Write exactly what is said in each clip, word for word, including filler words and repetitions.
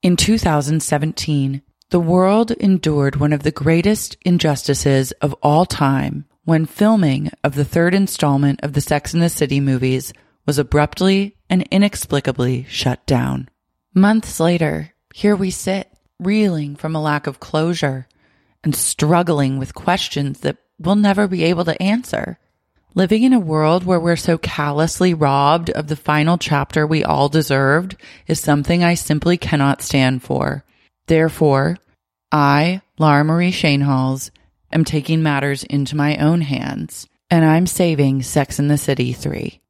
In two thousand seventeen, the world endured one of the greatest injustices of all time when filming of the third installment of the Sex and the City movies was abruptly and inexplicably shut down. Months later, here we sit, reeling from a lack of closure and struggling with questions that we'll never be able to answer. Living in a world where we're so callously robbed of the final chapter we all deserved is something I simply cannot stand for. Therefore, I, Lara Marie Shanehals, am taking matters into my own hands, and I'm saving Sex and the City three.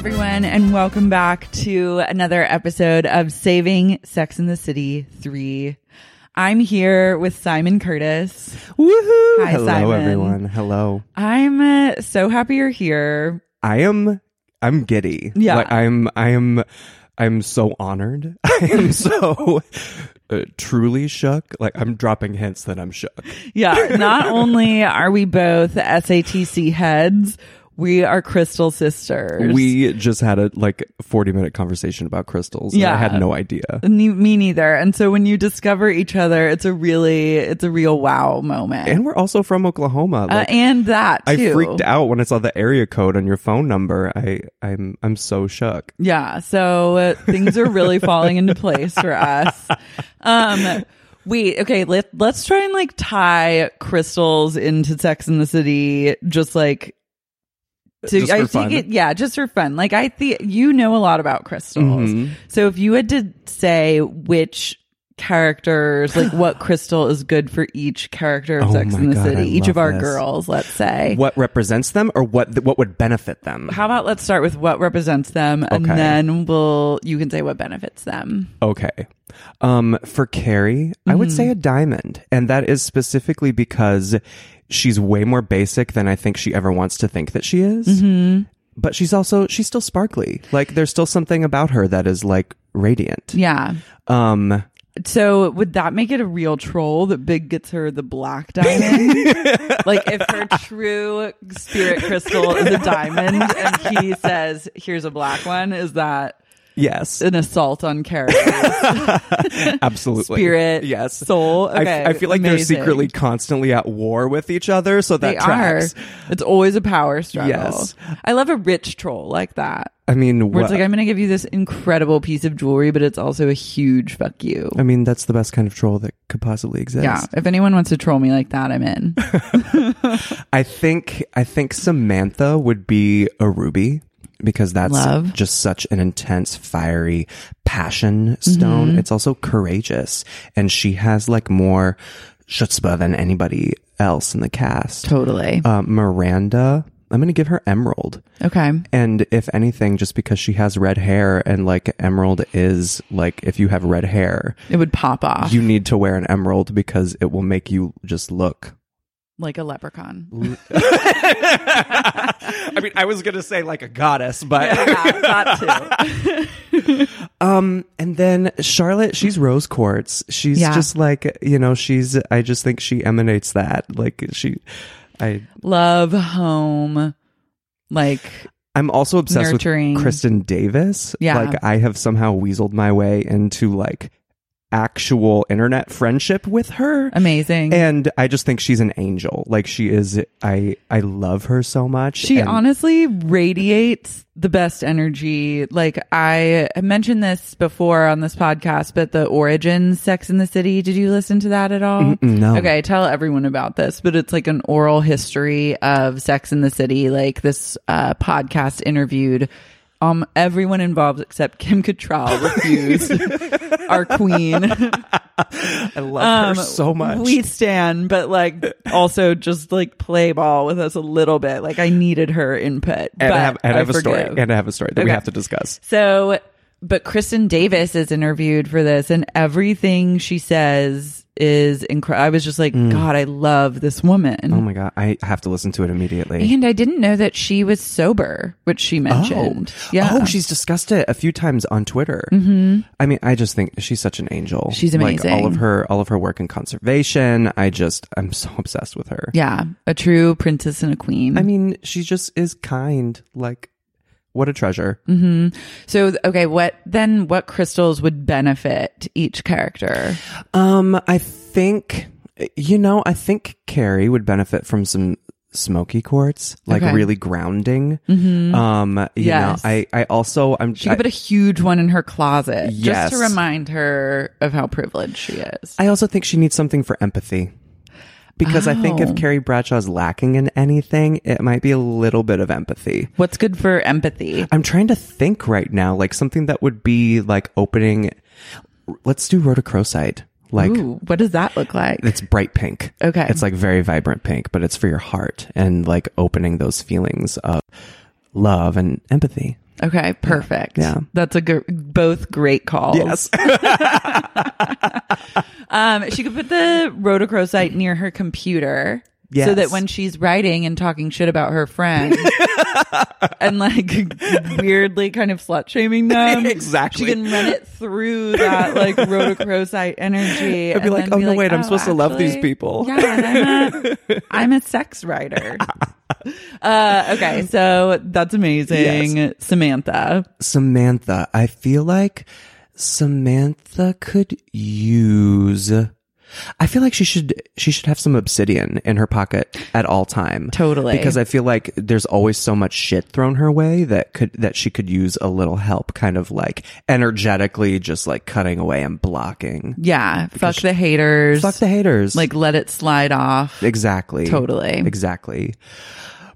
Everyone, and welcome back to another episode of Saving Sex and the City three. I'm here with Simon Curtis. Woohoo! Hi, hello, Simon. Hello, everyone. Hello. I'm uh, so happy you're here. I am. I'm giddy. Yeah. Like, I'm. I am. I'm so honored. I am so uh, truly shook. Like, I'm dropping hints that I'm shook. Yeah. Not only are we both S A T C heads, we are crystal sisters. We just had a like forty minute conversation about crystals. Yeah. And I had no idea. Ne- me neither. And so when you discover each other, it's a really, it's a real wow moment. And we're also from Oklahoma. Like, uh, and that too. I freaked out when I saw the area code on your phone number. I, I'm, I'm so shook. Yeah. So uh, things are really falling into place for us. Um, Wait, okay, let, let's try and like tie crystals into Sex and the City, just like, To, I think it, yeah, just for fun. Like, I think you know a lot about crystals. Mm-hmm. So if you had to say which characters, like what crystal is good for each character of oh Sex and the God, City, I each of our this. girls, let's say. What represents them or what th- what would benefit them? How about let's start with what represents them, and okay. then we'll you can say what benefits them. Okay. Um, for Carrie, mm-hmm. I would say a diamond. And that is specifically because she's way more basic than I think she ever wants to think that she is. Mm-hmm. But she's also, she's still sparkly. Like, there's still something about her that is, like, radiant. Yeah. Um. So, would that make it a real troll that Big gets her the black diamond? Like, if her true spirit crystal is a diamond and he says, here's a black one, is that... Yes. An assault on characters. Absolutely. Spirit. Yes. Soul. Okay. I, I feel like Amazing. They're secretly constantly at war with each other, so that they tracks. Are. It's always a power struggle. Yes. I love a rich troll like that. I mean, where it's wh- like, I'm going to give you this incredible piece of jewelry, but it's also a huge fuck you. I mean, that's the best kind of troll that could possibly exist. Yeah. If anyone wants to troll me like that, I'm in. I think, I think Samantha would be a ruby. Because that's Love. Just such an intense, fiery passion stone. Mm-hmm. It's also courageous. And she has like more chutzpah than anybody else in the cast. Totally. Uh, Miranda, I'm going to give her emerald. Okay. And if anything, just because she has red hair, and like emerald is like, if you have red hair, it would pop off. You need to wear an emerald because it will make you just look like a leprechaun. I mean, I was going to say like a goddess, but... Yeah, that too. um, and then Charlotte, she's rose quartz. She's yeah. just like, you know, she's... I just think she emanates that. Like, she... I love home. Like... I'm also obsessed nurturing. With Kristen Davis. Yeah. Like, I have somehow weaseled my way into like... actual internet friendship with her. Amazing. And I just think she's an angel. Like, she is, I I love her so much. She and- honestly radiates the best energy. Like, I mentioned this before on this podcast, but the origin Sex and the City, did you listen to that at all? Mm-mm, no. Okay, tell everyone about this, but it's like an oral history of Sex and the City. Like, this uh, podcast interviewed Um, everyone involved except Kim Cattrall refused. Our queen. I love um, her so much. We stan, but like also just like play ball with us a little bit. Like, I needed her input. And but I have, and I have I a story. And I have a story that okay. we have to discuss. So, but Kristen Davis is interviewed for this, and everything she says is incredible. I was just like, mm. God, I love this woman. Oh my God, I have to listen to it immediately. And I didn't know that she was sober, which she mentioned. Oh, yeah. Oh, she's discussed it a few times on Twitter. Mm-hmm. I mean, I just think she's such an angel. She's amazing. Like, all of her, all of her work in conservation. I just, I'm so obsessed with her. Yeah, a true princess and a queen. I mean, she just is kind. Like, what a treasure. Mm-hmm. So, okay, what then what crystals would benefit each character? Um, I think, you know, I think Carrie would benefit from some smoky quartz, like okay. really grounding. Mm-hmm. Um, you yes. know, I, I also, I'm She could I, put a huge one in her closet yes. just to remind her of how privileged she is. I also think she needs something for empathy. Because oh. I think if Carrie Bradshaw's lacking in anything, it might be a little bit of empathy. What's good for empathy? I'm trying to think right now, like something that would be like opening. Let's do rhodochrosite. Like, ooh, what does that look like? It's bright pink. Okay. It's like very vibrant pink, but it's for your heart and like opening those feelings of love and empathy. Okay, perfect. Yeah. That's a gr- both great calls. Yes. um, she could put the rhodochrosite near her computer yes. so that when she's writing and talking shit about her friends and like weirdly kind of slut shaming them, exactly. she can run it through that like rhodochrosite energy. I'd be like, oh, be no, like, wait, oh, I'm supposed actually, to love these people. Yeah, and I'm, a, I'm a sex writer. uh okay so that's amazing. Yes. Samantha Samantha I feel like Samantha could use I feel like she should she should have some obsidian in her pocket at all time. Totally. Because I feel like there's always so much shit thrown her way that could that she could use a little help, kind of like energetically just like cutting away and blocking. Yeah. Fuck the haters. Fuck the haters. Like, let it slide off. Exactly. Totally. Exactly.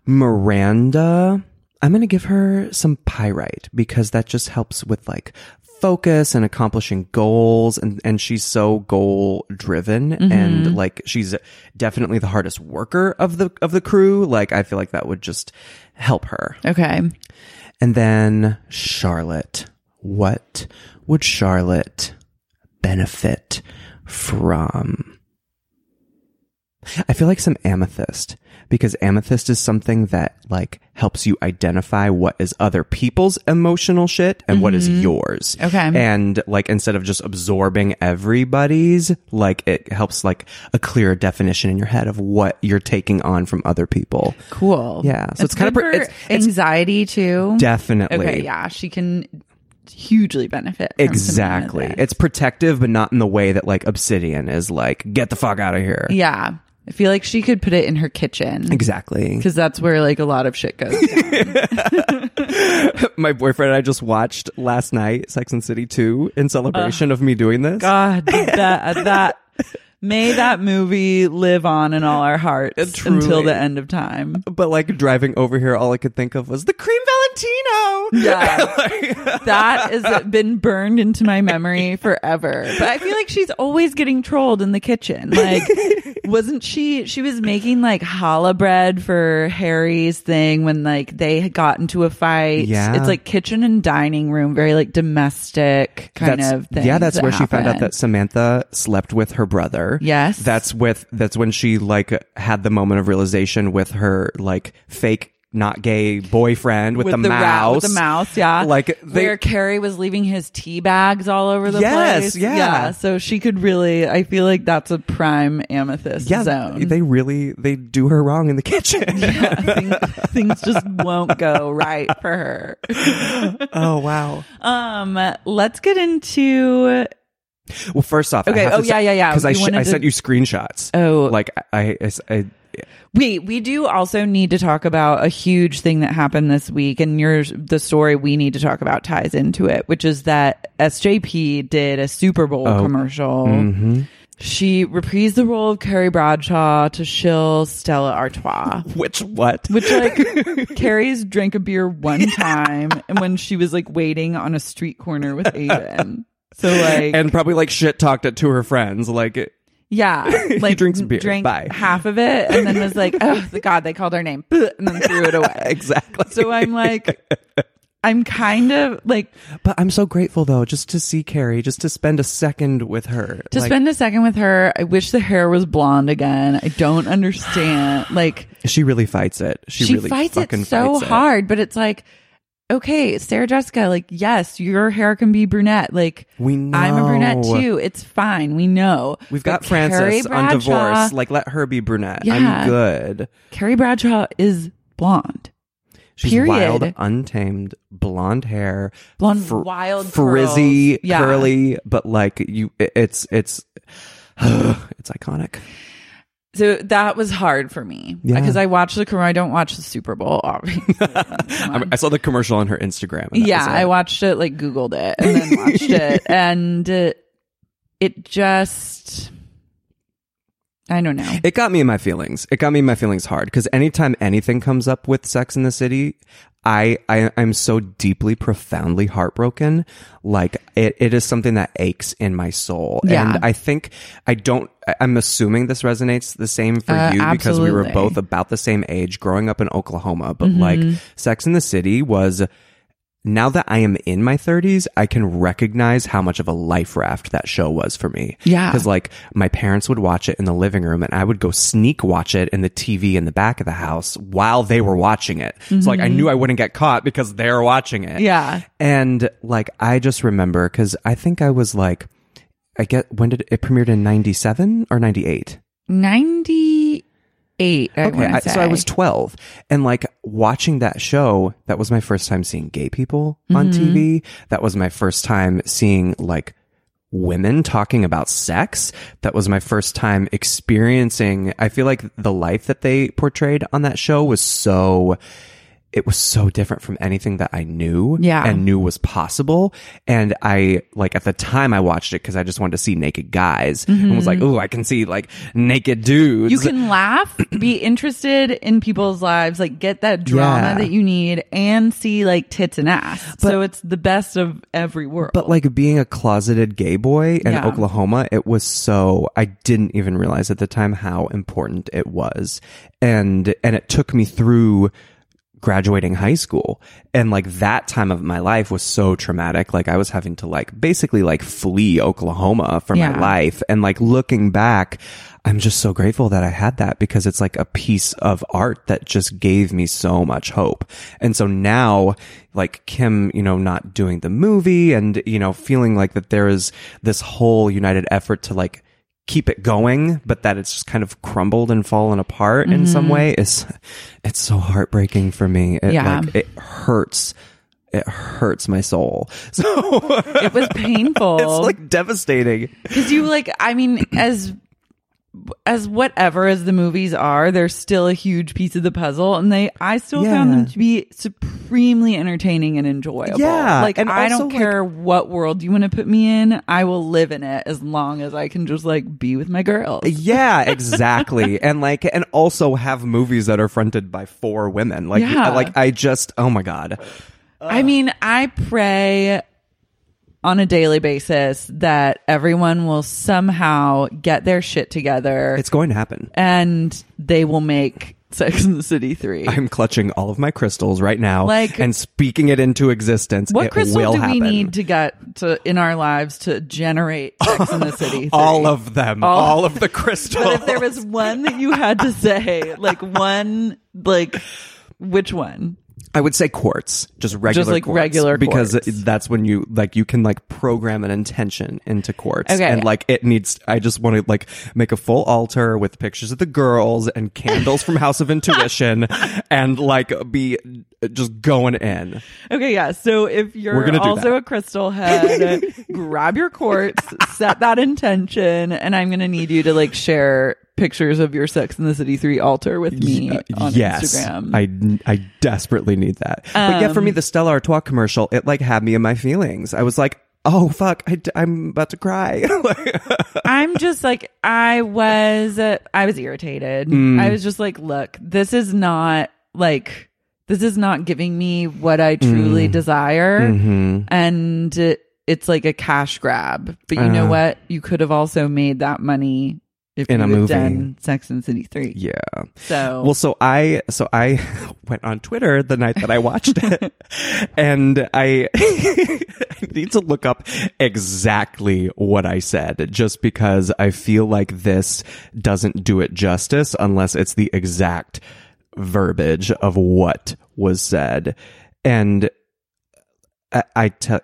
Miranda, I'm going to give her some pyrite because that just helps with like focus and accomplishing goals, and and she's so goal driven. Mm-hmm. And like she's definitely the hardest worker of the of the crew. Like, I feel like that would just help her. Okay. And then Charlotte, what would Charlotte benefit from? I feel like some amethyst, because amethyst is something that like helps you identify what is other people's emotional shit and mm-hmm. what is yours. Okay. And like, instead of just absorbing everybody's, like it helps like a clearer definition in your head of what you're taking on from other people. Cool. Yeah. So it's, it's kind of, it's, it's anxiety too. Definitely. Okay. Yeah. She can hugely benefit. Exactly. It's protective, but not in the way that like obsidian is like, get the fuck out of here. Yeah. I feel like she could put it in her kitchen. Exactly. Because that's where like a lot of shit goes down. My boyfriend and I just watched last night Sex and City two in celebration uh, of me doing this. God, that that may that movie live on in all our hearts uh, until the end of time. But like driving over here, all I could think of was the cream Valentino. Yeah. Like, that has been burned into my memory forever. But I feel like she's always getting trolled in the kitchen. Like, wasn't she, she was making like challah bread for Harry's thing when like they had got into a fight. Yeah. It's like kitchen and dining room, very like domestic kind that's, of thing. Yeah, that's that where happened. She found out that Samantha slept with her brother. Yes. That's with that's when she like had the moment of realization with her like fake not gay boyfriend with, with the, the mouse. Ra- with the mouse, yeah. Like they- where Carrie was leaving his tea bags all over the yes, place. Yes, yeah. yeah. So she could really, I feel like that's a prime amethyst yeah, zone. They really, they do her wrong in the kitchen. Yeah, things, things just won't go right for her. Oh, wow. Um, let's get into Well, first off, okay. I oh yeah, say, yeah, yeah. Because I, sh- I to... sent you screenshots. Oh, like I, I, I we we do also need to talk about a huge thing that happened this week, and your the story we need to talk about ties into it, which is that S J P did a Super Bowl oh. commercial. Mm-hmm. She reprised the role of Carrie Bradshaw to shill Stella Artois. Which what? Which like Carrie's drank a beer one time, and when she was like waiting on a street corner with Aiden. So like, and probably like shit talked it to her friends, like yeah, like he drinks beer, drank bye. half of it, and then was like, oh the god, they called her name, and then threw it away. Exactly. So I'm like, I'm kind of like, but I'm so grateful though, just to see Carrie, just to spend a second with her, to like, spend a second with her. I wish the hair was blonde again. I don't understand. Like she really fights it. She, she really fights fucking it so fights hard, it. But it's like. Okay, Sarah Jessica, like, yes, your hair can be brunette. Like, we know. I'm a brunette too. It's fine. We know. We've but got Frances on Divorce. Like, let her be brunette. Yeah. I'm good. Carrie Bradshaw is blonde. She's Period. wild, untamed, blonde hair, blonde, fr- wild, frizzy, yeah. curly, but like you, it's it's it's iconic. So that was hard for me because yeah. I watched the commercial. I don't watch the Super Bowl, obviously. I saw the commercial on her Instagram. Yeah, I watched it, like Googled it and then watched it. And uh, it just, I don't know. It got me in my feelings. It got me in my feelings hard because anytime anything comes up with Sex and the City, I, I, I'm so deeply, profoundly heartbroken. Like it, it is something that aches in my soul. Yeah. And I think I don't, I'm assuming this resonates the same for uh, you absolutely. Because we were both about the same age growing up in Oklahoma. But mm-hmm. like Sex and the City was, now that I am in my thirties, I can recognize how much of a life raft that show was for me. Yeah. Because like my parents would watch it in the living room and I would go sneak watch it in the T V in the back of the house while they were watching it. Mm-hmm. So like I knew I wouldn't get caught because they're watching it. Yeah. And like I just remember because I think I was like, I get, when did it premiered in ninety-seven or ninety-eight? ninety-eight. Eight. I okay, I, so I was twelve, and like watching that show, that was my first time seeing gay people mm-hmm. on T V. That was my first time seeing like women talking about sex. That was my first time experiencing. I feel like the life that they portrayed on that show was so. It was so different from anything that I knew yeah. and knew was possible. And I, like, at the time I watched it because I just wanted to see naked guys mm-hmm. and was like, oh, I can see, like, naked dudes. You can laugh, be interested in people's lives, like, get that drama yeah. that you need and see, like, tits and ass. But, so it's the best of every world. But, like, being a closeted gay boy in yeah. Oklahoma, it was so, I didn't even realize at the time how important it was. And, and it took me through graduating high school, and like that time of my life was so traumatic. Like I was having to like basically like flee Oklahoma for yeah. my life, and like looking back I'm just so grateful that I had that because it's like a piece of art that just gave me so much hope. And so now like Kim, you know, not doing the movie and, you know, feeling like that there is this whole united effort to like keep it going, but that it's just kind of crumbled and fallen apart mm-hmm. in some way is it's so heartbreaking for me. It, yeah. like, it hurts. It hurts my soul. So it was painful. It's like devastating. Because you like, I mean, as as whatever as the movies are, they're still a huge piece of the puzzle, and they I still yeah. found them to be supremely entertaining and enjoyable. Yeah, like and I also, don't care like, what world you want to put me in, I will live in it as long as I can just like be with my girls. Yeah, exactly. And like and also have movies that are fronted by four women. Like yeah. like I just oh my god. Ugh. I mean, I pray on a daily basis that everyone will somehow get their shit together. It's going to happen. And they will make Sex and the City three. I'm clutching all of my crystals right now, like, and speaking it into existence. What it crystal will do happen. We need to get to in our lives to generate Sex and the City three? All of them. All, all of the crystals. But if there was one that you had to say, like one, like which one? I would say quartz, just regular, just like quartz, regular, because quartz. It, that's when you like you can like program an intention into quartz, okay, and yeah. like it needs. I just want to like make a full altar with pictures of the girls and candles from House of Intuition, and like be just going in. Okay, yeah. So if you're also a crystal head, grab your quartz, set that intention, and I'm gonna need you to like share pictures of your Sex and the City three altar with me uh, on yes. Instagram. I, I desperately need that. Um, but yeah, for me, the Stella Artois commercial, it like had me in my feelings. I was like, oh, fuck, I, I'm about to cry. I'm just like, I was, uh, I was irritated. Mm. I was just like, look, this is not like, this is not giving me what I truly mm. desire. Mm-hmm. And it, it's like a cash grab. But you uh, know what? You could have also made that money if in a movie, done Sex and the City three, yeah. So well, so I so I went on Twitter the night that I watched it, and I, I need to look up exactly what I said, just because I feel like this doesn't do it justice unless it's the exact verbiage of what was said, and I, I te-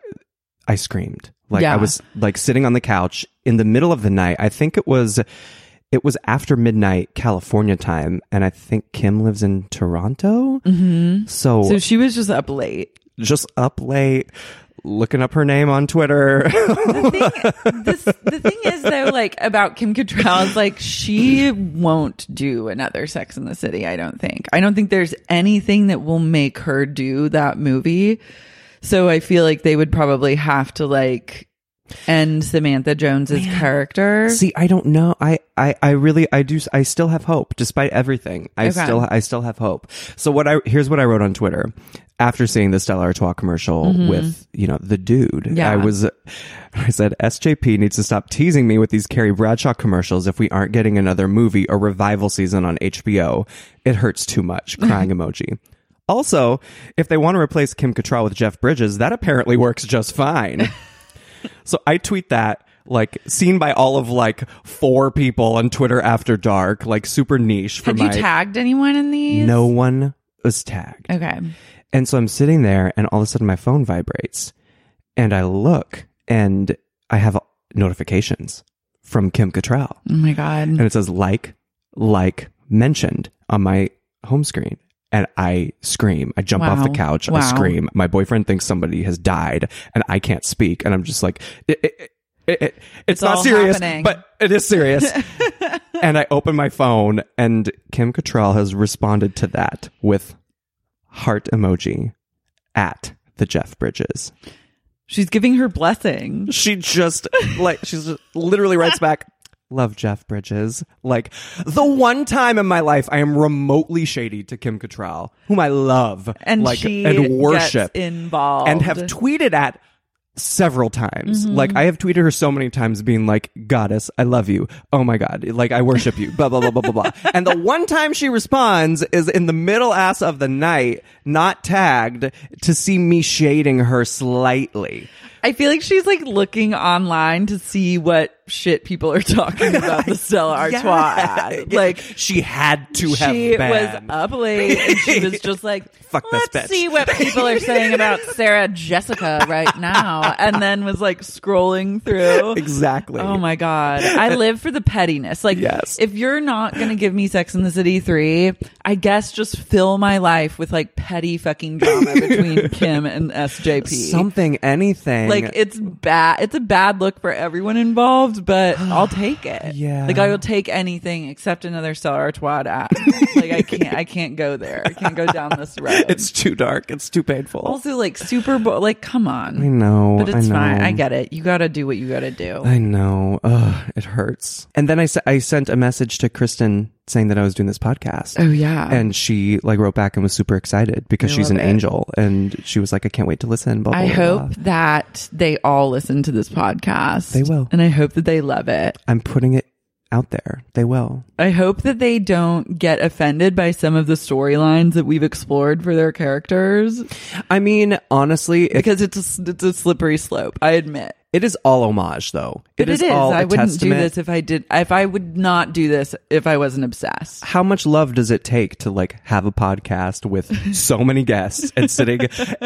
I screamed. Like yeah. I was like sitting on the couch in the middle of the night. I think it was it was after midnight California time, and I think Kim lives in Toronto. Mm-hmm. So So she was just up late. Just up late looking up her name on Twitter. The thing, this, the thing is though, like about Kim Cattrall is like she won't do another Sex and the City, I don't think. I don't think there's anything that will make her do that movie. So I feel like they would probably have to like end Samantha Jones's Man. character. See, I don't know. I, I, I really, I do. I still have hope despite everything. I okay. still, I still have hope. So what I, here's what I wrote on Twitter after seeing the Stella Artois commercial mm-hmm. with, you know, the dude. Yeah. I was, I said, S J P needs to stop teasing me with these Carrie Bradshaw commercials. If we aren't getting another movie or revival season on H B O, it hurts too much. Crying emoji. Also, if they want to replace Kim Cattrall with Jeff Bridges, that apparently works just fine. So I tweet that, like, seen by all of, like, four people on Twitter after dark, like, super niche. For Have my, you tagged anyone in these? No one was tagged. Okay. And so I'm sitting there, and all of a sudden my phone vibrates. And I look, and I have notifications from Kim Cattrall. Oh, my God. And it says, like, like, mentioned on my home screen. And I scream. I jump wow. off the couch. Wow. I scream. My boyfriend thinks somebody has died, and I can't speak. And I'm just like, it, it, it, it, it's, it's not serious, happening. But it is serious. And I open my phone, and Kim Cattrall has responded to that with heart emoji at the Jeff Bridges. She's giving her blessing. She just like she's just literally writes back. Love Jeff Bridges. Like, the one time in my life I am remotely shady to Kim Cattrall, whom I love and, like, she and worship gets involved and have tweeted at several times. Mm-hmm. Like, I have tweeted her so many times being like, goddess, I love you. Oh my God. Like, I worship you. Blah, blah, blah, blah, blah, blah. And the one time she responds is in the middle ass of the night, not tagged, to see me shading her slightly. I feel like she's like looking online to see what shit people are talking about the Stella Artois yeah. ad. Like she had to have she been. was up late and she was just like, fuck this bitch. Let's see what people are saying about Sarah Jessica right now. And then was like scrolling through. Exactly. Oh my God. I live for the pettiness. Like yes. if you're not going to give me Sex and the City three, I guess just fill my life with like petty fucking drama between Kim and S J P. Something, anything. Like it's bad. It's a bad look for everyone involved, but I'll take it. Yeah. Like I will take anything except another Stella Artois ad. Like I can't. I can't go there. I can't go down this road. It's too dark. It's too painful. Also, like Super Bowl. Like come on. I know. But it's I know. fine. I get it. You got to do what you got to do. I know. Ugh, it hurts. And then I sa- I sent a message to Kristen saying that I was doing this podcast. Oh yeah. And she like wrote back and was super excited because I she's an it. angel, and she was like, I can't wait to listen. Blah, blah, I blah, hope blah. that they all listen to this podcast. They will. And I hope that they love it. I'm putting it out there. They will. I hope that they don't get offended by some of the storylines that we've explored for their characters. I mean, honestly, because it's a, it's a slippery slope. I admit. It is all homage, though. It, it is, is all I a wouldn't testament. do this if I did. If I would not do this, if I wasn't obsessed. How much love does it take to like have a podcast with so many guests and sitting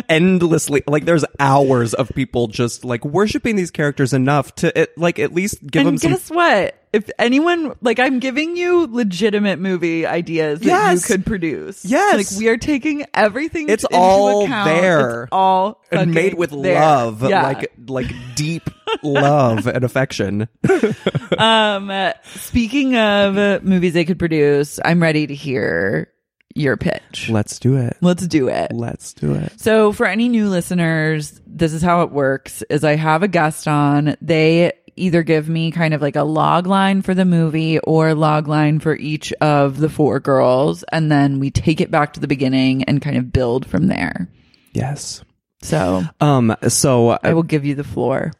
endlessly? Like, there's hours of people just like worshiping these characters enough to it, like at least give and them. Guess some... what? If anyone, like, I'm giving you legitimate movie ideas that yes. you could produce. Yes, like we are taking everything. It's into all account. there. It's all and made with there. love, yeah. like like deep love and affection. um, uh, speaking of uh, movies they could produce, I'm ready to hear your pitch. Let's do it. Let's do it. Let's do it. So, for any new listeners, this is how it works: is I have a guest on. They either give me kind of like a log line for the movie or log line for each of the four girls. And then we take it back to the beginning and kind of build from there. Yes. So, um, so I, I will give you the floor.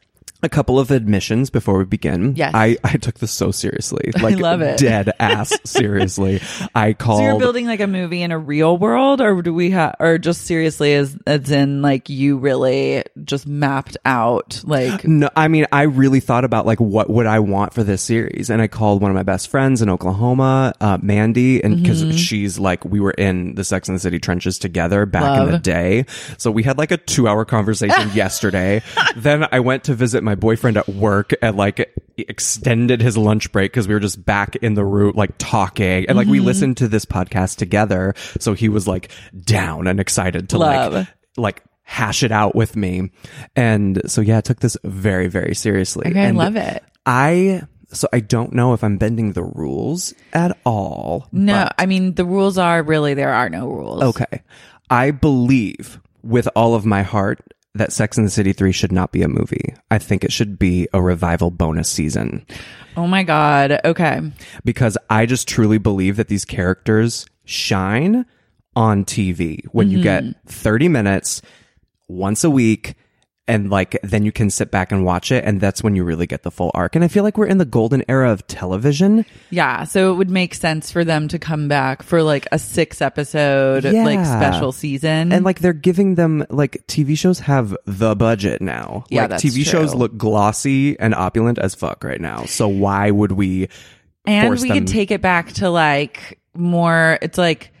A couple of admissions before we begin. Yes. I, I took this so seriously. Like, I love it. Dead ass seriously. I called... So you're building like a movie in a real world, or do we have... Or just seriously as, as in like you really just mapped out like... No, I mean, I really thought about like what would I want for this series. And I called one of my best friends in Oklahoma, uh, Mandy, and because mm-hmm. she's like... We were in the Sex and the City trenches together back love. in the day. So we had like a two hour conversation yesterday. Then I went to visit my boyfriend at work and like extended his lunch break because we were just back in the room like talking, and like mm-hmm. we listened to this podcast together, so he was like down and excited to Love. like like hash it out with me. And so yeah, I took this very very seriously. Okay, and I love it. I so I don't know if I'm bending the rules at all. No, I mean the rules are really there are no rules. Okay. I believe with all of my heart that Sex and the City three should not be a movie. I think it should be a revival bonus season. Oh my God. Okay. Because I just truly believe that these characters shine on T V when mm-hmm. you get thirty minutes once a week, and like then you can sit back and watch it, and that's when you really get the full arc. And I feel like we're in the golden era of television. Yeah. So it would make sense for them to come back for like a six episode yeah. like special season. And like they're giving them like T V shows have the budget now. Yeah, like that's T V true. shows look glossy and opulent as fuck right now. So why would we And force we them- could take it back to like more it's like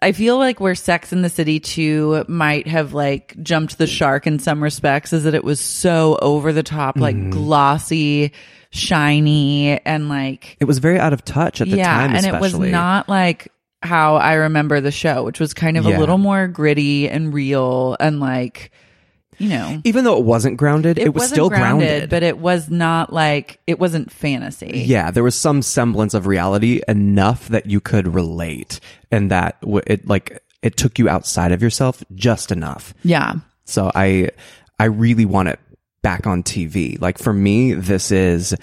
I feel like where Sex and the City two might have like jumped the shark in some respects is that it was so over the top, like mm. glossy, shiny, and like... It was very out of touch at the yeah, time, especially. And it was not like how I remember the show, which was kind of yeah. a little more gritty and real and like... You know, even though it wasn't grounded, it, it was wasn't still grounded, grounded, but it was not like it wasn't fantasy. Yeah, there was some semblance of reality enough that you could relate, and that w- it like it took you outside of yourself just enough. Yeah. So I, I really want it back on T V. Like for me, this is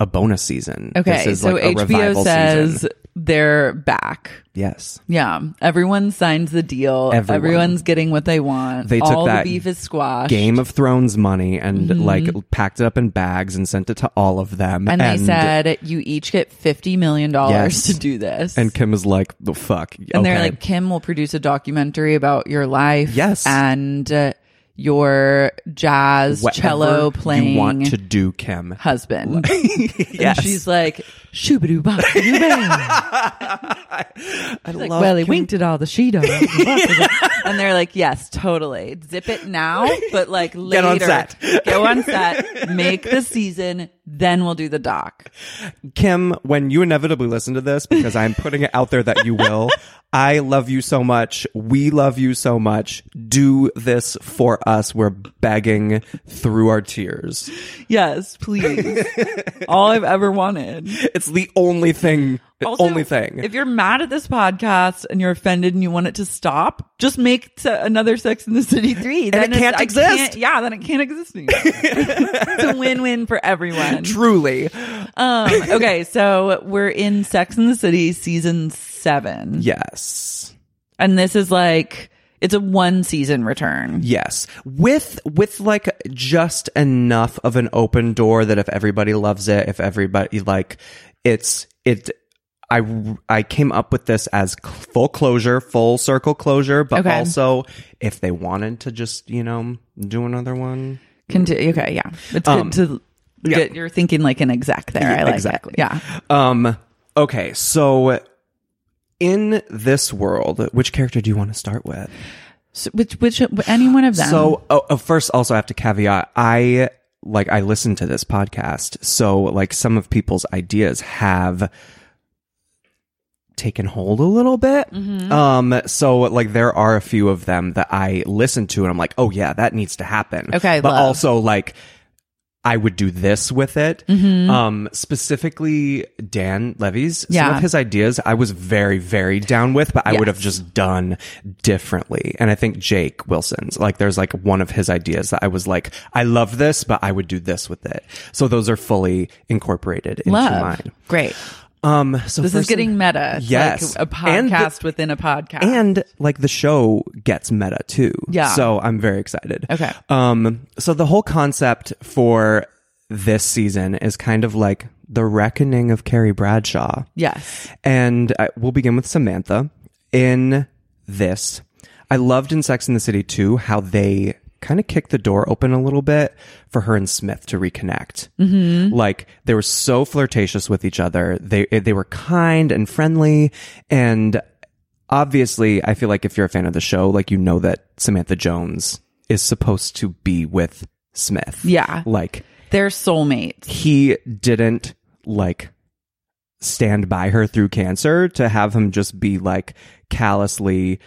a bonus season. Okay, this is so like a H B O revival says season. They're back. Yes. Yeah. Everyone signs the deal. Everyone. Everyone's getting what they want. They all took that the beef is squashed. Game of Thrones money and mm-hmm. like packed it up in bags and sent it to all of them. And, and they said, you each get fifty million dollars yes. to do this. And Kim is like, the fuck. And okay. they're like, Kim will produce a documentary about your life. Yes. And uh, your jazz Whatever cello playing you want to do, Kim. Husband. Yes. And she's like, shoo-ba-doo ba doo ba. She's like, well, he winked at all the she dogs. And they're like, yes, totally. Zip it now, but like later. Get on set. Go on set. Make the season. Then we'll do the doc. Kim, when you inevitably listen to this, because I'm putting it out there that you will, I love you so much. We love you so much. Do this for us. We're begging through our tears. Yes, please. All I've ever wanted. It's the only thing. Also, only thing. If you're mad at this podcast and you're offended and you want it to stop, just make t- another Sex and the City three. Then and it can't exist. Can't, yeah, then it can't exist anymore. It's a win-win for everyone. Truly. Um, okay, so we're in Sex and the City season seven. Yes. And this is like... It's a one season return. Yes. With with like just enough of an open door that if everybody loves it, if everybody like it's it I I came up with this as full closure, full circle closure, but okay. also if they wanted to just, you know, do another one. Conti- okay, yeah. It's good um, to get yeah. your thinking like an exec there. Yeah, I like exactly. it. Yeah. Um, okay, so in this world, which character do you want to start with? So which, which, any one of them? So oh, first, also I have to caveat, I... like I listen to this podcast, so like some of people's ideas have taken hold a little bit. Mm-hmm. Um, so like there are a few of them that I listen to and I'm like, oh yeah, that needs to happen. Okay, but love. Also like I would do this with it. Mm-hmm. Um, specifically Dan Levy's yeah. some of his ideas I was very, very down with, but I yes. would have just done differently. And I think Jake Wilson's, like there's like one of his ideas that I was like, I love this, but I would do this with it. So those are fully incorporated into love. Mine. Great. Um, so this is getting meta. Yes. Like a podcast the, within a podcast. And like the show gets meta too. Yeah. So I'm very excited. Okay. Um, so the whole concept for this season is kind of like the reckoning of Carrie Bradshaw. Yes. And I, we'll begin with Samantha in this. I loved in Sex and the City too, how they kind of kicked the door open a little bit for her and Smith to reconnect. Mm-hmm. Like they were so flirtatious with each other. They they were kind and friendly, and obviously, I feel like if you're a fan of the show, like you know that Samantha Jones is supposed to be with Smith. Yeah, like they're soulmates. He didn't like stand by her through cancer to have him just be like callously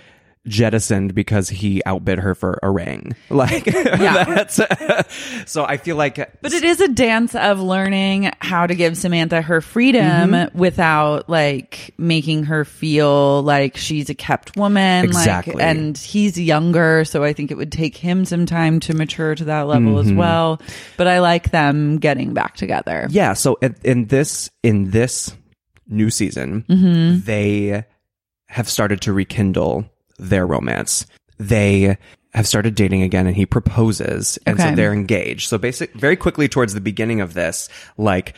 jettisoned because he outbid her for a ring. Like yeah. that's uh, so I feel like but it is a dance of learning how to give Samantha her freedom mm-hmm. without like making her feel like she's a kept woman. Exactly. Like, and he's younger, so I think it would take him some time to mature to that level mm-hmm. as well, but I like them getting back together. Yeah, so in, in this in this new season mm-hmm. they have started to rekindle their romance. They have started dating again and he proposes and okay. so they're engaged. So basic very quickly towards the beginning of this, like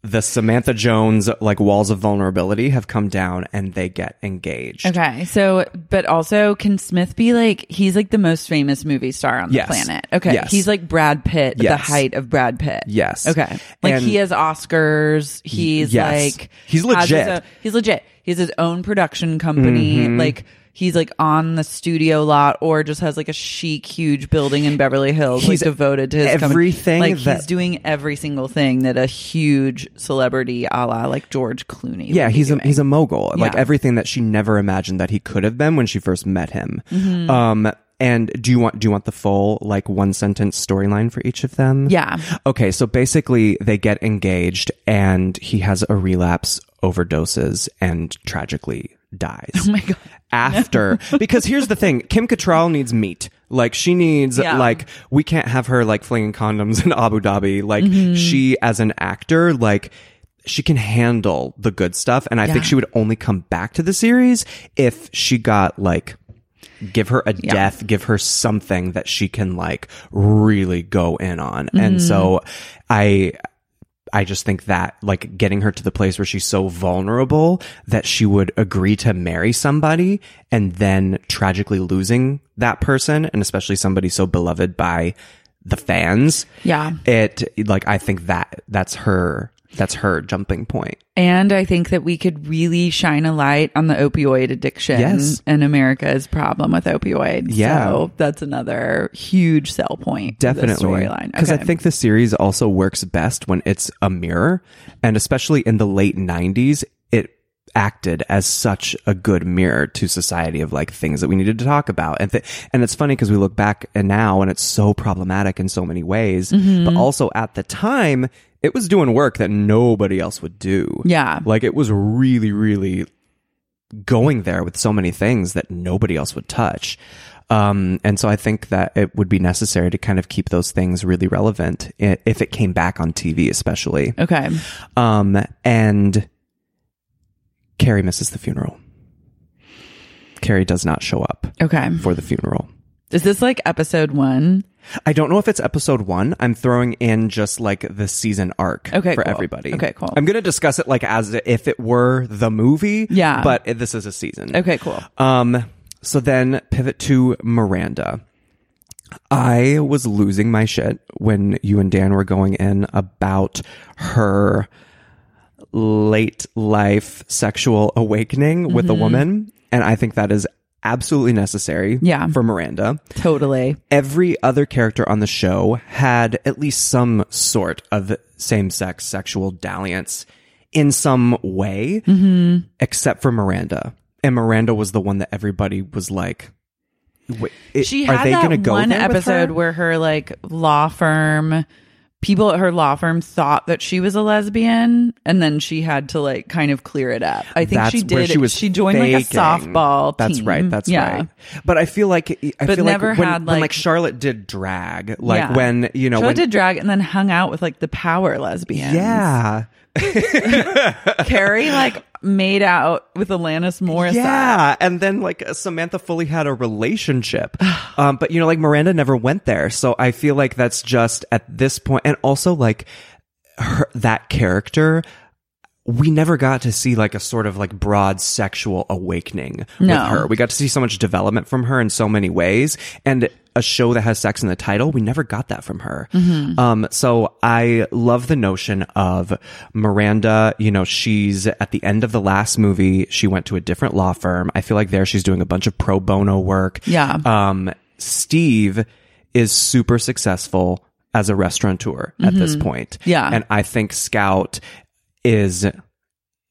the Samantha Jones like walls of vulnerability have come down and they get engaged. Okay. So but also can Smith be like he's like the most famous movie star on the yes. planet. Okay. Yes. He's like Brad Pitt, yes. the height of Brad Pitt. Yes. Okay. Like and he has Oscars. He's yes. like he's legit. Own, he's legit. He has his own production company. Mm-hmm. Like he's like on the studio lot or just has like a chic, huge building in Beverly Hills. He's like devoted to his everything. Company. Like that, he's doing every single thing that a huge celebrity a la like George Clooney. Yeah. He's a, he's a mogul. Yeah. Like everything that she never imagined that he could have been when she first met him. Mm-hmm. Um, and do you want, do you want the full like one sentence storyline for each of them? Yeah. Okay. So basically they get engaged and he has a relapse, overdoses, and tragically dies. Oh my god. After no. Because here's the thing, Kim Cattrall needs meat. Like she needs yeah. like we can't have her like flinging condoms in Abu Dhabi. Like mm-hmm. she as an actor, like she can handle the good stuff, and I yeah. think she would only come back to the series if she got like give her a yeah. death, give her something that she can like really go in on. Mm-hmm. And so I I just think that like getting her to the place where she's so vulnerable that she would agree to marry somebody and then tragically losing that person, and especially somebody so beloved by the fans. Yeah. It like I think that that's her that's her jumping point. And I think that we could really shine a light on the opioid addiction yes. and America's problem with opioids. Yeah. So that's another huge sell point. Definitely. Because okay. I think the series also works best when it's a mirror. And especially in the late nineties, it acted as such a good mirror to society of like things that we needed to talk about. And th- and it's funny because we look back and now and it's so problematic in so many ways. Mm-hmm. But also at the time, it was doing work that nobody else would do. Yeah. Like it was really, really going there with so many things that nobody else would touch. Um, and so I think that it would be necessary to kind of keep those things really relevant if it came back on T V, especially. Okay. Um, and Carrie misses the funeral. Carrie does not show up. Okay. For the funeral. Is this like episode one? I don't know if it's episode one. I'm throwing in just like the season arc okay, for cool. everybody. Okay, cool. I'm going to discuss it like as if it were the movie. Yeah. But it, this is a season. Okay, cool. Um. So then pivot to Miranda. I was losing my shit when you and Dan were going in about her late life sexual awakening mm-hmm. with a woman. And I think that is absolutely necessary yeah. for Miranda. Totally. Every other character on the show had at least some sort of same-sex sexual dalliance in some way, mm-hmm. except for Miranda. And Miranda was the one that everybody was like, wait, it, she had are they that go one episode her? Where her like law firm people at her law firm thought that she was a lesbian, and then she had to like kind of clear it up. I think that's she did. She, was she joined faking. Like a softball. That's team. right. That's yeah. right. But I feel like I but feel never like, when, had, like when like Charlotte did drag, like yeah. when you know Charlotte when, did drag and then hung out with like the power lesbians. Yeah, Carrie like. made out with Alanis Morissette. Yeah, and then like Samantha Fully had a relationship. um, but you know, like Miranda never went there. So I feel like that's just at this point. And also like her, that character, we never got to see like a sort of like broad sexual awakening no. with her. We got to see so much development from her in so many ways. And a show that has sex in the title, we never got that from her. Mm-hmm. Um, so I love the notion of Miranda, you know, she's at the end of the last movie, she went to a different law firm. I feel like there she's doing a bunch of pro bono work. Yeah. Um, Steve is super successful as a restaurateur mm-hmm. at this point. Yeah. And I think Scout is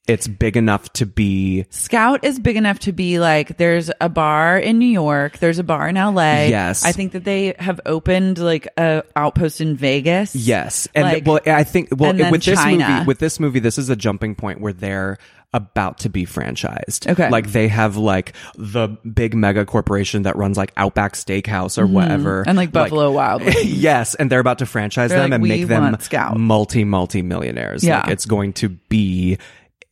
it's big enough to be Scout is big enough to be like there's a bar in New York, there's a bar in L A. Yes. I think that they have opened like a outpost in Vegas. Yes. And like, well I think well with China. this movie with this movie this is a jumping point where they're about to be franchised. Okay. Like they have like the big mega corporation that runs like Outback Steakhouse or mm-hmm. whatever. And like Buffalo like, Wild Wings. Yes. And they're about to franchise they're them like, and make them Scout. multi, multi millionaires. Yeah. Like it's going to be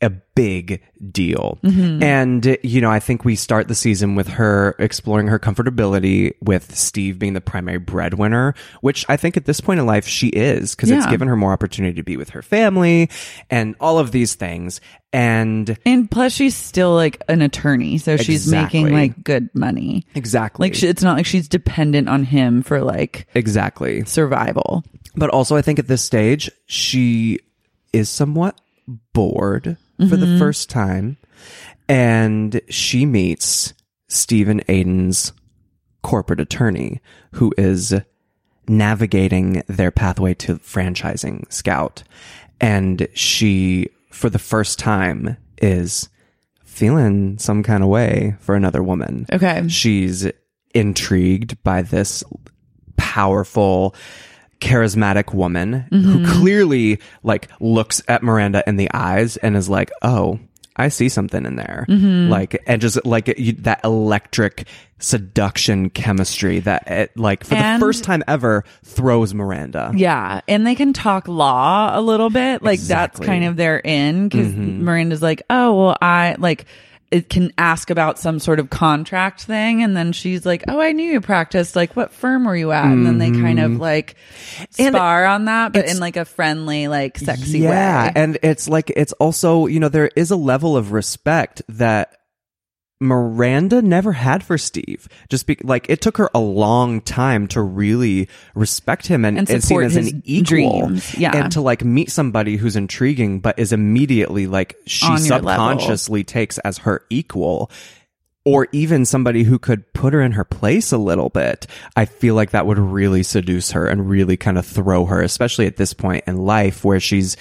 a big deal. Mm-hmm. And, you know, I think we start the season with her exploring her comfortability with Steve being the primary breadwinner, which I think at this point in life she is, because yeah. it's given her more opportunity to be with her family and all of these things. And and plus she's still like an attorney, so exactly. she's making like good money. Exactly. Like she, it's not like she's dependent on him for like exactly survival. But also I think at this stage she is somewhat bored for mm-hmm. the first time, and she meets Stephen Aiden's corporate attorney who is navigating their pathway to franchising Scout, and she for the first time is feeling some kind of way for another woman. Okay. She's intrigued by this powerful charismatic woman mm-hmm. who clearly like looks at Miranda in the eyes and is like, oh, I see something in there. Mm-hmm. Like, and just like you, that electric seduction chemistry that it, like for and, the first time ever throws Miranda. Yeah. And they can talk law a little bit. Like exactly. that's kind of their in because mm-hmm. Miranda's like, oh, well, I like it can ask about some sort of contract thing. And then she's like, oh, I knew you practiced. Like, what firm were you at? And then they kind of like spar and on that, but in like a friendly, like sexy yeah, way. Yeah. And it's like, it's also, you know, there is a level of respect that Miranda never had for Steve. Just be, like it took her a long time to really respect him and, and, and see him as an equal. Yeah. And to like meet somebody who's intriguing but is immediately like she subconsciously takes as her equal, or even somebody who could put her in her place a little bit. I feel like that would really seduce her and really kind of throw her, especially at this point in life where she's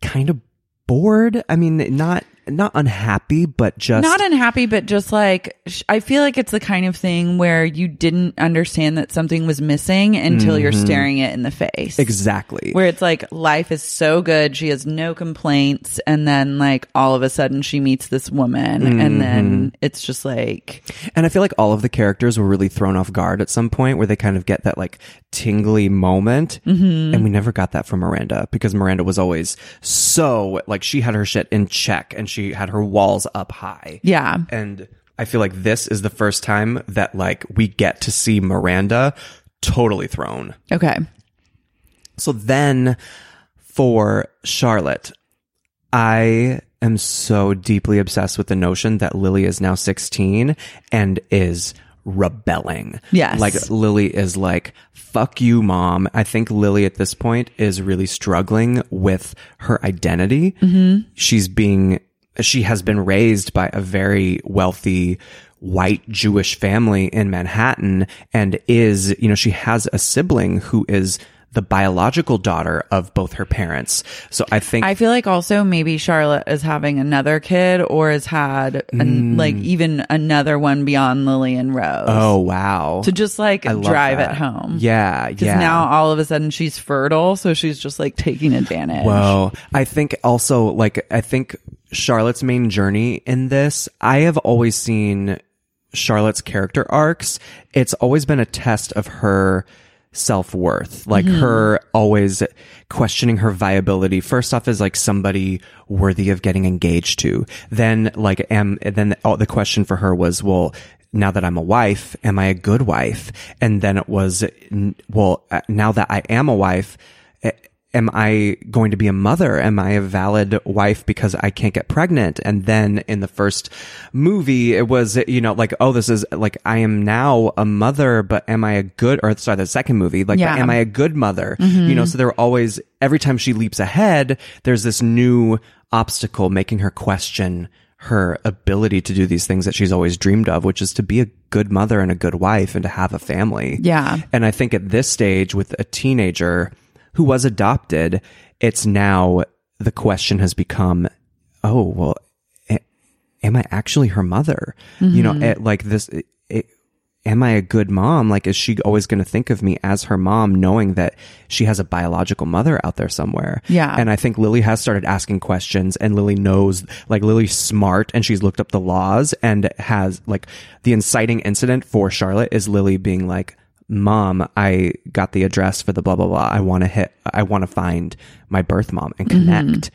kind of bored. I mean, not not unhappy, but just not unhappy, but just like sh- I feel like it's the kind of thing where you didn't understand that something was missing until mm-hmm. you're staring it in the face. Exactly. Where it's like life is so good. She has no complaints. And then like all of a sudden she meets this woman mm-hmm. and then it's just like. And I feel like all of the characters were really thrown off guard at some point where they kind of get that like tingly moment. Mm-hmm. And we never got that from Miranda because Miranda was always so like she had her shit in check and she She had her walls up high. Yeah. And I feel like this is the first time that like we get to see Miranda totally thrown. Okay. So then for Charlotte, I am so deeply obsessed with the notion that Lily is now sixteen and is rebelling. Yes. Like Lily is like, fuck you, mom. I think Lily at this point is really struggling with her identity. Mm-hmm. She's being, she has been raised by a very wealthy white Jewish family in Manhattan, and is, you know, she has a sibling who is the biological daughter of both her parents. So I think I feel like also maybe Charlotte is having another kid, or has had an, mm. like even another one beyond Lily and Rose. Oh wow. To just like drive that. It home. Yeah. Because yeah. now all of a sudden she's fertile, so she's just like taking advantage. Well, I think also like I think Charlotte's main journey in this, I have always seen Charlotte's character arcs, it's always been a test of her self-worth, like mm-hmm. her always questioning her viability first off as like somebody worthy of getting engaged to, then like am then all, the question for her was, well, now that I'm a wife, am I a good wife? And then it was, well, now that I am a wife, am I going to be a mother? Am I a valid wife because I can't get pregnant? And then in the first movie, it was, you know, like, oh, this is like, I am now a mother, but am I a good, or sorry, the second movie, like, yeah. am I a good mother? Mm-hmm. You know, so there were always, every time she leaps ahead, there's this new obstacle making her question her ability to do these things that she's always dreamed of, which is to be a good mother and a good wife and to have a family. Yeah. And I think at this stage with a teenager who was adopted, it's now the question has become, oh, well, am I actually her mother? Mm-hmm. You know, it, like this, it, it, am I a good mom? Like, is she always going to think of me as her mom, knowing that she has a biological mother out there somewhere? Yeah. And I think Lily has started asking questions, and Lily knows, like, Lily's smart and she's looked up the laws, and has, like, the inciting incident for Charlotte is Lily being like, mom, I got the address for the blah, blah, blah. I want to hit, I want to find my birth mom and connect. Mm-hmm.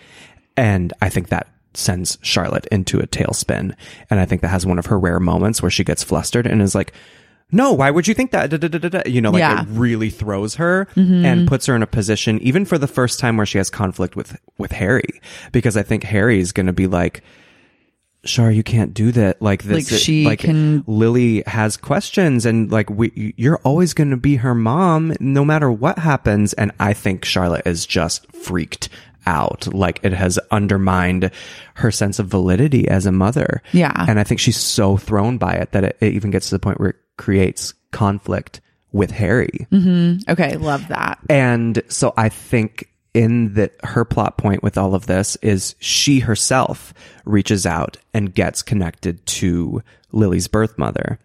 And I think that sends Charlotte into a tailspin. And I think that has one of her rare moments where she gets flustered and is like, no, why would you think that? Da, da, da, da, da. You know, like yeah. it really throws her mm-hmm. and puts her in a position, even for the first time, where she has conflict with, with Harry, because I think Harry is going to be like, Char, you can't do that. Like this, like, she it, like can... Lily has questions, and like we, you're always going to be her mom, no matter what happens. And I think Charlotte is just freaked out. Like it has undermined her sense of validity as a mother. Yeah, and I think she's so thrown by it that it, it even gets to the point where it creates conflict with Harry. Mm-hmm. Okay, love that. And so I think in that her plot point with all of this is she herself reaches out and gets connected to Lily's birth mother.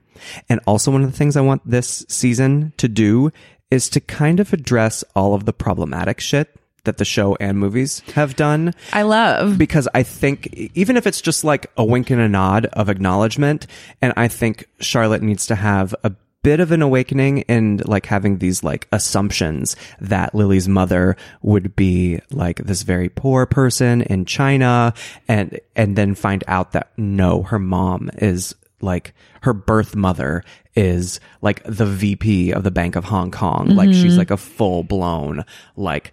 And also one of the things I want this season to do is to kind of address all of the problematic shit that the show and movies have done. I love. Because I think, even if it's just like a wink and a nod of acknowledgement, and I think Charlotte needs to have a bit of an awakening, and like having these like assumptions that Lily's mother would be like this very poor person in China, and and then find out that no, her mom is like, her birth mother is like the V P of the Bank of Hong Kong. Mm-hmm. Like she's like a full blown like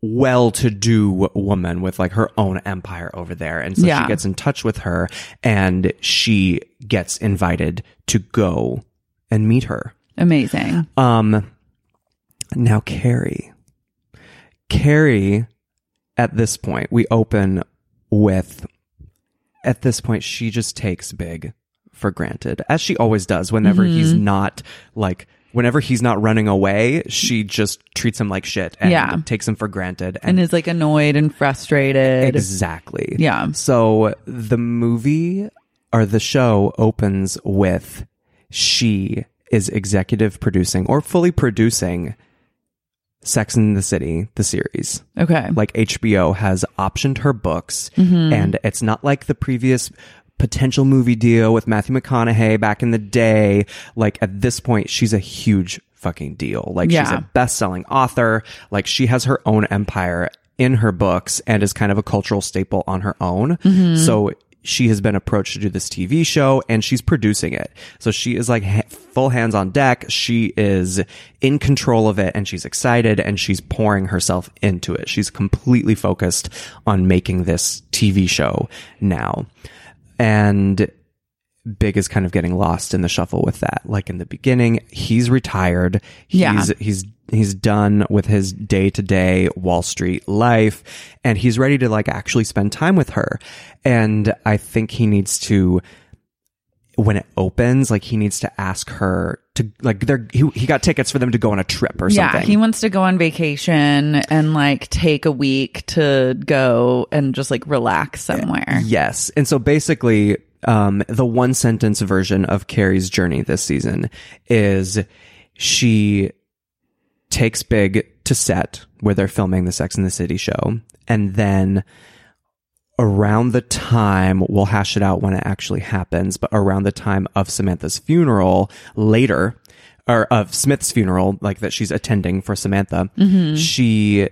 well-to-do woman with like her own empire over there. And so yeah. she gets in touch with her, and she gets invited to go and meet her. Amazing. Um, now, Carrie. Carrie, at this point, we open with, at this point, she just takes Big for granted, as she always does. Whenever mm-hmm. he's not, like, whenever he's not running away, she just treats him like shit and yeah. takes him for granted. And, and is, like, annoyed and frustrated. Exactly. Yeah. So the movie, or the show, opens with, she is executive producing or fully producing Sex and the City, the series. Okay. Like H B O has optioned her books, mm-hmm. and it's not like the previous potential movie deal with Matthew McConaughey back in the day. Like at this point, she's a huge fucking deal. Like yeah. she's a best-selling author. Like she has her own empire in her books and is kind of a cultural staple on her own. Mm-hmm. So she has been approached to do this T V show, and she's producing it. So she is like ha- full hands on deck. She is in control of it, and she's excited, and she's pouring herself into it. She's completely focused on making this T V show now. And Big is kind of getting lost in the shuffle with that. Like in the beginning, he's retired. He's, yeah. he's, he's done with his day to day Wall Street life, and he's ready to like actually spend time with her. And I think he needs to, when it opens, like he needs to ask her to like they're he, he got tickets for them to go on a trip or yeah, something. Yeah, he wants to go on vacation and like take a week to go and just like relax somewhere. Yes. And so basically, um, the one sentence version of Carrie's journey this season is she takes Big to set where they're filming the Sex and the City show, and then around the time, we'll hash it out when it actually happens, but around the time of Samantha's funeral later, or of Smith's funeral, like that she's attending for Samantha, mm-hmm. she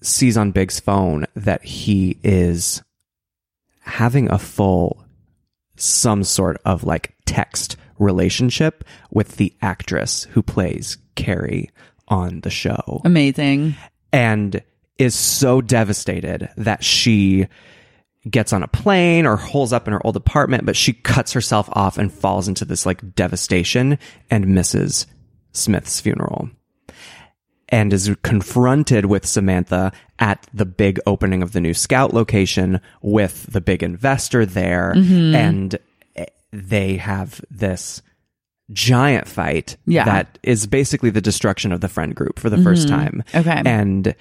sees on Big's phone that he is having a full, some sort of like text relationship with the actress who plays Carrie on the show. Amazing. And is so devastated that she gets on a plane or holes up in her old apartment, but she cuts herself off and falls into this like devastation and misses Smith's funeral, and is confronted with Samantha at the big opening of the new Scout location with the big investor there. Mm-hmm. And they have this giant fight yeah. that is basically the destruction of the friend group for the mm-hmm. first time. Okay. And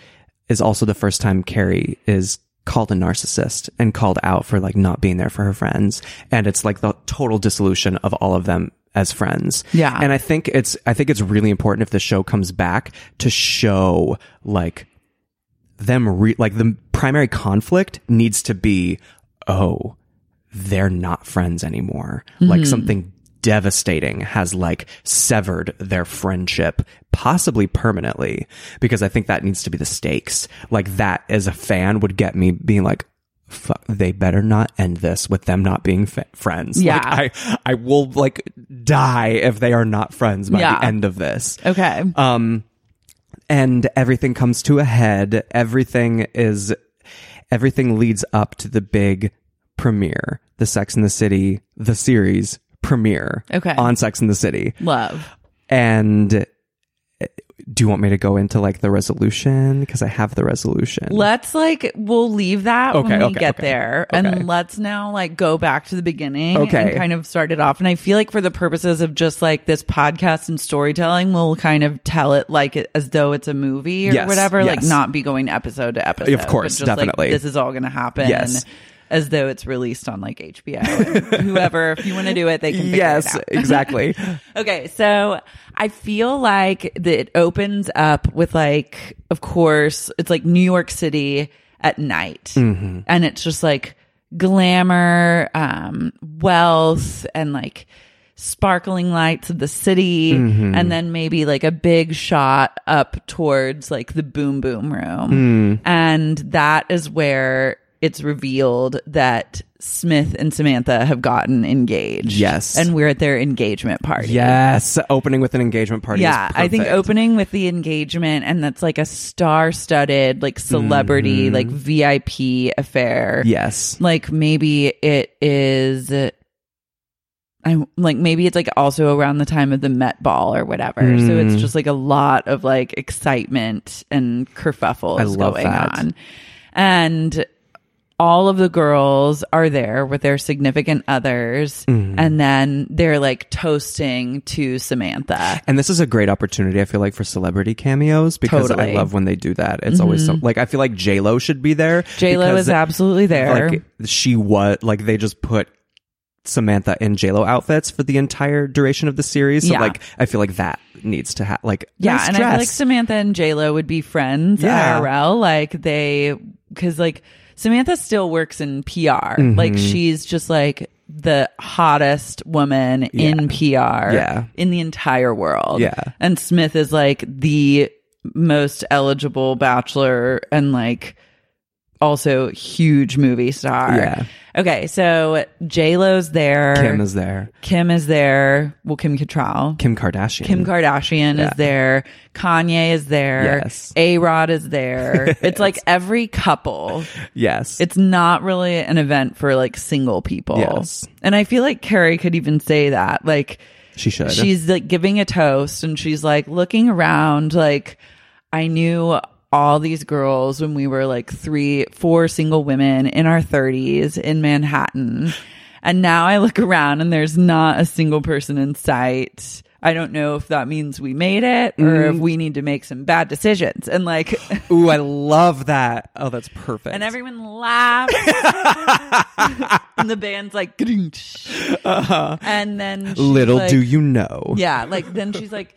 is also the first time Carrie is called a narcissist and called out for like not being there for her friends. And it's like the total dissolution of all of them as friends. Yeah. And I think it's, I think it's really important if the show comes back to show like them, re- like the primary conflict needs to be, oh, they're not friends anymore. Mm-hmm. Like something devastating has like severed their friendship, possibly permanently, because I think that needs to be the stakes. Like that as a fan would get me being like, fuck, they better not end this with them not being f- friends. Yeah. Like, I, I will like die if they are not friends by yeah. the end of this. Okay. Um, and everything comes to a head. Everything is, everything leads up to the big premiere, the Sex and the City, the series premiere okay. on Sex and the City. Love. And do you want me to go into like the resolution? Because I have the resolution. Let's like, we'll leave that okay, when we okay, get okay. there. Okay. And let's now like go back to the beginning okay. and kind of start it off. And I feel like for the purposes of just like this podcast and storytelling, we'll kind of tell it like it, as though it's a movie or yes, whatever, yes. like not be going episode to episode. Of course, just, definitely. Like, this is all going to happen. Yes. As though it's released on like H B O. Whoever, if you want to do it, they can figure yes, it out. Yes, exactly. Okay, so I feel like that it opens up with like, of course, it's like New York City at night. Mm-hmm. And it's just like glamour, um, wealth, and like sparkling lights of the city. Mm-hmm. And then maybe like a big shot up towards like the boom boom room. Mm. And that is where it's revealed that Smith and Samantha have gotten engaged. Yes. And we're at their engagement party. Yes. Opening with an engagement party. Yeah. Is I think opening with the engagement, and that's like a star-studded, like celebrity, mm-hmm. like V I P affair. Yes. Like maybe it is, I'm like, maybe it's like also around the time of the Met Ball or whatever. Mm. So it's just like a lot of like excitement and kerfuffle is going that. on. And all of the girls are there with their significant others, mm. and then they're like toasting to Samantha. And this is a great opportunity, I feel like, for celebrity cameos, because totally. I love when they do that. It's mm-hmm. always so, like, I feel like J-Lo should be there. J-Lo is absolutely there. Like she was, like they just put Samantha in J-Lo outfits for the entire duration of the series. So, yeah. like, I feel like that needs to have, like, yeah, nice and dress. I feel like Samantha and J-Lo would be friends yeah. I R L. Like, they, because, like, Samantha still works in P R. Mm-hmm. Like, she's just, like, the hottest woman yeah. in P R yeah. in the entire world. Yeah. And Smith is, like, the most eligible bachelor and, like, also huge movie star. Yeah. Okay, so J-Lo's there. Kim is there. Kim is there. Well, Kim Cattrall. Kim Kardashian. Kim Kardashian yeah. is there. Kanye is there. Yes. A-Rod is there. It's yes. like every couple. Yes. It's not really an event for like single people. Yes. And I feel like Carrie could even say that. Like she should. She's like giving a toast and she's like looking around like, I knew all these girls when we were like three, four single women in our thirties in Manhattan. And now I look around and there's not a single person in sight. I don't know if that means we made it or mm. if we need to make some bad decisions. And like, ooh, I love that. Oh, that's perfect. And everyone laughs. And the band's like, uh-huh. And then little like, do you know. Yeah. Like, then she's like,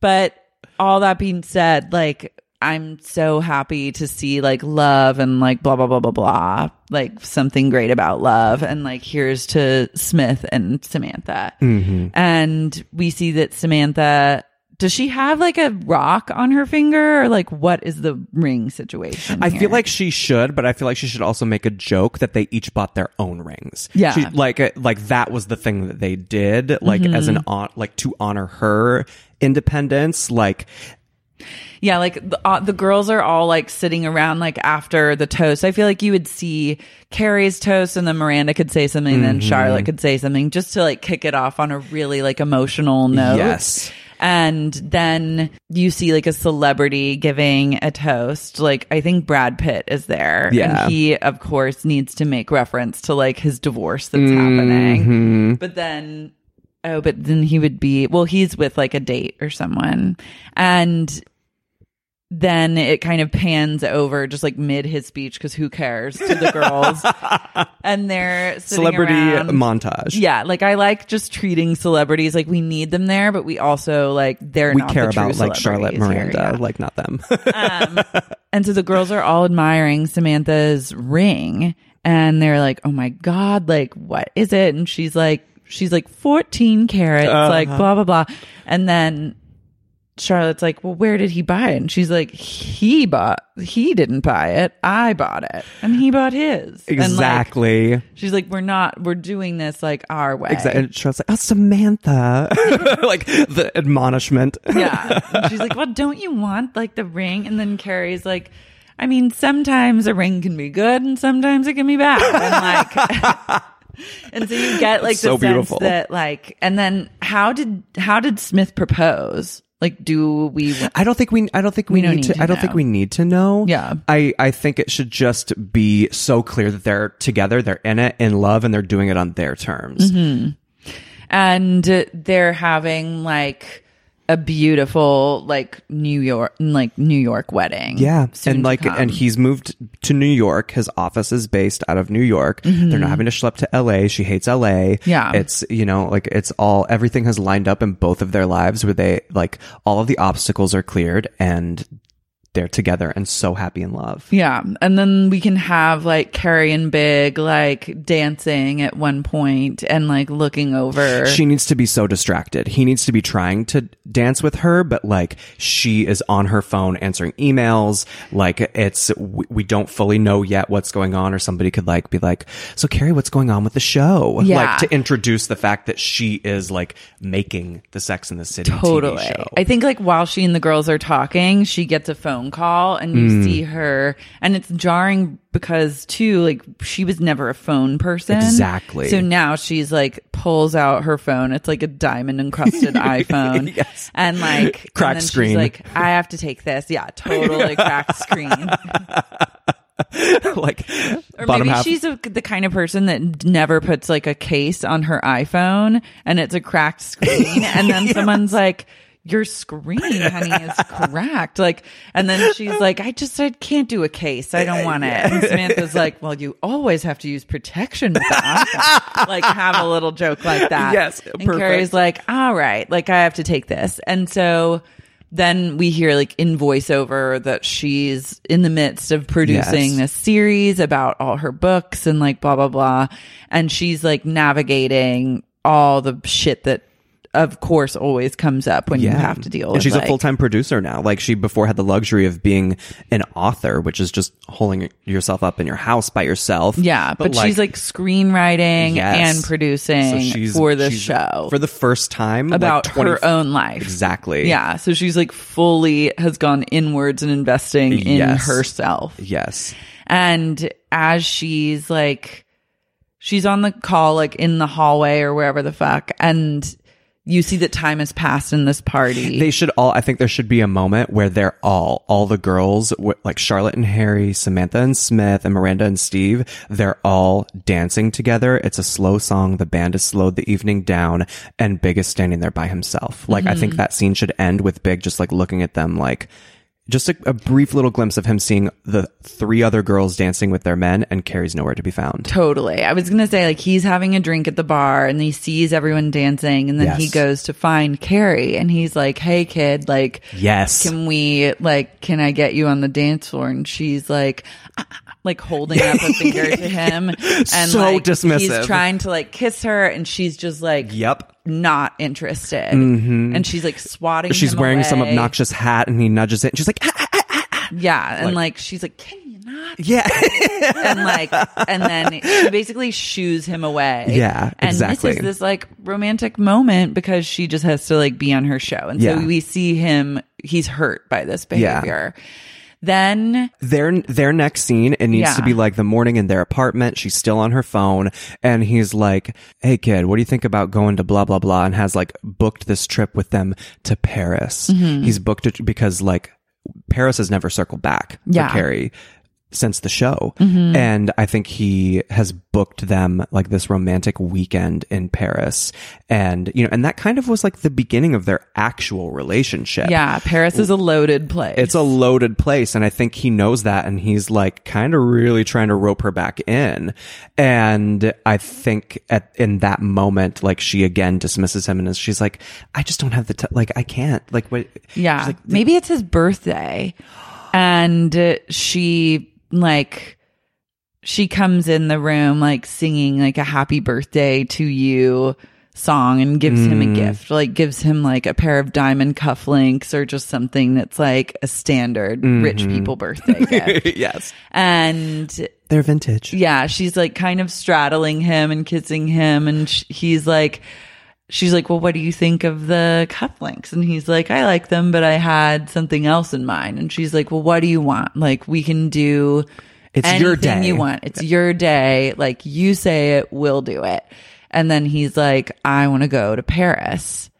but all that being said, like, I'm so happy to see like love and like blah, blah, blah, blah, blah, like something great about love. And like, here's to Smith and Samantha. Mm-hmm. And we see that Samantha, does she have like a rock on her finger? Or like, what is the ring situation? I here? feel like she should, but I feel like she should also make a joke that they each bought their own rings. Yeah. She, like, like that was the thing that they did, like mm-hmm. as an, on- like to honor her independence, like, yeah, like the, uh, the girls are all like sitting around like after the toast. I feel like you would see Carrie's toast and then Miranda could say something mm-hmm. and then Charlotte could say something just to like kick it off on a really like emotional note. Yes. And then you see like a celebrity giving a toast. Like I think Brad Pitt is there. Yeah. And he of course needs to make reference to like his divorce that's mm-hmm. happening. But then Oh, but then he would be, well, he's with like a date or someone. And then it kind of pans over just like mid his speech, because who cares, to the girls. And they're sitting celebrity around. Montage. Yeah. Like I like just treating celebrities like we need them there, but we also like they're we not care the about like Charlotte Miranda, here, yeah. like not them. um, and so the girls are all admiring Samantha's ring and they're like, oh my God, like what is it? And she's like, She's like fourteen carats, uh-huh. like blah, blah, blah. And then Charlotte's like, well, where did he buy it? And she's like, he bought, he didn't buy it. I bought it. And he bought his. Exactly. And like, she's like, we're not, we're doing this like our way. Exactly. And Charlotte's like, oh, Samantha. Like the admonishment. Yeah. And she's like, well, don't you want like the ring? And then Carrie's like, I mean, sometimes a ring can be good and sometimes it can be bad. And like... And so you get like the so sense beautiful. That like, and then how did how did Smith propose? Like, do we? I don't think we. I don't think we, we need, need to. to I don't know. think we need to know. Yeah. I I think it should just be so clear that they're together, they're in it, in love, and they're doing it on their terms. Mm-hmm. And they're having like a beautiful like New York, like New York wedding. Yeah. And like, come. and he's moved to New York. His office is based out of New York. Mm-hmm. They're not having to schlep to L A. She hates L A. Yeah. It's, you know, like it's all, everything has lined up in both of their lives where they like all of the obstacles are cleared and they're together and so happy in love. Yeah. And then we can have like Carrie and Big like dancing at one point and like looking over. She needs to be so distracted. He needs to be trying to dance with her, but like she is on her phone answering emails. Like it's, we, we don't fully know yet what's going on, or somebody could like be like, so Carrie, what's going on with the show? Yeah. Like to introduce the fact that she is like making the Sex and the City totally. T V show. I think like while she and the girls are talking, she gets a phone call and you mm. see her, and it's jarring because too like she was never a phone person. Exactly. So now she's like pulls out her phone, it's like a diamond encrusted iPhone. Yes. And like cracked screen. She's like, I have to take this. Yeah, totally cracked screen. Like, or maybe half. She's a, the kind of person that never puts like a case on her iPhone and it's a cracked screen. And then yes. someone's like, your screen, honey, is cracked. Like, and then she's like, I just, I can't do a case. I don't want it. And Samantha's like, well, you always have to use protection with the iPhone. Like, have a little joke like that. Yes, perfect. And Carrie's like, all right, like, I have to take this. And so then we hear, like, in voiceover that she's in the midst of producing yes. this series about all her books and, like, blah, blah, blah. And she's, like, navigating all the shit that of course always comes up when yeah. you have to deal with. And she's like, a full-time producer now. Like, she before had the luxury of being an author, which is just holding yourself up in your house by yourself. Yeah, but, but like, she's like screenwriting yes. and producing so for the show. For the first time. About like twenty, her own life. Exactly. Yeah, so she's like fully has gone inwards and investing in yes. herself. Yes. And as she's like, she's on the call, like in the hallway or wherever the fuck, and you see that time has passed in this party. They should all, I think there should be a moment where they're all, all the girls, like Charlotte and Harry, Samantha and Smith, and Miranda and Steve, they're all dancing together. It's a slow song. The band has slowed the evening down, and Big is standing there by himself. Like, mm-hmm. I think that scene should end with Big just like looking at them like, just a, a brief little glimpse of him seeing the three other girls dancing with their men, and Carrie's nowhere to be found. Totally. I was going to say, like, he's having a drink at the bar and he sees everyone dancing, and then yes. he goes to find Carrie and he's like, hey, kid, like, yes. can we, like, can I get you on the dance floor? And she's like, ah, like holding up a finger to him. And so like, dismissive. He's trying to like kiss her, and she's just like, yep. not interested, mm-hmm. and she's like swatting. She's him wearing away. Some obnoxious hat, and he nudges it, and she's like, ah, ah, ah, ah, ah. yeah, and like, like she's like, can you not? Yeah, and like, and then she basically shoos him away. Yeah, and exactly. this is this like romantic moment because she just has to like be on her show, and yeah. so we see him. He's hurt by this behavior. Yeah. Then their their next scene, it needs yeah. to be like the morning in their apartment. She's still on her phone, and he's like, hey kid, what do you think about going to blah blah blah, and has like booked this trip with them to Paris. Mm-hmm. He's booked it because like Paris has never circled back yeah. for Carrie since the show. Mm-hmm. And I think he has booked them like this romantic weekend in Paris. And, you know, and that kind of was like the beginning of their actual relationship. Yeah. Paris is a loaded place. It's a loaded place. And I think he knows that. And he's like kind of really trying to rope her back in. And I think at, in that moment, like she again dismisses him, and she's like, I just don't have the, t- like, I can't like, what? Yeah. Like, maybe it's his birthday. And she, like, she comes in the room, like, singing, like, a happy birthday to you song, and gives mm. him a gift. Like, gives him, like, a pair of diamond cufflinks or just something that's, like, a standard mm-hmm. rich people birthday gift. Yes. And they're vintage. Yeah. She's, like, kind of straddling him and kissing him. And sh- he's, like... She's like, well, what do you think of the cufflinks? And he's like, I like them, but I had something else in mind. And she's like, well, what do you want? Like, we can do it's anything your day. You want. It's your day. Like, you say it, we'll do it. And then he's like, I want to go to Paris.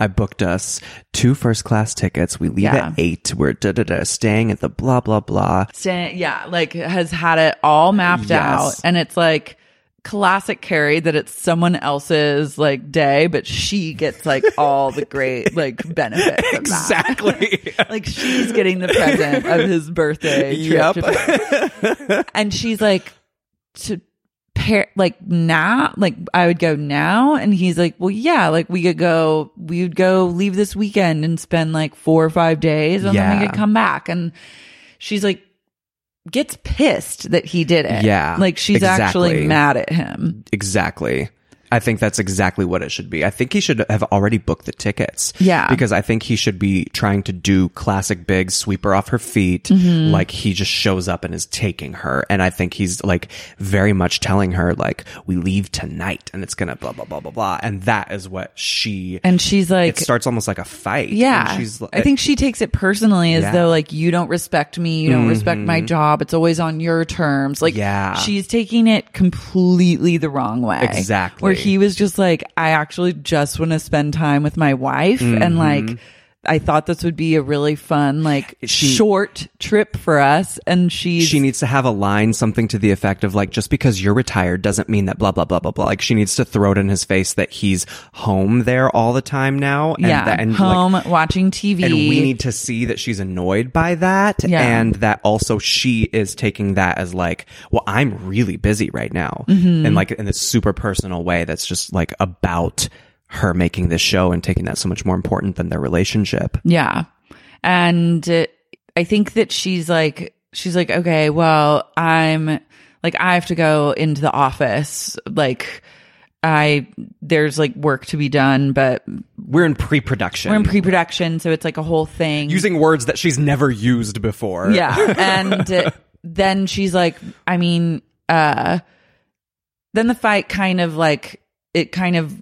I booked us two first class tickets. We leave yeah. at eight. We're da da da staying at the blah, blah, blah. Stay- yeah, like, has had it all mapped yes. out. And it's like... classic Carrie, that it's someone else's like day, but she gets like all the great like benefits of exactly that. Like, she's getting the present of his birthday trip yep. and she's like, to pair like now, like I would go now, and he's like, well yeah, like we could go we would go leave this weekend and spend like four or five days and yeah. then we could come back. And she's like gets pissed that he did it. Yeah. Like, she's exactly. actually mad at him. Exactly. I think that's exactly what it should be. I think he should have already booked the tickets. Yeah. Because I think he should be trying to do classic Big, sweep her off her feet. Mm-hmm. Like, he just shows up and is taking her. And I think he's like very much telling her, like, we leave tonight and it's going to blah, blah, blah, blah, blah. And that is what she. And she's like. It starts almost like a fight. Yeah. And she's, I think she takes it personally as yeah. though, like, you don't respect me. You don't mm-hmm. respect my job. It's always on your terms. Like, yeah. she's taking it completely the wrong way. Exactly. Where he was just like, I actually just want to spend time with my wife. Mm-hmm. And like, I thought this would be a really fun, like, she, short trip for us. And she she needs to have a line, something to the effect of like, just because you're retired doesn't mean that blah, blah, blah, blah, blah. Like, she needs to throw it in his face that he's home there all the time now. And yeah, that, and home, like, watching T V. And we need to see that she's annoyed by that. Yeah. And that also she is taking that as like, well, I'm really busy right now. Mm-hmm. And like, in this super personal way that's just like about her making this show and taking that so much more important than their relationship. Yeah. And uh, I think that she's like, she's like, okay, well, I'm like, I have to go into the office. Like, I there's like work to be done, but we're in pre-production. We're in pre-production, so it's like a whole thing. Using words that she's never used before. Yeah. And uh, then she's like, I mean, uh, then the fight kind of like, it kind of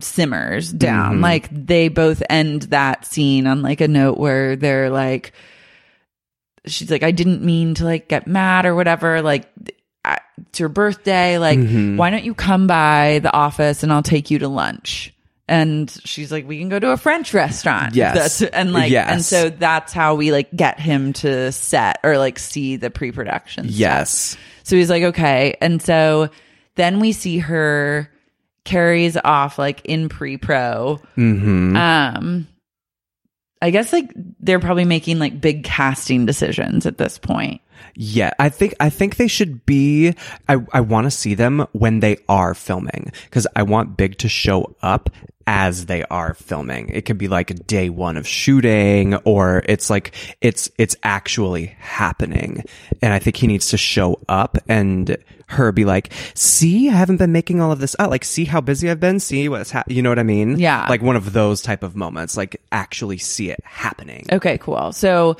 simmers down. Mm-hmm. Like they both end that scene on like a note where they're like, she's like, I didn't mean to like get mad or whatever. Like, it's your birthday, like, mm-hmm. why don't you come by the office and I'll take you to lunch? And she's like, we can go to a French restaurant. Yes. That's, and like, yes. And so that's how we like get him to set or like see the pre-production. Yes. Stuff. So he's like, okay. And so then we see her carries off like in pre-pro. Mm-hmm. Um, I guess like they're probably making like big casting decisions at this point. Yeah, I think I think they should be. I, I want to see them when they are filming, because I want Big to show up as they are filming. It could be like day one of shooting, or it's like it's it's actually happening. And I think he needs to show up and her be like, see, I haven't been making all of this up. Like, see how busy I've been. See what's happening. You know what I mean? Yeah. Like one of those type of moments, like actually see it happening. Okay, cool. So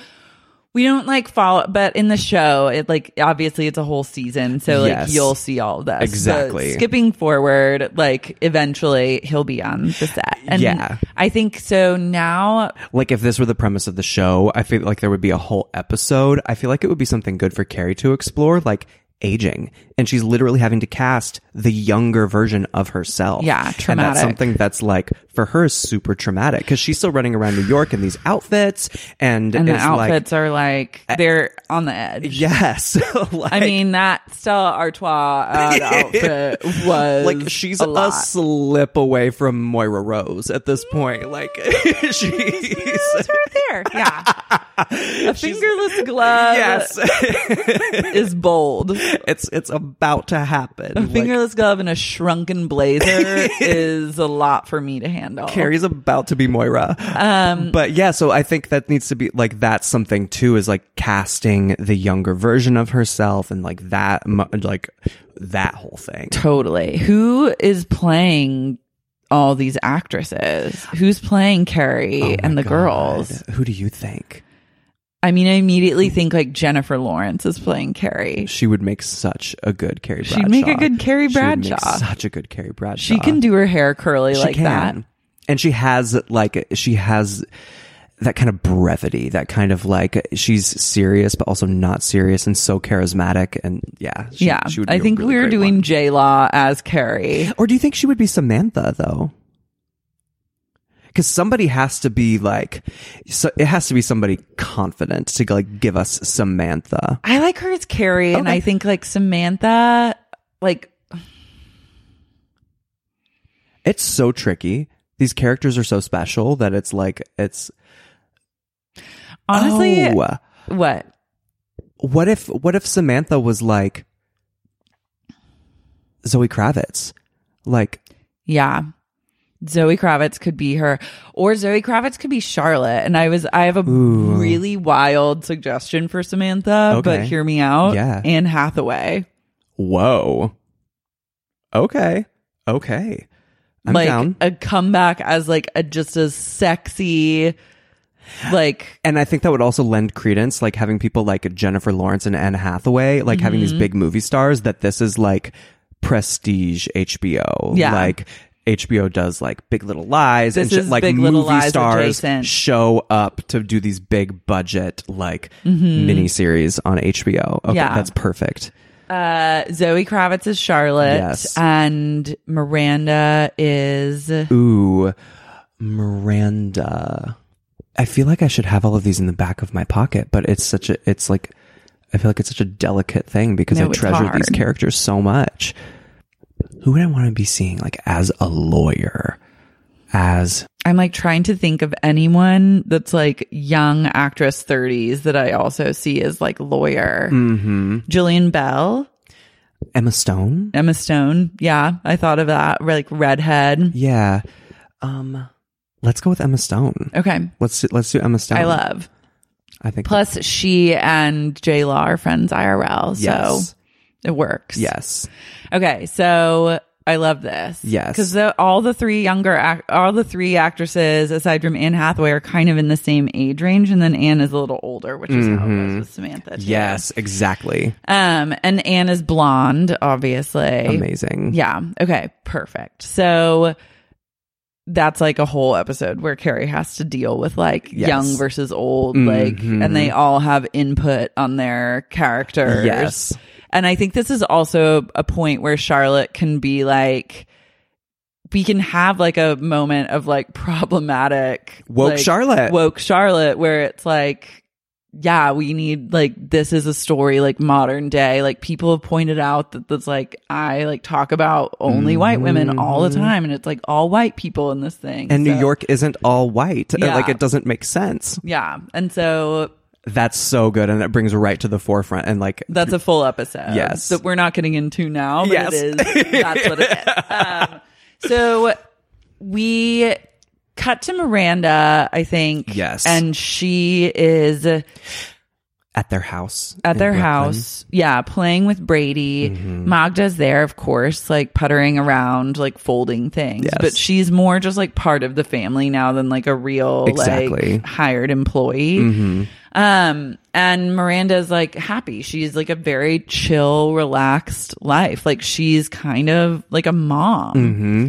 we don't like follow, but in the show, it like obviously it's a whole season, so like yes. you'll see all of this. Exactly. So skipping forward, like eventually he'll be on the set, and yeah, I think so. Now, like if this were the premise of the show, I feel like there would be a whole episode. I feel like it would be something good for Carrie to explore, like aging, and she's literally having to cast the younger version of herself. Yeah, traumatic. And that's something that's like for her is super traumatic, because she's still running around New York in these outfits, and, and it's the outfits like, are like they're on the edge. Yes. Like, I mean that Stella Artois uh, outfit was like she's a, a slip away from Moira Rose at this point. Like she's right there. Yeah, a fingerless glove. Yes, is bold. It's it's about to happen. A fingerless like, glove and a shrunken blazer is a lot for me to handle. Carrie's about to be Moira. Um, but yeah, so I think that needs to be like that's something too, is like casting the younger version of herself and like that like that whole thing. Totally. Who is playing all these actresses? Who's playing Carrie oh and the God. girls? Who do you think? I mean, I immediately think like Jennifer Lawrence is playing Carrie. She would make such a good Carrie Bradshaw. She'd make a good Carrie Bradshaw. She would make such a good Carrie Bradshaw. She can do her hair curly she like can. that. And she has like, she has that kind of brevity, that kind of like, she's serious, but also not serious and so charismatic. And yeah. She, yeah. She would be I think really we were doing J-Law as Carrie. Or do you think she would be Samantha though? Because somebody has to be like, so it has to be somebody confident to like give us Samantha. I like her as Carrie, okay. And I think like Samantha, like it's so tricky. These characters are so special that it's like it's honestly oh. what? What if what if Samantha was like Zoe Kravitz, like yeah. Zoe Kravitz could be her, or Zoe Kravitz could be Charlotte. And I was, I have a Ooh. really wild suggestion for Samantha, okay. but hear me out. Yeah. Anne Hathaway. Whoa. Okay. Okay. I'm like down. A comeback as like a, just a sexy, like, and I think that would also lend credence, like having people like Jennifer Lawrence and Anne Hathaway, like mm-hmm. having these big movie stars, that this is like prestige H B O. Yeah. Like, H B O does like Big Little Lies this and sh- like Big movie stars show up to do these big budget like mm-hmm. miniseries on H B O. Okay, yeah. That's perfect. Uh, Zoe Kravitz is Charlotte, yes. and Miranda is ooh Miranda. I feel like I should have all of these in the back of my pocket, but it's such a it's like I feel like it's such a delicate thing because no, I treasure hard. these characters so much. Who would I want to be seeing, like, as a lawyer? As I'm, like, trying to think of anyone that's, like, young actress thirties that I also see as, like, lawyer. Mm-hmm. Jillian Bell. Emma Stone. Emma Stone. Yeah, I thought of that. Like, redhead. Yeah. Um, let's go with Emma Stone. Okay. Let's do, let's do Emma Stone. I love. I think. Plus, that's... she and J-Law are friends I R L, so... Yes. It works. Yes. Okay. So I love this. Yes. Because the, all the three younger, act, all the three actresses, aside from Anne Hathaway, are kind of in the same age range. And then Anne is a little older, which is mm-hmm. how it goes with Samantha. Too. Yes, exactly. Um, and Anne is blonde, obviously. Amazing. Yeah. Okay. Perfect. So that's like a whole episode where Carrie has to deal with like yes. young versus old, mm-hmm. like, and they all have input on their characters. Yes. And I think this is also a point where Charlotte can be like, we can have like a moment of like problematic woke like, Charlotte, woke Charlotte, where it's like, yeah, we need like, this is a story like modern day. Like people have pointed out that that's like, I like talk about only mm-hmm. white women all the time. And it's like all white people in this thing. And so. New York isn't all white. Yeah. Like it doesn't make sense. Yeah. And so... That's so good, and it brings right to the forefront. And like that's a full episode. Yes, that we're not getting into now. But yes, it is, that's what it is. Um, so we cut to Miranda, I think. Yes, and she is at their house. At their Brooklyn. house, yeah, playing with Brady. Mm-hmm. Magda's there, of course, like puttering around, like folding things. Yes. But she's more just like part of the family now than like a real exactly. like hired employee. Mm-hmm. Um, and Miranda's like happy. She's like a very chill, relaxed life. Like she's kind of like a mom. Mm-hmm.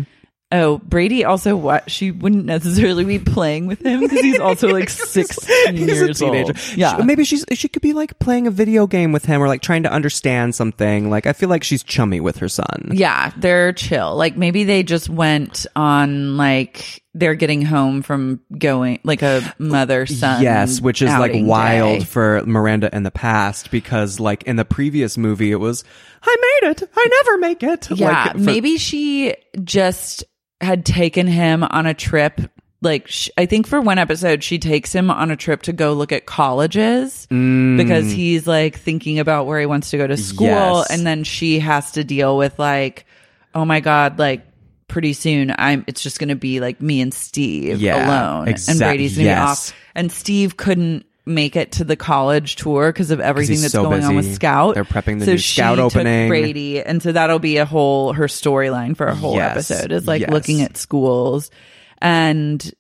Oh, Brady also what she wouldn't necessarily be playing with him because he's also like sixteen he's years a teenager. old. Yeah, she, maybe she's she could be like playing a video game with him or like trying to understand something. Like I feel like she's chummy with her son. Yeah, they're chill. Like maybe they just went on like they're getting home from going like a mother son. Yes, which is like wild day. for Miranda in the past because like in the previous movie it was I made it. I never make it. Yeah, like, for- maybe she just. had taken him on a trip. Like, sh- I think for one episode, she takes him on a trip to go look at colleges mm. because he's like thinking about where he wants to go to school. Yes. And then she has to deal with like, oh my God, like pretty soon I'm, it's just going to be like me and Steve yeah, alone exact- and Brady's going to yes. be off. And Steve couldn't make it to the college tour because of everything that's so going busy. on with Scout. They're prepping the so new Scout opening. Brady, and so that'll be a whole her storyline for a whole yes. episode is like yes. looking at schools, and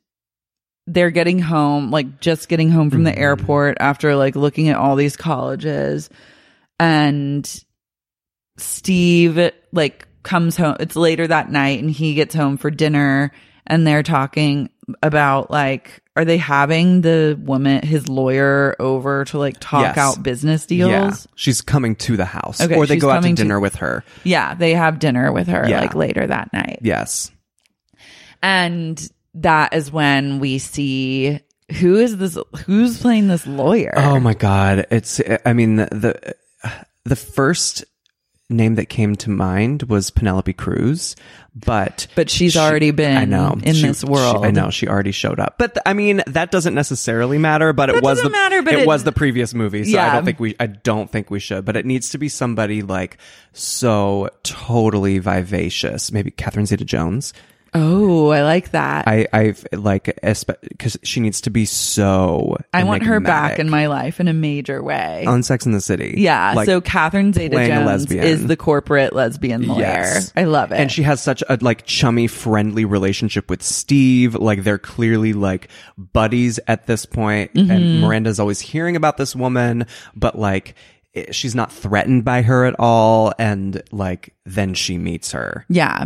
they're getting home, like just getting home from mm-hmm. the airport after like looking at all these colleges, and Steve like comes home. It's later that night, and he gets home for dinner, and they're talking about like. Are they having the woman, his lawyer, over to like talk yes. out business deals? Yeah. She's coming to the house. Okay, or they go out to dinner to, with her. Yeah, they have dinner with her yeah. like later that night. Yes. And that is when we see who is this, who's playing this lawyer? Oh my God. It's, I mean, the the, the first name that came to mind was Penelope Cruz, but but she's she, already been I know, in she, this world. She, I know she already showed up, but th- I mean that doesn't necessarily matter. But that it was the matter, but it, it was the previous movie, so yeah. I don't think we I don't think we should. But it needs to be somebody like so totally vivacious, maybe Catherine Zeta Jones. Oh, I like that. I I've like because she needs to be so. I want her back in my life in a major way on Sex and the City. Yeah, like, so Catherine Zeta-Jones is the corporate lesbian lawyer. Yes. I love it, and she has such a like chummy, friendly relationship with Steve. Like they're clearly like buddies at this point, mm-hmm. and Miranda's always hearing about this woman, but like. She's not threatened by her at all, and like then she meets her. Yeah.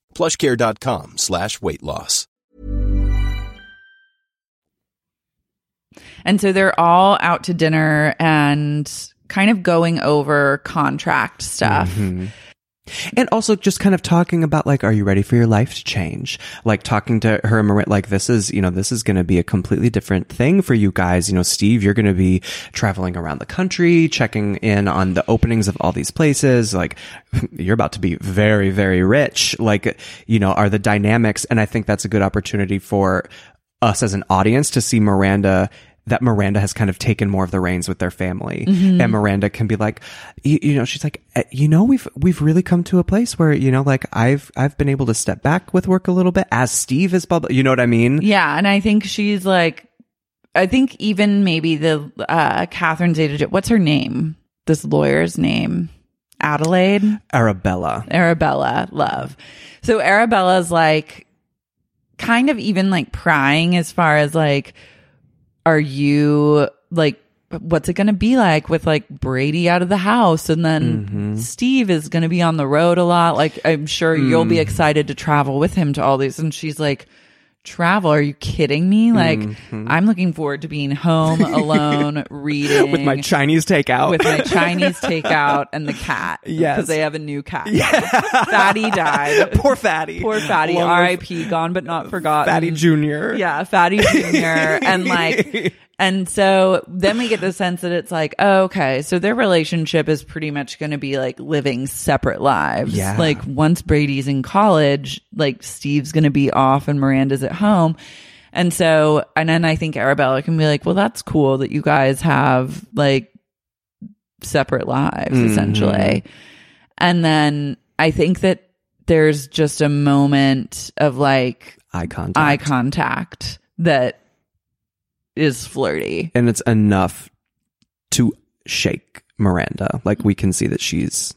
plushcare.com slash weight loss. And so they're all out to dinner and kind of going over contract stuff. Mm-hmm. And also just kind of talking about, like, are you ready for your life to change? Like, talking to her, like, this is, you know, this is going to be a completely different thing for you guys. You know, Steve, you're going to be traveling around the country, checking in on the openings of all these places. Like, you're about to be very, very rich. Like, you know, are the dynamics. And I think that's a good opportunity for us as an audience to see Miranda, that Miranda has kind of taken more of the reins with their family. Mm-hmm. And Miranda can be like, you, you know, she's like, you know, we've, we've really come to a place where, you know, like I've, I've been able to step back with work a little bit as Steve is, blah, blah, you know what I mean? Yeah. And I think she's like, I think even maybe the, uh, Catherine Zeta, what's her name? This lawyer's name, Adelaide? Arabella. Arabella Love. So Arabella's like kind of even like prying as far as like, are you like, what's it going to be like with like Brady out of the house? And then mm-hmm. Steve is going to be on the road a lot. Like, I'm sure mm. you'll be excited to travel with him to all these. And she's like, travel? Are you kidding me? Like, mm-hmm. I'm looking forward to being home alone, reading. With my Chinese takeout. With my Chinese takeout and the cat. Yes. Because they have a new cat. Yeah. Fatty died. Poor Fatty. Poor Fatty. R I P Gone but not forgotten. Fatty Junior Yeah. Fatty Junior And like, and so then we get the sense that it's like, oh, okay, so their relationship is pretty much going to be like living separate lives. Yeah. Like once Brady's in college, like Steve's going to be off and Miranda's at home. And so, and then I think Arabella can be like, well, that's cool that you guys have like separate lives, mm-hmm. essentially. And then I think that there's just a moment of like eye contact, eye contact that is flirty, and it's enough to shake Miranda. Like, we can see that she's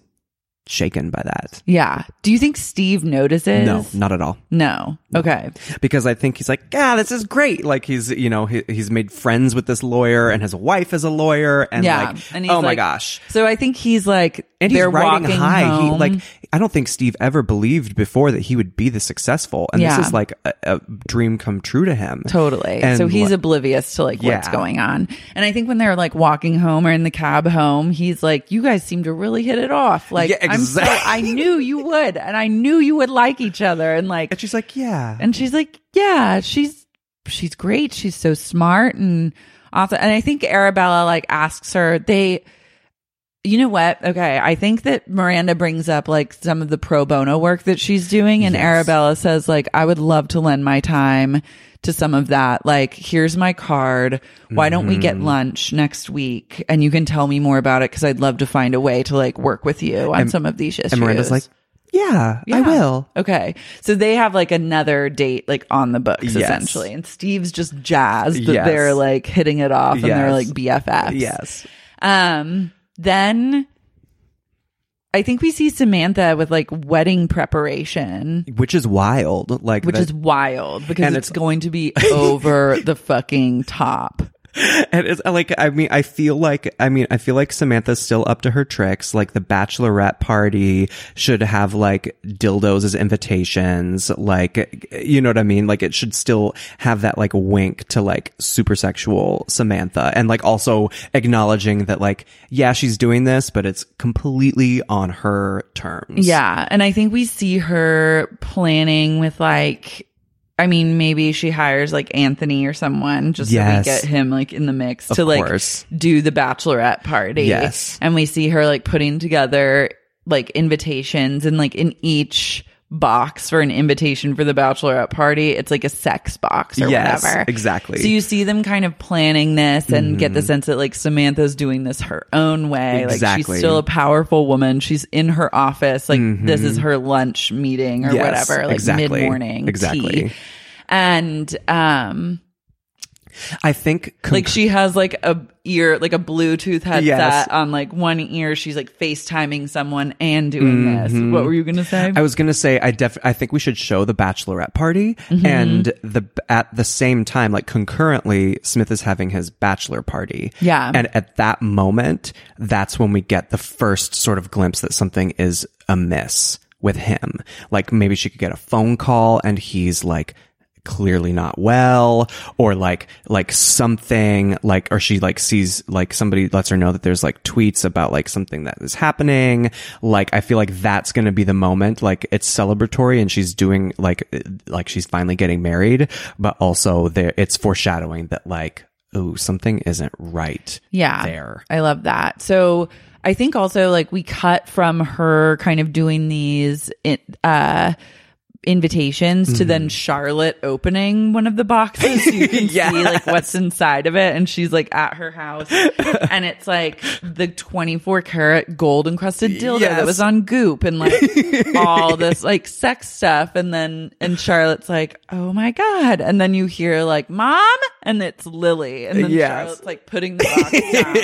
shaken by that. Yeah. Do you think Steve notices? No, not at all. No. no. Okay. Because I think he's like, yeah, this is great. Like, he's, you know, he, he's made friends with this lawyer, and his wife is a lawyer, and yeah. like, and he's oh like, my gosh. So I think he's like, and he's they're riding walking high. Home. He, like, I don't think Steve ever believed before that he would be this successful, and yeah. this is like a, a dream come true to him. Totally. And so he's like, oblivious to like yeah. what's going on. And I think when they're like walking home or in the cab home, he's like, you guys seem to really hit it off. Like, yeah, exactly. I'm so, I knew you would, and I knew you would like each other, and like, and she's like, yeah, and she's like, yeah, she's she's great, she's so smart, and also, and I think Arabella like asks her, they, you know what? Okay, I think that Miranda brings up like some of the pro bono work that she's doing, and yes. Arabella says like, I would love to lend my time to some of that. Like, here's my card. Why don't we get lunch next week and you can tell me more about it, because I'd love to find a way to like work with you on and, some of these issues. And Miranda's like, yeah, yeah, I will. Okay. So they have like another date like on the books, yes. essentially. And Steve's just jazzed that yes. they're like hitting it off, yes. and they're like B F Fs. Yes. Um, then I think we see Samantha with like wedding preparation, which is wild. Like, which that, is wild because it's, it's going to be over the fucking top. And it's like, I mean, I feel like, I mean, I feel like Samantha's still up to her tricks. Like, the bachelorette party should have like dildos as invitations. Like, you know what I mean? Like, it should still have that like wink to like super sexual Samantha, and like also acknowledging that like, yeah, she's doing this, but it's completely on her terms. Yeah. And I think we see her planning with like, I mean, maybe she hires like Anthony or someone just yes. so we get him like in the mix of to like course. Do the bachelorette party. Yes. And we see her like putting together like invitations, and like in each box for an invitation for the bachelorette party, it's like a sex box or yes, whatever. Exactly. So you see them kind of planning this, and mm-hmm. get the sense that like Samantha's doing this her own way. Exactly. Like, she's still a powerful woman. She's in her office. Like, mm-hmm. this is her lunch meeting or yes, whatever. Like exactly. mid-morning exactly. tea. And um I think conc- like she has like a ear, like a Bluetooth headset yes. on like one ear. She's like FaceTiming someone and doing mm-hmm. this. What were you going to say? I was going to say, I def, I think we should show the bachelorette party, mm-hmm. and the, at the same time, like concurrently, Smith is having his bachelor party. Yeah. And at that moment, that's when we get the first sort of glimpse that something is amiss with him. Like, maybe she could get a phone call and he's like clearly not well, or like like something like, or she like sees like somebody lets her know that there's like tweets about like something that is happening. Like, I feel like that's going to be the moment. Like, it's celebratory and she's doing like like she's finally getting married, but also there it's foreshadowing that like, oh, something isn't right. Yeah, there. I love that. So I think also like we cut from her kind of doing these uh invitations mm-hmm. to then Charlotte opening one of the boxes. So you can yes. see like what's inside of it, and she's like at her house, and it's like the twenty-four karat gold encrusted dildo yes. that was on Goop, and like all this like sex stuff, and then and Charlotte's like, oh my god, and then you hear like mom, and it's Lily, and then yes. Charlotte's like putting the box down.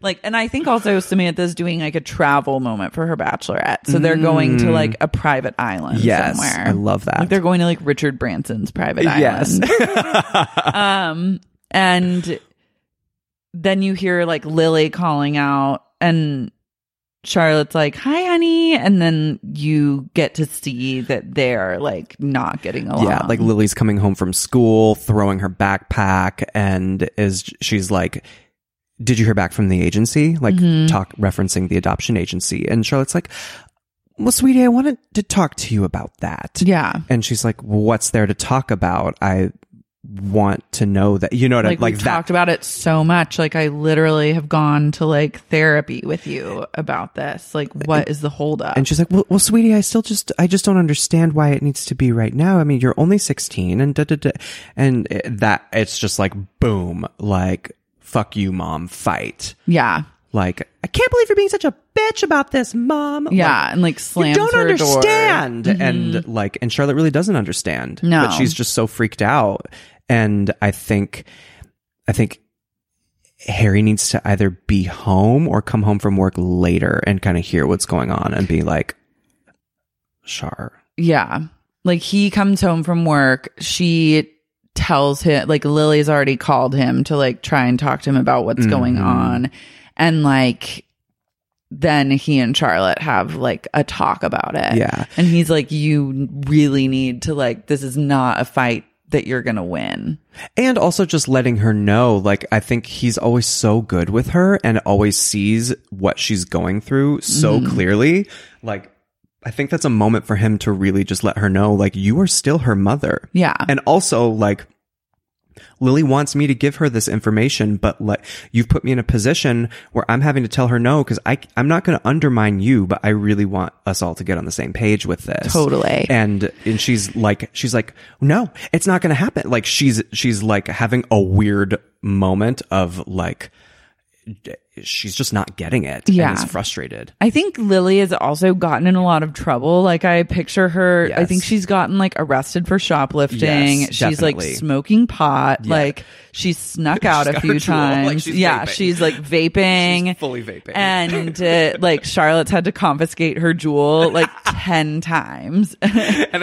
Like, and I think also Samantha's doing like a travel moment for her bachelorette, so they're mm. going to like a private island yes. somewhere. I love that. Like, they're going to like Richard Branson's private island. Yes. um, and then you hear like Lily calling out, and Charlotte's like, hi, honey. And then you get to see that they're like not getting along. Yeah, like Lily's coming home from school, throwing her backpack, and is she's like, did you hear back from the agency? Like mm-hmm. talk referencing the adoption agency. And Charlotte's like, well, sweetie, I wanted to talk to you about that. Yeah. And she's like, what's there to talk about? I want to know that, you know what I mean? Like, we like talked about it so much. Like, I literally have gone to like therapy with you about this. Like, what and, is the holdup? And she's like, well, well, sweetie, I still just, I just don't understand why it needs to be right now. I mean, you're only sixteen and da, da, da. And that, it's just like, boom, like, fuck you, mom, fight. Yeah. Like, I can't believe you're being such a bitch about this, mom. Yeah, like, and like slams her door. You don't understand. Mm-hmm. And like, and Charlotte really doesn't understand. No. But she's just so freaked out. And I think, I think Harry needs to either be home or come home from work later and kind of hear what's going on and be like, Char. Yeah. Like, he comes home from work. She tells him, like, Lily's already called him to like try and talk to him about what's mm-hmm. going on. And like, then he and Charlotte have like a talk about it. Yeah. And he's like, you really need to like, this is not a fight that you're going to win. And also just letting her know, like, I think he's always so good with her and always sees what she's going through so mm. clearly. Like, I think that's a moment for him to really just let her know, like, you are still her mother. Yeah. And also like, Lily wants me to give her this information, but like, you've put me in a position where I'm having to tell her no, because I, I'm not going to undermine you, but I really want us all to get on the same page with this. Totally. And, and she's like, she's like, no, it's not going to happen. Like, she's, she's like having a weird moment of like, she's just not getting it. Yeah. And is frustrated. I think Lily has also gotten in a lot of trouble. Like, I picture her, yes. I think she's gotten like arrested for shoplifting. Yes, she's definitely. Like smoking pot. Yeah. Like, she's snuck out she's a few times. Like, she's yeah. Vaping. She's like vaping. She's fully vaping. And uh, like, Charlotte's had to confiscate her jewel like ten times. And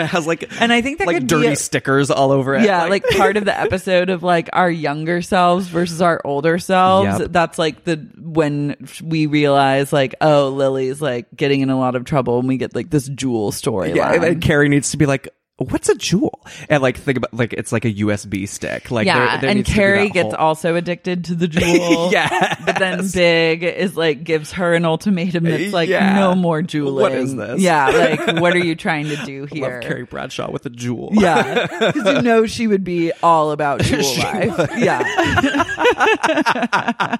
it has like, and I think that like could dirty be a, stickers all over it. Yeah. Like, like part of the episode of like our younger selves versus our older selves. Yep. That's like the, when we realize like, oh, Lily's like getting in a lot of trouble, and we get like this jewel storyline. Yeah, and then Carrie needs to be like, what's a jewel? And like, think about like, it's like a U S B stick. Like, yeah, there, there and Carrie gets whole... also addicted to the jewel. Yeah, but then Big is like gives her an ultimatum that's like, yeah. no more jeweling. What is this? Yeah, like, what are you trying to do here? I love Carrie Bradshaw with a jewel. Yeah, because you know she would be all about jewel life. Would. Yeah.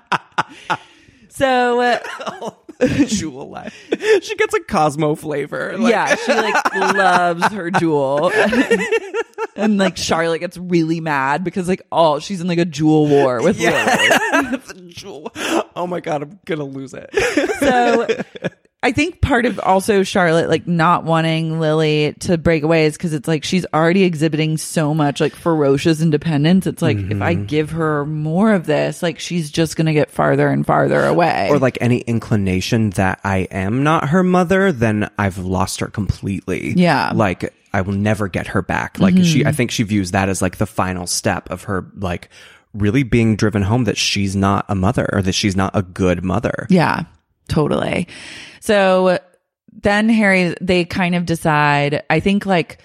So, uh, oh, jewel life. She gets a Cosmo flavor. Like. Yeah, she like loves her jewel, and like Charlotte gets really mad because like all oh, she's in like a jewel war with yeah. Lily. The jewel. Oh my god, I'm gonna lose it. So. I think part of also Charlotte like not wanting Lily to break away is because it's like she's already exhibiting so much like ferocious independence. It's like mm-hmm. if I give her more of this, like she's just going to get farther and farther away. Or like any inclination that I am not her mother, then I've lost her completely. Yeah. Like I will never get her back. Like mm-hmm. she, I think she views that as like the final step of her like really being driven home that she's not a mother or that she's not a good mother. Yeah. Totally. So then Harry, they kind of decide, I think like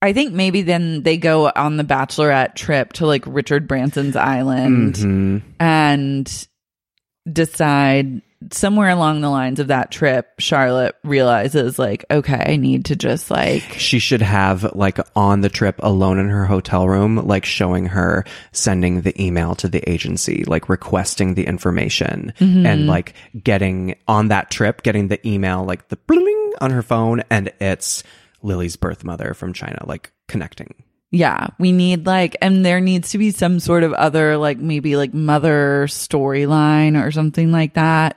I think maybe then they go on the Bachelorette trip to like Richard Branson's island mm-hmm. and decide somewhere along the lines of that trip, Charlotte realizes like, okay, I need to just like... She should have like on the trip alone in her hotel room, like showing her sending the email to the agency, like requesting the information mm-hmm. and like getting on that trip, getting the email, like the bling on her phone, and it's... Lily's birth mother from China, like connecting. Yeah, we need like, and there needs to be some sort of other, like maybe like mother storyline or something like that.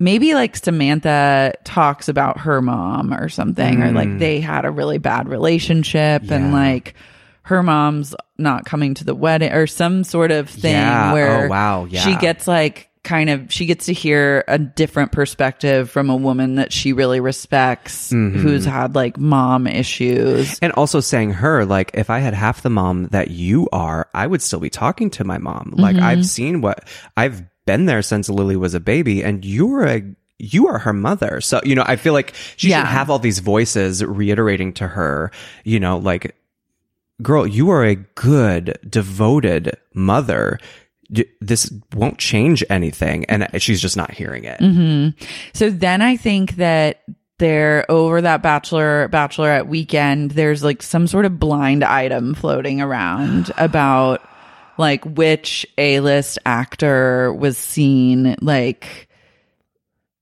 Maybe like Samantha talks about her mom or something, mm. or like they had a really bad relationship yeah. and like her mom's not coming to the wedding or some sort of thing yeah. where oh, wow. yeah. she gets like kind of, she gets to hear a different perspective from a woman that she really respects mm-hmm. who's had like mom issues. And also saying her, like, if I had half the mom that you are, I would still be talking to my mom. Like mm-hmm. I've seen what, I've been there since Lily was a baby, and you're a, you are her mother. So, you know, I feel like she yeah. should have all these voices reiterating to her, you know, like, girl, you are a good, devoted mother. This won't change anything, and she's just not hearing it. Mm-hmm. So then I think that they're over that bachelor bachelorette weekend. There's like some sort of blind item floating around about like which A-list actor was seen like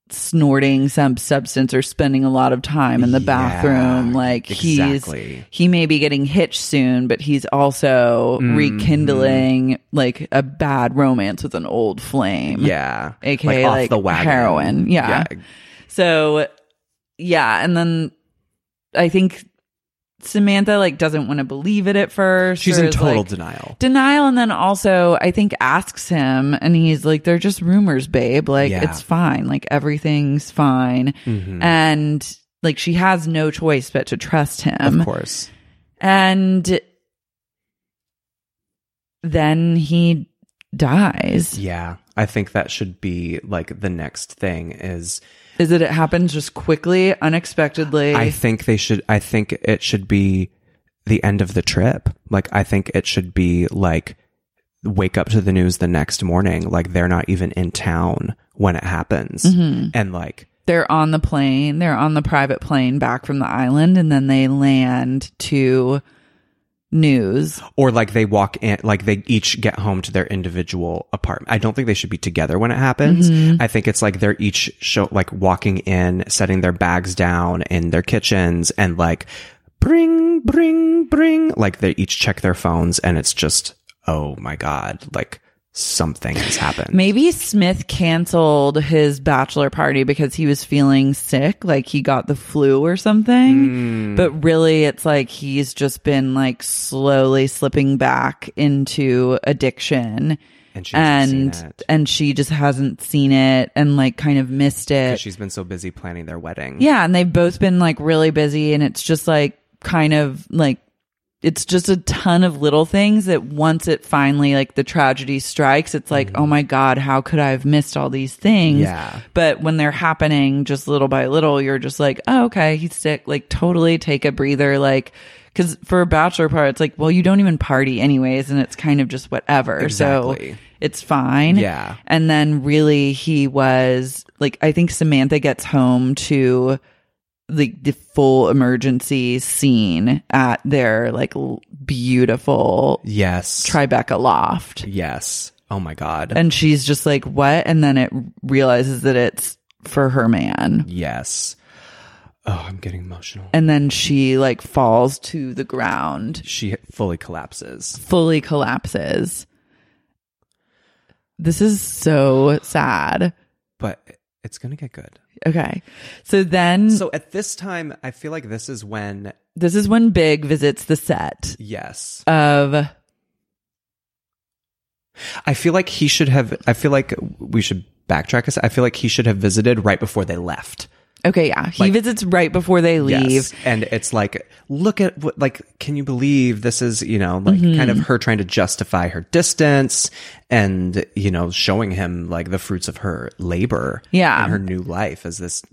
snorting some substance or spending a lot of time in the yeah, bathroom. Like exactly. he's he may be getting hitched soon, but he's also mm-hmm. rekindling like a bad romance with an old flame. Yeah, aka like, off like the wagon. Heroin. Yeah. yeah. So yeah, and then I think Samantha like doesn't want to believe it at first. She's in total like, denial. Denial, and then also I think asks him, and he's like, "They're just rumors, babe. Like yeah. it's fine. Like everything's fine." Mm-hmm. And like she has no choice but to trust him, of course. And then he dies. Yeah, I think that should be like the next thing is. Is it? It happens just quickly, unexpectedly. I think they should. I think it should be the end of the trip. Like I think it should be like wake up to the news the next morning. Like they're not even in town when it happens, mm-hmm. and like they're on the plane. They're on the private plane back from the island, and then they land to news. Or like they walk in, like they each get home to their individual apartment. I don't think they should be together when it happens. Mm-hmm. I think it's like they're each show, like walking in, setting their bags down in their kitchens, and like bring, bring, bring. Like they each check their phones, and it's just, oh my God, like something has happened. Maybe Smith canceled his bachelor party because he was feeling sick, like he got the flu or something. Mm. But really, it's like he's just been like slowly slipping back into addiction, and she and, and she just hasn't seen it and like kind of missed it. She's been so busy planning their wedding. Yeah, and they've both been like really busy, and it's just like kind of like. It's just a ton of little things that once it finally, like the tragedy strikes, it's like, mm-hmm. oh my God, how could I have missed all these things? Yeah. But when they're happening just little by little, you're just like, oh, okay, he's sick. Like totally take a breather. Like, cause for a bachelor party, it's like, well, you don't even party anyways. And it's kind of just whatever. Exactly. So it's fine. Yeah. And then really he was like, I think Samantha gets home to like the full emergency scene at their like l- beautiful yes Tribeca loft. Yes. Oh my God. And she's just like, what? And then it realizes that it's for her man. Yes. Oh, I'm getting emotional. And then she like falls to the ground. She fully collapses. Fully collapses. This is so sad. But it's going to get good. Okay. So then... So at this time, I feel like this is when... This is when Big visits the set. Yes. Of... I feel like he should have... I feel like we should backtrack us. I feel like he should have visited right before they left. Okay, yeah. He like, visits right before they leave. Yes. And it's like, look at what... Like, can you believe this is, you know, like mm-hmm. kind of her trying to justify her distance and, you know, showing him like the fruits of her labor. Yeah. And her new life as this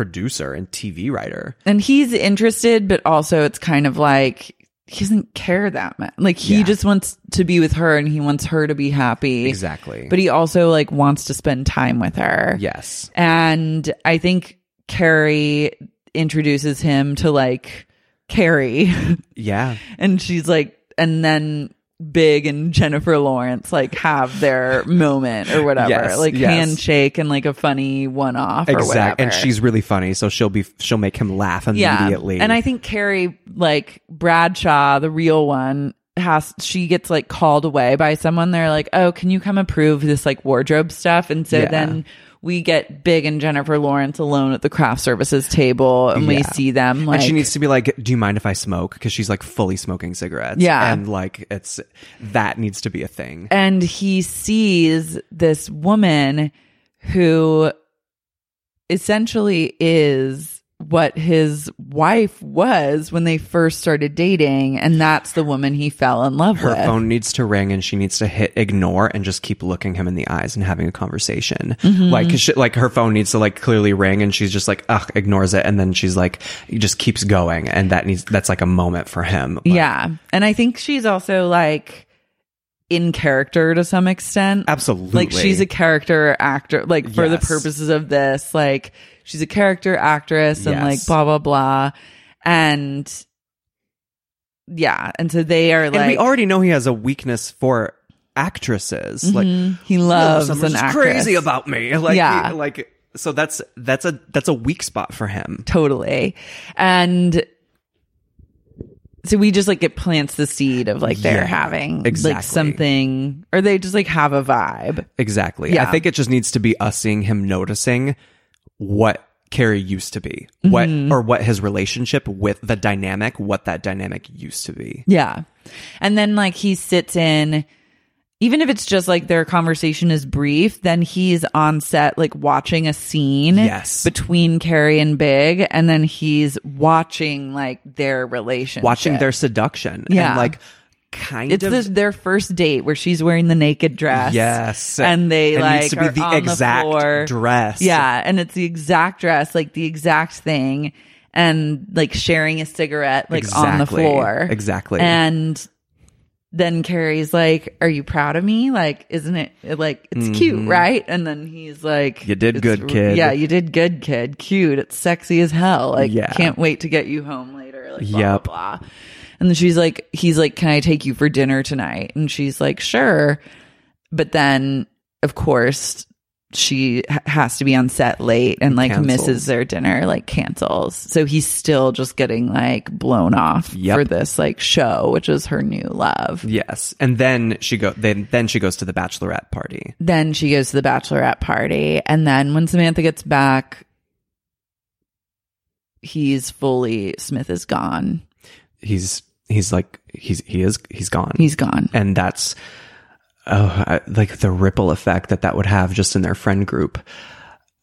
producer and T V writer. And he's interested, but also it's kind of like he doesn't care that much. Like he yeah. just wants to be with her and he wants her to be happy. Exactly. But he also like wants to spend time with her. Yes. And I think Carrie introduces him to like Carrie. Yeah. And she's like, and then Big and Jennifer Lawrence like have their moment or whatever, yes, like yes. handshake and like a funny one-off. Exactly. And she's really funny, so she'll be she'll make him laugh immediately. Yeah. And I think Carrie, like Bradshaw, the real one, has she gets like called away by someone. They're like, "Oh, can you come approve this like wardrobe stuff?" And so yeah. then we get Big and Jennifer Lawrence alone at the craft services table, and yeah. we see them. Like, and she needs to be like, "Do you mind if I smoke?" Because she's like fully smoking cigarettes. Yeah, and like it's that needs to be a thing. And he sees this woman who essentially is what his wife was when they first started dating, and that's the woman he fell in love her with. Her phone needs to ring, and she needs to hit ignore and just keep looking him in the eyes and having a conversation. Mm-hmm. Like, she, like her phone needs to like clearly ring, and she's just like, ugh, ignores it, and then she's like, he just keeps going, and that needs that's like a moment for him. Like, yeah, and I think she's also like in character to some extent. Absolutely, like she's a character actor. Like for yes. the purposes of this, like. She's a character actress and yes. like blah, blah, blah. And yeah. And so they are like. And we already know he has a weakness for actresses. Mm-hmm. Like he loves an actress. Crazy about me. Like, yeah. He, like, so that's, that's a, that's a weak spot for him. Totally. And so we just like it plants the seed of like they're yeah, having exactly. like something or they just like have a vibe. Exactly. Yeah. I think it just needs to be us seeing him noticing what Carrie used to be, what mm-hmm. or what his relationship with the dynamic, what that dynamic used to be. Yeah. And then like he sits in, even if it's just like their conversation is brief, then he's on set like watching a scene yes. between Carrie and Big, and then he's watching like their relationship. Watching their seduction. Yeah. And like kind it's of this, their first date where she's wearing the naked dress. Yes, and they it like needs to be are the on exact the floor. Dress. Yeah, and it's the exact dress, like the exact thing, and like sharing a cigarette, like exactly. on the floor, exactly. And then Carrie's like, "Are you proud of me? Like, isn't it like it's mm-hmm. cute, right?" And then he's like, "You did good, kid. Yeah, you did good, kid. Cute. It's sexy as hell. Like, yeah. can't wait to get you home later. Like, blah yep. blah." blah. And then she's like, he's like, "Can I take you for dinner tonight?" And she's like, "Sure." But then, of course, she ha- has to be on set late and like cancels. misses their dinner, like cancels. So he's still just getting like blown off yep. for this like show, which is her new love. Yes. And then she go then then she goes to the bachelorette party. Then she goes to the bachelorette party. And then when Samantha gets back, he's fully Smith is gone. He's He's like, he's, he is, he's gone. He's gone. And that's, oh, I, like the ripple effect that that would have just in their friend group.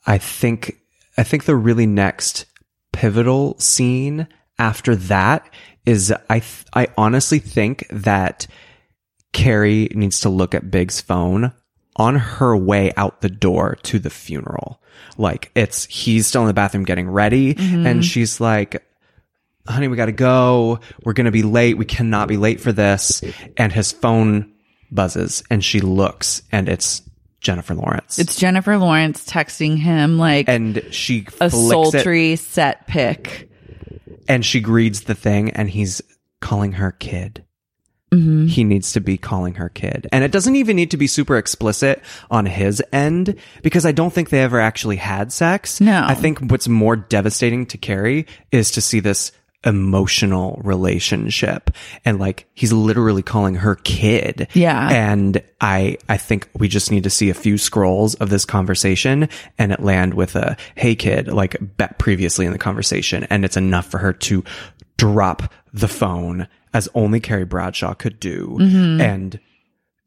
I think, I think the really next pivotal scene after that is, I, th- I honestly think that Carrie needs to look at Big's phone on her way out the door to the funeral. Like it's, he's still in the bathroom getting ready mm-hmm. and she's like, "Honey, we got to go. We're going to be late. We cannot be late for this." And his phone buzzes and she looks and it's Jennifer Lawrence. It's Jennifer Lawrence texting him like and she a sultry it, set pic. And she reads the thing and he's calling her kid. Mm-hmm. He needs to be calling her kid. And it doesn't even need to be super explicit on his end because I don't think they ever actually had sex. No. I think what's more devastating to Carrie is to see this emotional relationship and like he's literally calling her kid. Yeah. And I I think we just need to see a few scrolls of this conversation and it land with a "hey kid" like previously in the conversation, and it's enough for her to drop the phone as only Carrie Bradshaw could do mm-hmm. and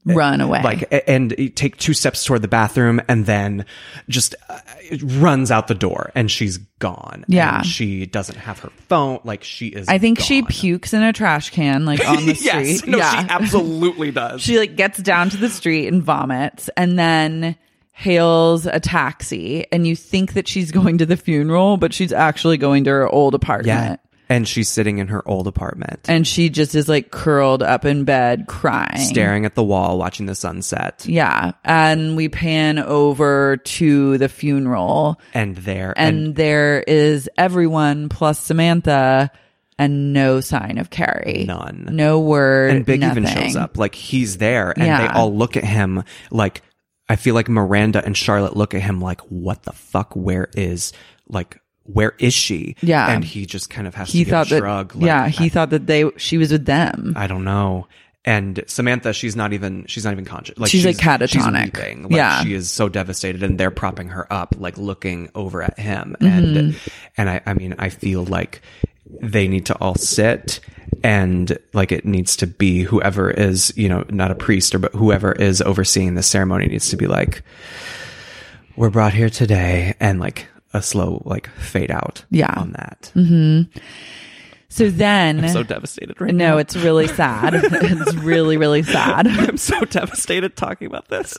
run away, like, and take two steps toward the bathroom and then just uh, runs out the door and she's gone. Yeah. And she doesn't have her phone. Like she is. I think gone. She pukes in a trash can, like on the street. Yes, no, yeah. She absolutely does. She like gets down to the street and vomits. And then hails a taxi and you think that she's going to the funeral, but she's actually going to her old apartment. Yeah. And she's sitting in her old apartment. And she just is like curled up in bed crying. Staring at the wall, watching the sunset. Yeah. And we pan over to the funeral. And there. And, and there is everyone plus Samantha and no sign of Carrie. None. No word. And Big nothing. Even shows up. Like he's there. And yeah. They all look at him like, I feel like Miranda and Charlotte look at him like, what the fuck? Where is like... where is she? Yeah. And he just kind of has he to give a shrug. That, like, yeah. He I, thought that they, she was with them. I don't know. And Samantha, she's not even, she's not even conscious. Like she's, she's like catatonic. She's like, yeah. She is so devastated and they're propping her up, like looking over at him. Mm-hmm. And, and I, I mean, I feel like they need to all sit and like, it needs to be whoever is, you know, not a priest or, but whoever is overseeing the ceremony needs to be like, we're brought here today. And like, a slow like fade out yeah. on that. Mm-hmm. So then... I'm so devastated right no, now. No, it's really sad. It's really, really sad. I'm so devastated talking about this.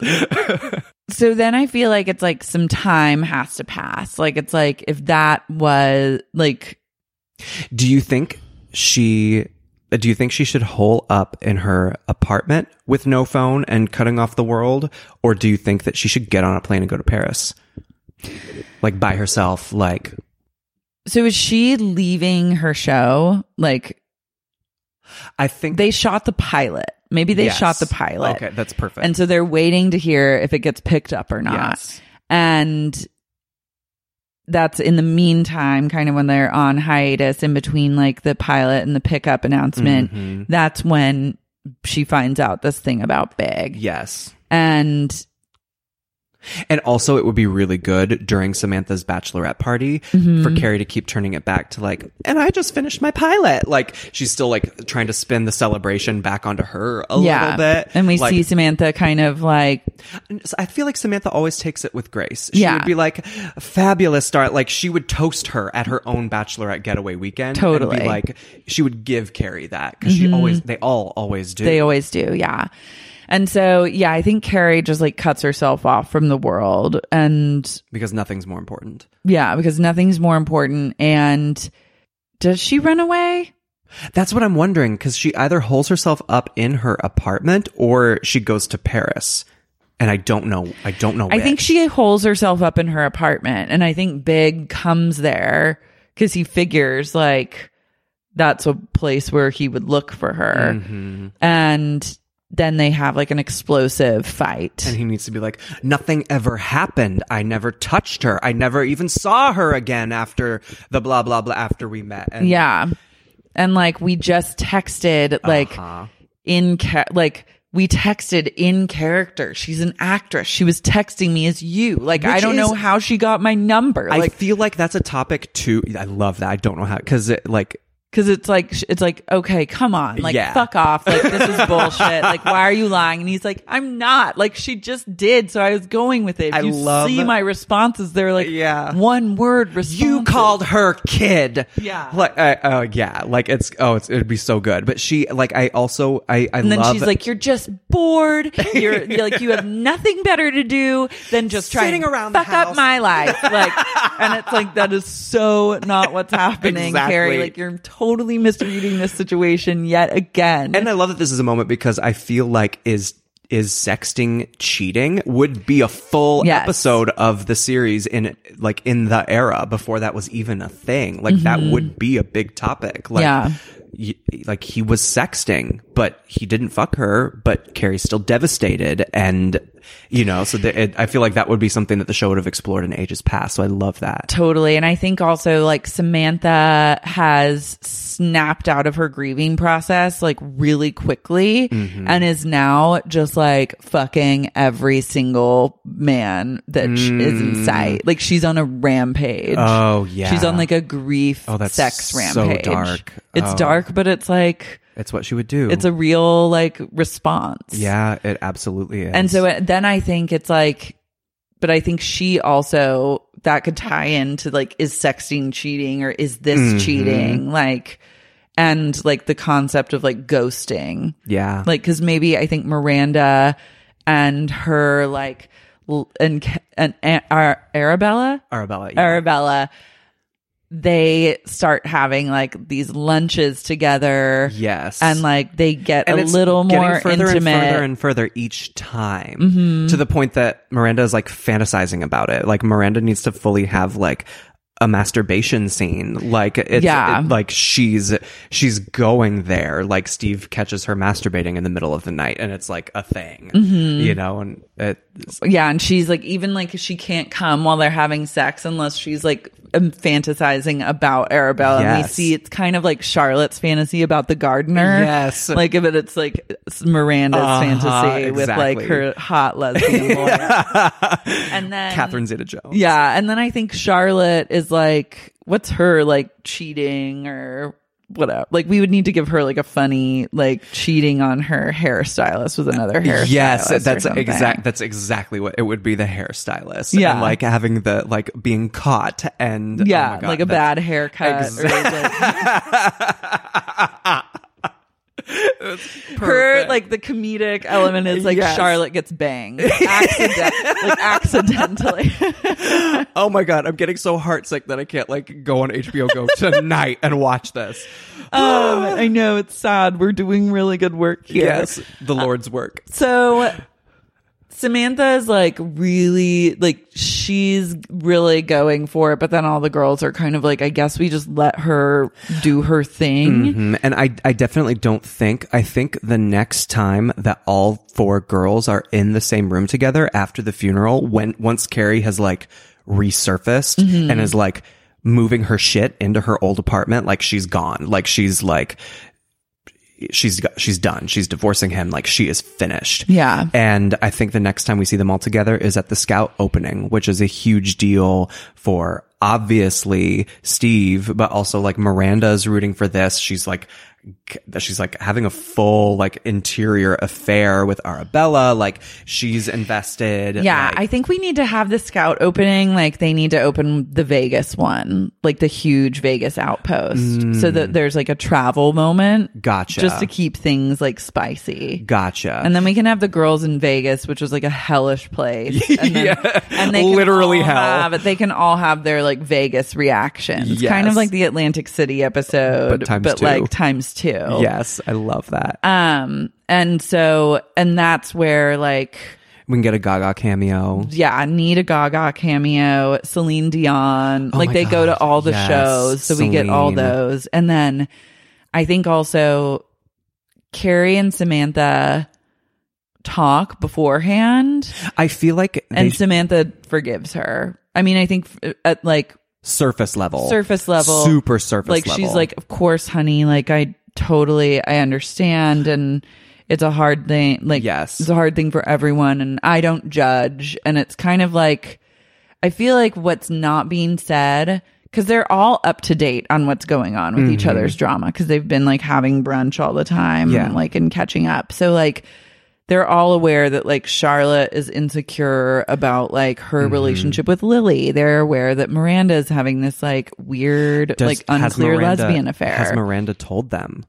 So then I feel like it's like some time has to pass. Like it's like if that was like... Do you think she... Do you think she should hole up in her apartment with no phone and cutting off the world? Or do you think that she should get on a plane and go to Paris? Like by herself, like. So is she leaving her show? Like, I think they shot the pilot. Maybe they yes. shot the pilot. Okay, that's perfect. And so they're waiting to hear if it gets picked up or not. Yes. And that's in the meantime, kind of when they're on hiatus in between like the pilot and the pickup announcement. Mm-hmm. That's when she finds out this thing about Big. Yes. And. And also, it would be really good during Samantha's bachelorette party mm-hmm. for Carrie to keep turning it back to like, and I just finished my pilot. Like, she's still like trying to spin the celebration back onto her a yeah. little bit. And we like, see Samantha kind of like... I feel like Samantha always takes it with grace. She yeah. would be like, fabulous star. Like, she would toast her at her own bachelorette getaway weekend. Totally. And be like, she would give Carrie that because mm-hmm. she always, they all always do. They always do, yeah. And so, yeah, I think Carrie just like cuts herself off from the world and... Because nothing's more important. Yeah, because nothing's more important. And does she run away? That's what I'm wondering, because she either holes herself up in her apartment or she goes to Paris. And I don't know. I don't know. I which. think she holes herself up in her apartment. And I think Big comes there because he figures like that's a place where he would look for her. Mm-hmm. And... Then they have like an explosive fight. And he needs to be like, nothing ever happened. I never touched her. I never even saw her again after the blah, blah, blah, after we met. And- yeah. And like, we just texted, like, uh-huh. in, ca- like, we texted in character. She's an actress. She was texting me as you. Like, Which I don't is, know how she got my number. I like, feel like that's a topic too. I love that. I don't know how, because it, like, Cause it's like, it's like, okay, come on. Like, yeah. fuck off. Like, this is bullshit. Like, why are you lying? And he's like, I'm not. Like, she just did. So I was going with it. If I you love see my responses. They're like, yeah. one word responses. You called her kid. Yeah. Like, oh, uh, uh, yeah. Like, it's, oh, it's, it'd be so good. But she, like, I also, I, I and love. And then she's like, you're just bored. You're, you're like, you have nothing better to do than just trying to fuck up my life. Like, and it's like, that is so not what's happening, exactly. Carrie. Like, you're totally. Totally misreading this situation yet again. And I love that this is a moment because I feel like is is sexting cheating would be a full yes. episode of the series in like in the era before that was even a thing. Like mm-hmm. that would be a big topic. Like, yeah. y- like he was sexting, but he didn't fuck her. But Carrie's still devastated, and you know, so the, it, I feel like that would be something that the show would have explored in ages past. So I love that. Totally. And I think also like Samantha has snapped out of her grieving process like really quickly mm-hmm. and is now just like fucking every single man that mm. is in sight. Like she's on a rampage. Oh yeah. She's on like a grief oh, that's sex rampage. So dark. It's oh. dark, but it's like... It's what she would do. It's a real like response. Yeah, it absolutely is. And so it, then I think it's like, but I think she also, that could tie into like, is sexting cheating or is this mm-hmm. cheating? Like, and like the concept of like ghosting. Yeah. Like, cause maybe I think Miranda and her like, and and, and Ar- Arabella, Arabella, yeah. Arabella. They start having like these lunches together. Yes. And like they get and a little more further intimate. And further and further each time, mm-hmm. to the point that Miranda is like fantasizing about it. Like Miranda needs to fully have like a masturbation scene. Like it's yeah. it, like she's she's going there. Like Steve catches her masturbating in the middle of the night and it's like a thing. Mm-hmm. You know, and it yeah, and she's like, even like she can't come while they're having sex unless she's like fantasizing about Arabella. Yes. And we see it's kind of like Charlotte's fantasy about the gardener. Yes. Like if it, it's like Miranda's uh-huh, fantasy exactly. with like her hot lesbian yeah. and then Catherine Zeta Jones. Yeah. And then I think Charlotte is like, what's her like cheating or whatever, like we would need to give her like a funny like cheating on her hairstylist with another hairstylist. Yes, that's exact that's exactly what it would be, the hairstylist. Yeah, and like having the like being caught and yeah, oh my God, like a bad haircut exactly. Her like the comedic element is like yes. Charlotte gets banged Accident- like accidentally. Oh my God, I'm getting so heartsick that I can't like go on H B O Go tonight and watch this. um, I know, it's sad. We're doing really good work here. Yes, the Lord's uh, work. So Samantha is like really like she's really going for it, but then all the girls are kind of like, I guess we just let her do her thing. Mm-hmm. And I, I definitely don't think I think the next time that all four girls are in the same room together after the funeral, when once Carrie has like resurfaced mm-hmm. and is like moving her shit into her old apartment, like she's gone, like she's like. She's she's done. She's divorcing him. Like she is finished. Yeah. And I think the next time we see them all together is at the Scout opening, which is a huge deal for obviously Steve, but also like Miranda's rooting for this. She's like she's like having a full like interior affair with Arabella. Like she's invested. Yeah, like, I think we need to have the Scout opening. Like they need to open the Vegas one, like the huge Vegas outpost, mm, so that there's like a travel moment. Gotcha. Just to keep things like spicy. Gotcha. And then we can have the girls in Vegas, which was like a hellish place. And then, yeah, and they literally hell. Have, they can all have their like Vegas reactions, yes. kind of like the Atlantic City episode, but times but two. Like times. Too. Yes, I love that. Um, and so, and that's where like we can get a Gaga cameo. Yeah, I need a Gaga cameo. Celine Dion. Oh like they God. Go to all the yes. shows, so Celine. We get all those. And then I think also Carrie and Samantha talk beforehand. I feel like they... and Samantha forgives her. I mean, I think at like. Surface level. Surface level. Super surface like, level. Like, she's like, of course, honey, like, I totally, I understand, and it's a hard thing, like, yes. it's a hard thing for everyone, and I don't judge, and it's kind of like, I feel like what's not being said, because they're all up to date on what's going on with mm-hmm. each other's drama, because they've been, like, having brunch all the time, yeah. and, like, and catching up, so, like... They're all aware that, like, Charlotte is insecure about, like, her mm-hmm. relationship with Lily. They're aware that Miranda is having this, like, weird, Does, like, unclear Miranda, lesbian affair. Has Miranda told them?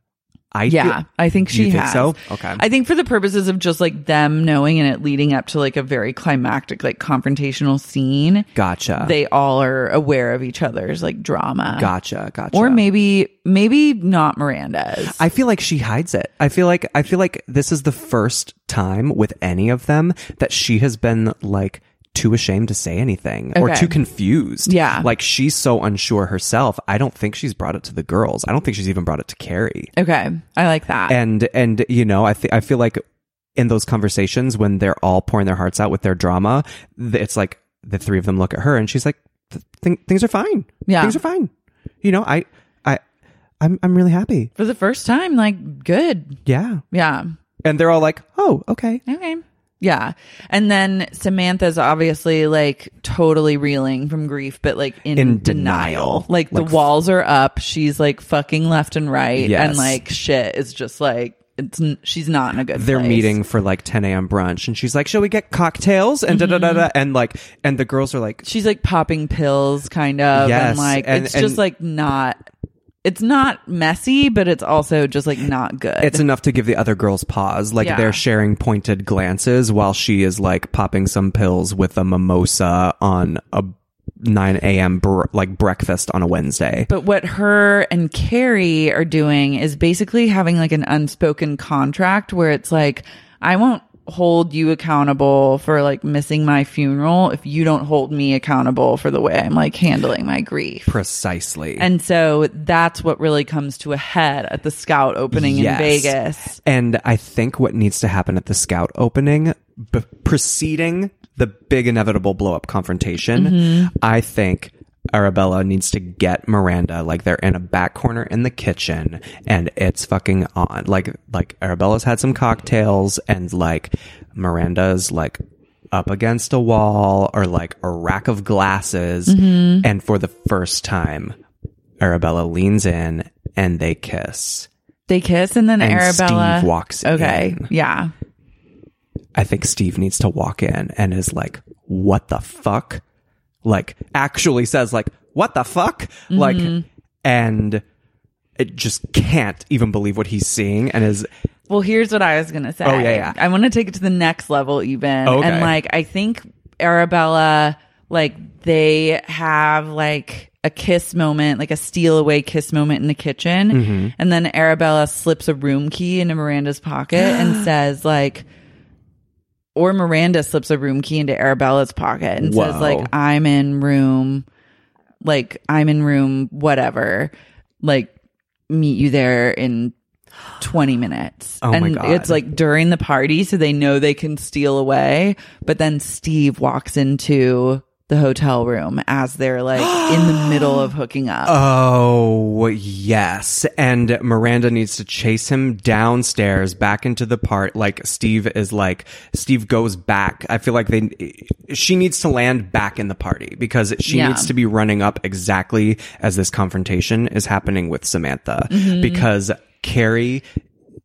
I Yeah, do, I think she you has. You think so? Okay. I think for the purposes of just, like, them knowing and it leading up to, like, a very climactic, like, confrontational scene. Gotcha. They all are aware of each other's, like, drama. Gotcha, gotcha. Or maybe... Maybe not Miranda's. I feel like she hides it. I feel like I feel like this is the first time with any of them that she has been like too ashamed to say anything okay. or too confused. Yeah. Like she's so unsure herself. I don't think she's brought it to the girls. I don't think she's even brought it to Carrie. Okay. I like that. And and you know, I th- I feel like in those conversations when they're all pouring their hearts out with their drama, it's like the three of them look at her and she's like, Th- things are fine. Yeah. Things are fine. You know, I I'm I'm really happy. For the first time, like, good. Yeah. Yeah. And they're all like, oh, okay. Okay. Yeah. And then Samantha's obviously, like, totally reeling from grief, but, like, in, in denial. denial. Like, like, the walls are up. She's, like, fucking left and right. Yes. And, like, shit is just, like, it's she's not in a good They're place. They're meeting for, like, ten a.m. brunch. And she's like, shall we get cocktails? And mm-hmm. da-da-da-da. And, like, and the girls are like... She's, like, popping pills, kind of. Yes. And, like, and, it's and, just, like, not... It's not messy, but it's also just like not good. It's enough to give the other girls pause. Like yeah. they're sharing pointed glances while she is like popping some pills with a mimosa on a nine a.m. Br- like breakfast on a Wednesday. But what her and Carrie are doing is basically having like an unspoken contract where it's like, I won't hold you accountable for like missing my funeral if you don't hold me accountable for the way I'm like handling my grief. Precisely. And so that's what really comes to a head at the Scout opening yes. in Vegas. And I think what needs to happen at the Scout opening, b- preceding the big inevitable blow up confrontation, mm-hmm. I think Arabella needs to get Miranda, like they're in a back corner in the kitchen and it's fucking on. Like, like Arabella's had some cocktails and like Miranda's like up against a wall or like a rack of glasses. Mm-hmm. And for the first time, Arabella leans in and they kiss. They kiss and then and Arabella Steve walks okay. in. Okay. Yeah. I think Steve needs to walk in and is like, what the fuck? Like, actually says, like, what the fuck? Mm-hmm. Like, and it just can't even believe what he's seeing and is... Well, here's what I was going to say. Oh, yeah, yeah. I want to take it to the next level even. Okay. And, like, I think Arabella, like, they have, like... a kiss moment, like a steal away kiss moment in the kitchen. Mm-hmm. And then Arabella slips a room key into Miranda's pocket and says like, or Miranda slips a room key into Arabella's pocket and Whoa. says like, I'm in room, like I'm in room, whatever, like meet you there in twenty minutes. Oh and my God. It's like during the party. So they know they can steal away. But then Steve walks into the hotel room as they're like in the middle of hooking up. Oh, yes. And Miranda needs to chase him downstairs back into the part. Like Steve is like, Steve goes back. I feel like they, she needs to land back in the party because she yeah. needs to be running up exactly as this confrontation is happening with Samantha mm-hmm. because Carrie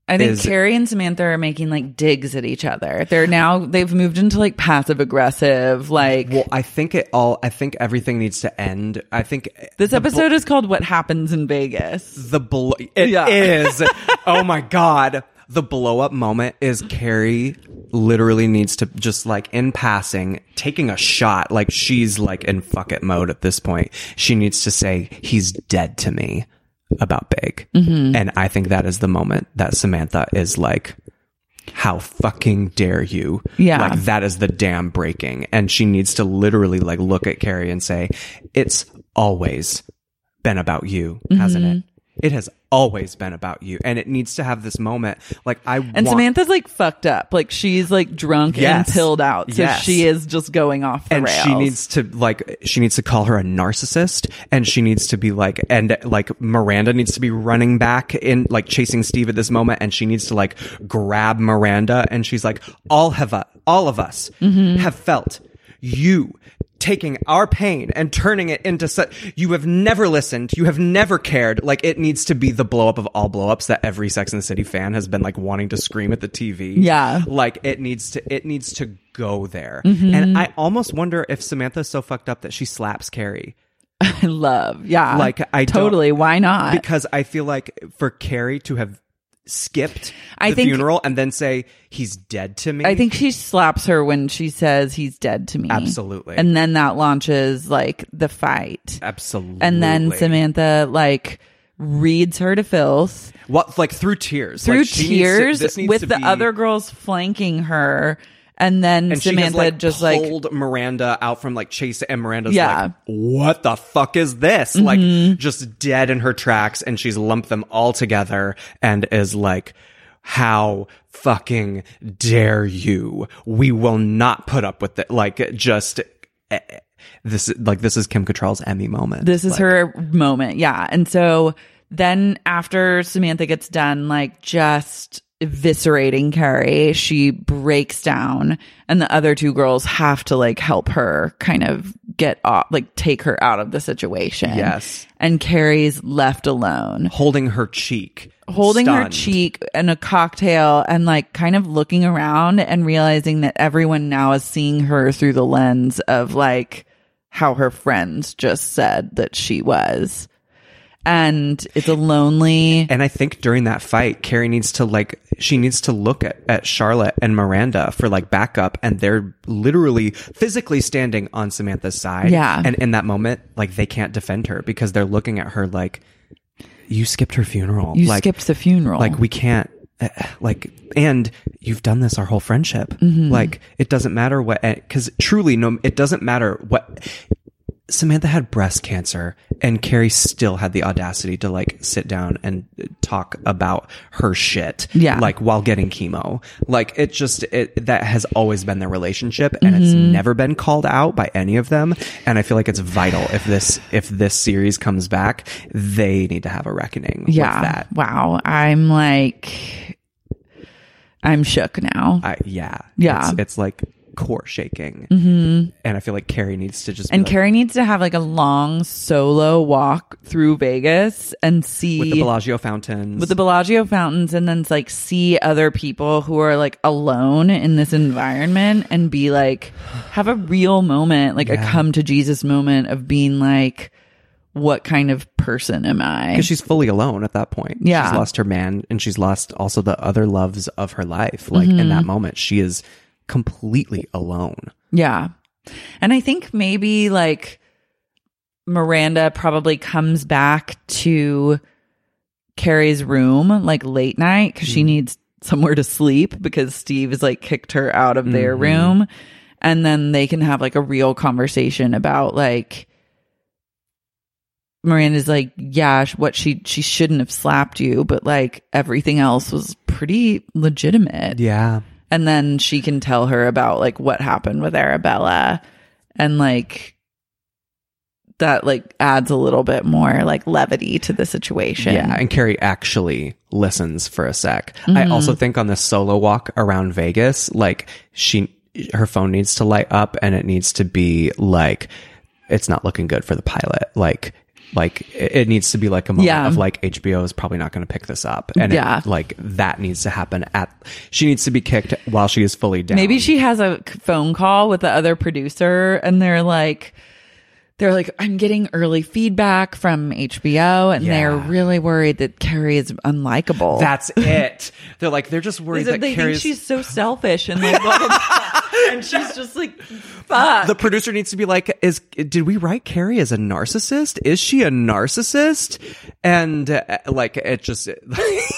I think is, Carrie and Samantha are making like digs at each other. They're now, they've moved into like passive aggressive, like. Well, I think it all, I think everything needs to end. I think. This episode bl- is called What Happens in Vegas. The blow, it yeah. is. Oh my God. The blow up moment is Carrie literally needs to just like in passing, taking a shot. Like she's like in fuck it mode at this point. She needs to say, he's dead to me. About Big. Mm-hmm. And I think that is the moment that Samantha is like, how fucking dare you? Yeah. Like that is the dam breaking. And she needs to literally like look at Carrie and say, it's always been about you, mm-hmm. hasn't it? It has always been about you. And it needs to have this moment. Like I And want- Samantha's like fucked up. Like she's like drunk yes. and pilled out. So yes. she is just going off the and rails. And she needs to like, she needs to call her a narcissist. And she needs to be like, and like Miranda needs to be running back in like chasing Steve at this moment. And she needs to like grab Miranda. And she's like, all have, a, all of us mm-hmm. have felt you taking our pain and turning it into such, you have never listened, you have never cared. Like it needs to be the blow up of all blow ups that every Sex and the City fan has been like wanting to scream at the T V. Yeah. Like it needs to, it needs to go there. Mm-hmm. And I almost wonder if Samantha's so fucked up that she slaps Carrie. I love. Yeah. Like I totally. Why not? Because I feel like for Carrie to have skipped I the think, funeral and then say he's dead to me. I think she slaps her when she says he's dead to me. Absolutely. And then that launches like the fight. Absolutely. And then Samantha like reads her to filth. What like through tears. Through like, tears to, with the be... other girls flanking her. And then and Samantha she has, like, just like pulled Miranda out from like chase and Miranda's yeah. like, what the fuck is this? Mm-hmm. Like just dead in her tracks. And she's lumped them all together and is like, how fucking dare you? We will not put up with it. Like just eh, this, like this is Kim Cattrall's Emmy moment. This is like, her moment. Yeah. And so then after Samantha gets done, like just eviscerating Carrie, she breaks down and the other two girls have to like help her kind of get off, like take her out of the situation. Yes. And Carrie's left alone. Holding her cheek. Holding stunned. her cheek and a cocktail and like kind of looking around and realizing that everyone now is seeing her through the lens of like how her friends just said that she was. And it's a lonely... And I think during that fight, Carrie needs to, like, she needs to look at, at Charlotte and Miranda for, like, backup. And they're literally physically standing on Samantha's side. Yeah. And in that moment, like, they can't defend her because they're looking at her like, you skipped her funeral. You like, skipped the funeral. Like, we can't... Uh, like, and you've done this our whole friendship. Mm-hmm. Like, it doesn't matter what... Because truly, no, it doesn't matter what... Samantha had breast cancer and Carrie still had the audacity to like sit down and talk about her shit. Yeah. Like while getting chemo. Like it just, it, that has always been their relationship and mm-hmm. it's never been called out by any of them. And I feel like it's vital if this, if this series comes back, they need to have a reckoning yeah. with that. Wow. I'm like, I'm shook now. I, yeah. Yeah. It's, it's like, core shaking mm-hmm. and I feel like Carrie needs to just and like, Carrie needs to have like a long solo walk through Vegas and see with the Bellagio fountains with the Bellagio fountains and then like see other people who are like alone in this environment and be like have a real moment like yeah. a come to Jesus moment of being like what kind of person am I? Because she's fully alone at that point. Yeah, she's lost her man and she's lost also the other loves of her life like mm-hmm. in that moment she is completely alone. Yeah. And I think maybe like Miranda probably comes back to Carrie's room like late night because mm. she needs somewhere to sleep because Steve has like kicked her out of mm-hmm. their room. And then they can have like a real conversation about like Miranda's like, yeah, what she she shouldn't have slapped you, but like everything else was pretty legitimate. Yeah. And then she can tell her about, like, what happened with Arabella. And, like, that, like, adds a little bit more, like, levity to the situation. Yeah, and Carrie actually listens for a sec. Mm-hmm. I also think on this solo walk around Vegas, like, she her phone needs to light up and it needs to be, like, it's not looking good for the pilot. Like, like it needs to be like a moment yeah. of like H B O is probably not going to pick this up and yeah. it, like that needs to happen at she needs to be kicked while she is fully down. Maybe she has a phone call with the other producer and they're like they're like I'm getting early feedback from H B O and yeah. they're really worried that Carrie is unlikable. That's it. They're like they're just worried that they Carrie think she's so selfish and like blah, blah, blah. And she's just like, fuck. The producer needs to be like, "Is did we write Carrie as a narcissist? Is she a narcissist?" And uh, like, it just,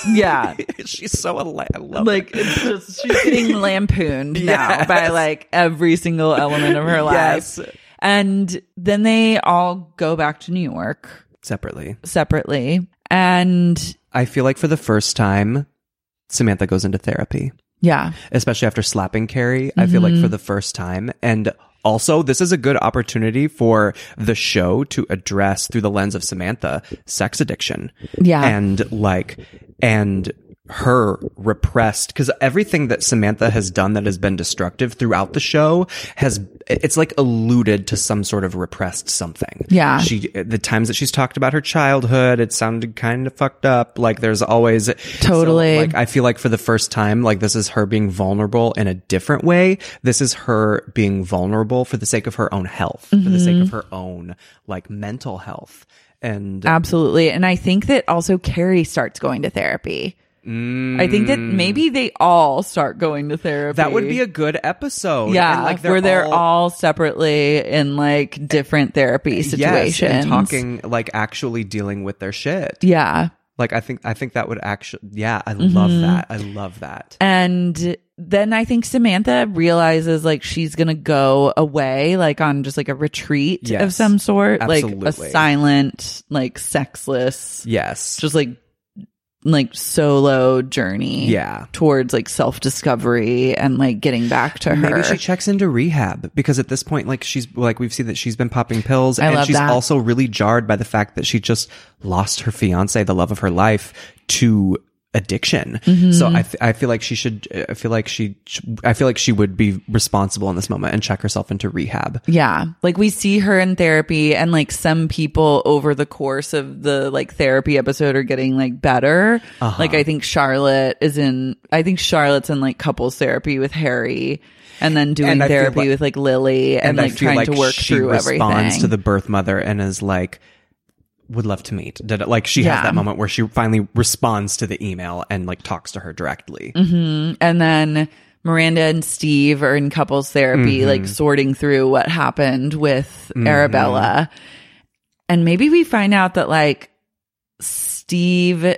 yeah, she's so al- I love like, it. It's just she's getting lampooned yes. now by like every single element of her yes. life. And then they all go back to New York separately. Separately, and I feel like for the first time, Samantha goes into therapy. Yeah. Especially after slapping Carrie, mm-hmm. I feel like for the first time. And also, this is a good opportunity for the show to address through the lens of Samantha, sex addiction. Yeah. And like, and her repressed, because everything that Samantha has done that has been destructive throughout the show has, it's like alluded to some sort of repressed something. Yeah. She, the times that she's talked about her childhood, it sounded kind of fucked up. Like there's always totally so, like, I feel like for the first time, like this is her being vulnerable in a different way. This is her being vulnerable for the sake of her own health, mm-hmm. for the sake of her own like mental health. And absolutely. And I think that also Carrie starts going to therapy. Mm. I think that maybe they all start going to therapy. That would be a good episode. Yeah, and like they're where they're all... all separately in like different therapy situations. Yes, and talking like actually dealing with their shit. Yeah. Like I think I think that would actually yeah, I mm-hmm. love that. I love that. And then I think Samantha realizes like she's going to go away like on just like a retreat yes. of some sort, absolutely. Like a silent, like sexless. Yes. Just like like solo journey yeah towards like self-discovery and like getting back to her. Maybe she checks into rehab because at this point like she's like we've seen that she's been popping pills I and she's that. Also really jarred by the fact that she just lost her fiance, the love of her life, to addiction. Mm-hmm. So I, th- I feel like she should I feel like she I feel like she would be responsible in this moment and check herself into rehab. Yeah. Like we see her in therapy and like some people over the course of the like therapy episode are getting like better. Uh-huh. Like I think Charlotte is in I think Charlotte's in like couples therapy with Harry. And then doing and therapy like, with like Lily and, and like trying like to work through everything. She responds to the birth mother and is like would love to meet. Did it, like she yeah. has that moment where she finally responds to the email and like talks to her directly. Mm-hmm. And then Miranda and Steve are in couples therapy, mm-hmm. like sorting through what happened with mm-hmm. Arabella. And maybe we find out that like Steve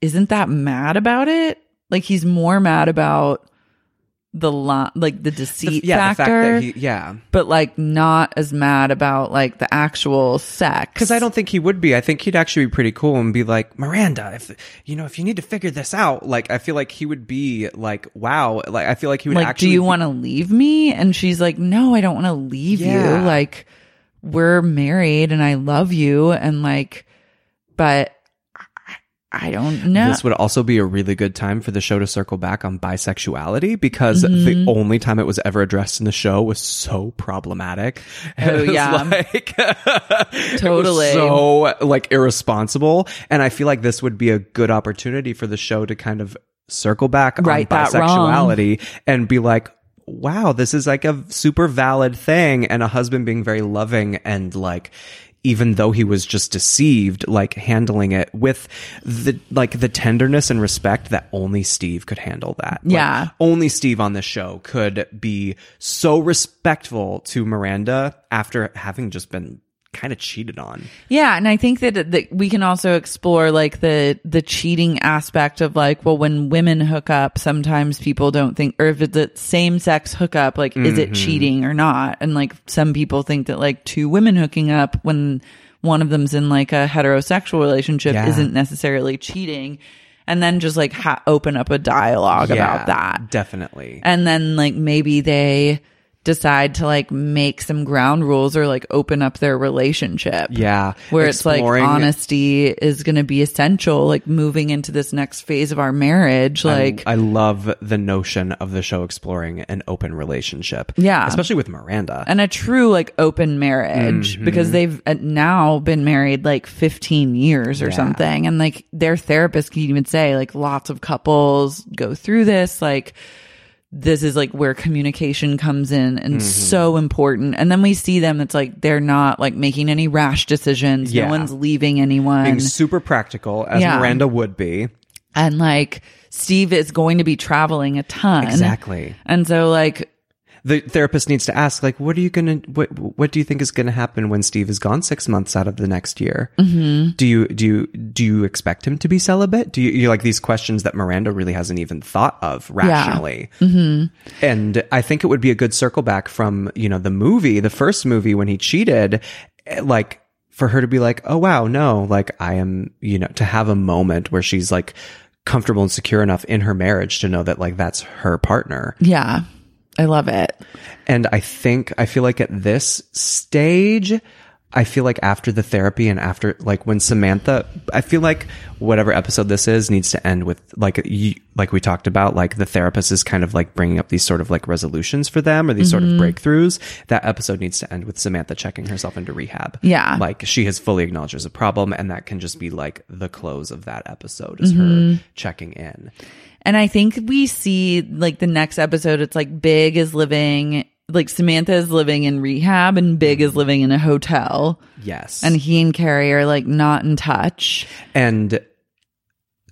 isn't that mad about it. Like he's more mad about the lo- like the deceit the, yeah, factor, the fact that he, yeah, but like not as mad about like the actual sex. Because I don't think he would be. I think he'd actually be pretty cool and be like, Miranda, if you know, if you need to figure this out, like I feel like he would be like, wow, like I feel like he would like, actually. Do you want to leave me? And she's like, no, I don't want to leave yeah. you. Like we're married and I love you and like, but. I don't know. This would also be a really good time for the show to circle back on bisexuality because mm-hmm. the only time it was ever addressed in the show was so problematic. Oh, it was yeah. Like, totally. It was so like irresponsible. And I feel like this would be a good opportunity for the show to kind of circle back right, on bisexuality and be like, wow, this is like a super valid thing. And a husband being very loving and like, even though he was just deceived, like handling it with the like the tenderness and respect that only Steve could handle that. Yeah. Like, only Steve on this show could be so respectful to Miranda after having just been kind of cheated on. Yeah. And I think that, that we can also explore like the the cheating aspect of like, well, when women hook up, sometimes people don't think, or if it's a same sex hookup, like mm-hmm. is it cheating or not? And like some people think that like two women hooking up when one of them's in like a heterosexual relationship yeah. isn't necessarily cheating. And then just like ha- open up a dialogue yeah, about that. Definitely. And then like maybe they decide to like make some ground rules or like open up their relationship. Yeah. Where Exploring. It's like honesty is going to be essential, like moving into this next phase of our marriage. Like I, I love the notion of the show exploring an open relationship. Yeah. Especially with Miranda. And a true like open marriage mm-hmm. because they've now been married like fifteen years or yeah. something. And like their therapist can even say like lots of couples go through this, like this is like where communication comes in and mm-hmm. so important. And then we see them, it's like they're not like making any rash decisions. Yeah. No one's leaving anyone. Being super practical as yeah. Miranda would be. And like Steve is going to be traveling a ton. Exactly. And so like the therapist needs to ask, like, what are you going to, what, what do you think is going to happen when Steve is gone six months out of the next year? Mm-hmm. Do you, do you, do you expect him to be celibate? Do you, you like these questions that Miranda really hasn't even thought of rationally? Yeah. Mm-hmm. And I think it would be a good circle back from, you know, the movie, the first movie when he cheated, like for her to be like, oh wow, no, like I am, you know, to have a moment where she's like comfortable and secure enough in her marriage to know that like that's her partner. Yeah. I love it. And I think, I feel like at this stage, I feel like after the therapy and after, like when Samantha, I feel like whatever episode this is needs to end with like, you, like we talked about, like the therapist is kind of like bringing up these sort of like resolutions for them or these mm-hmm. sort of breakthroughs. That episode needs to end with Samantha checking herself into rehab. Yeah. Like she has fully acknowledged there's a problem and that can just be like the close of that episode is mm-hmm. her checking in. And I think we see like the next episode, it's like Big is living, like Samantha is living in rehab and Big is living in a hotel. Yes. And he and Carrie are like not in touch. And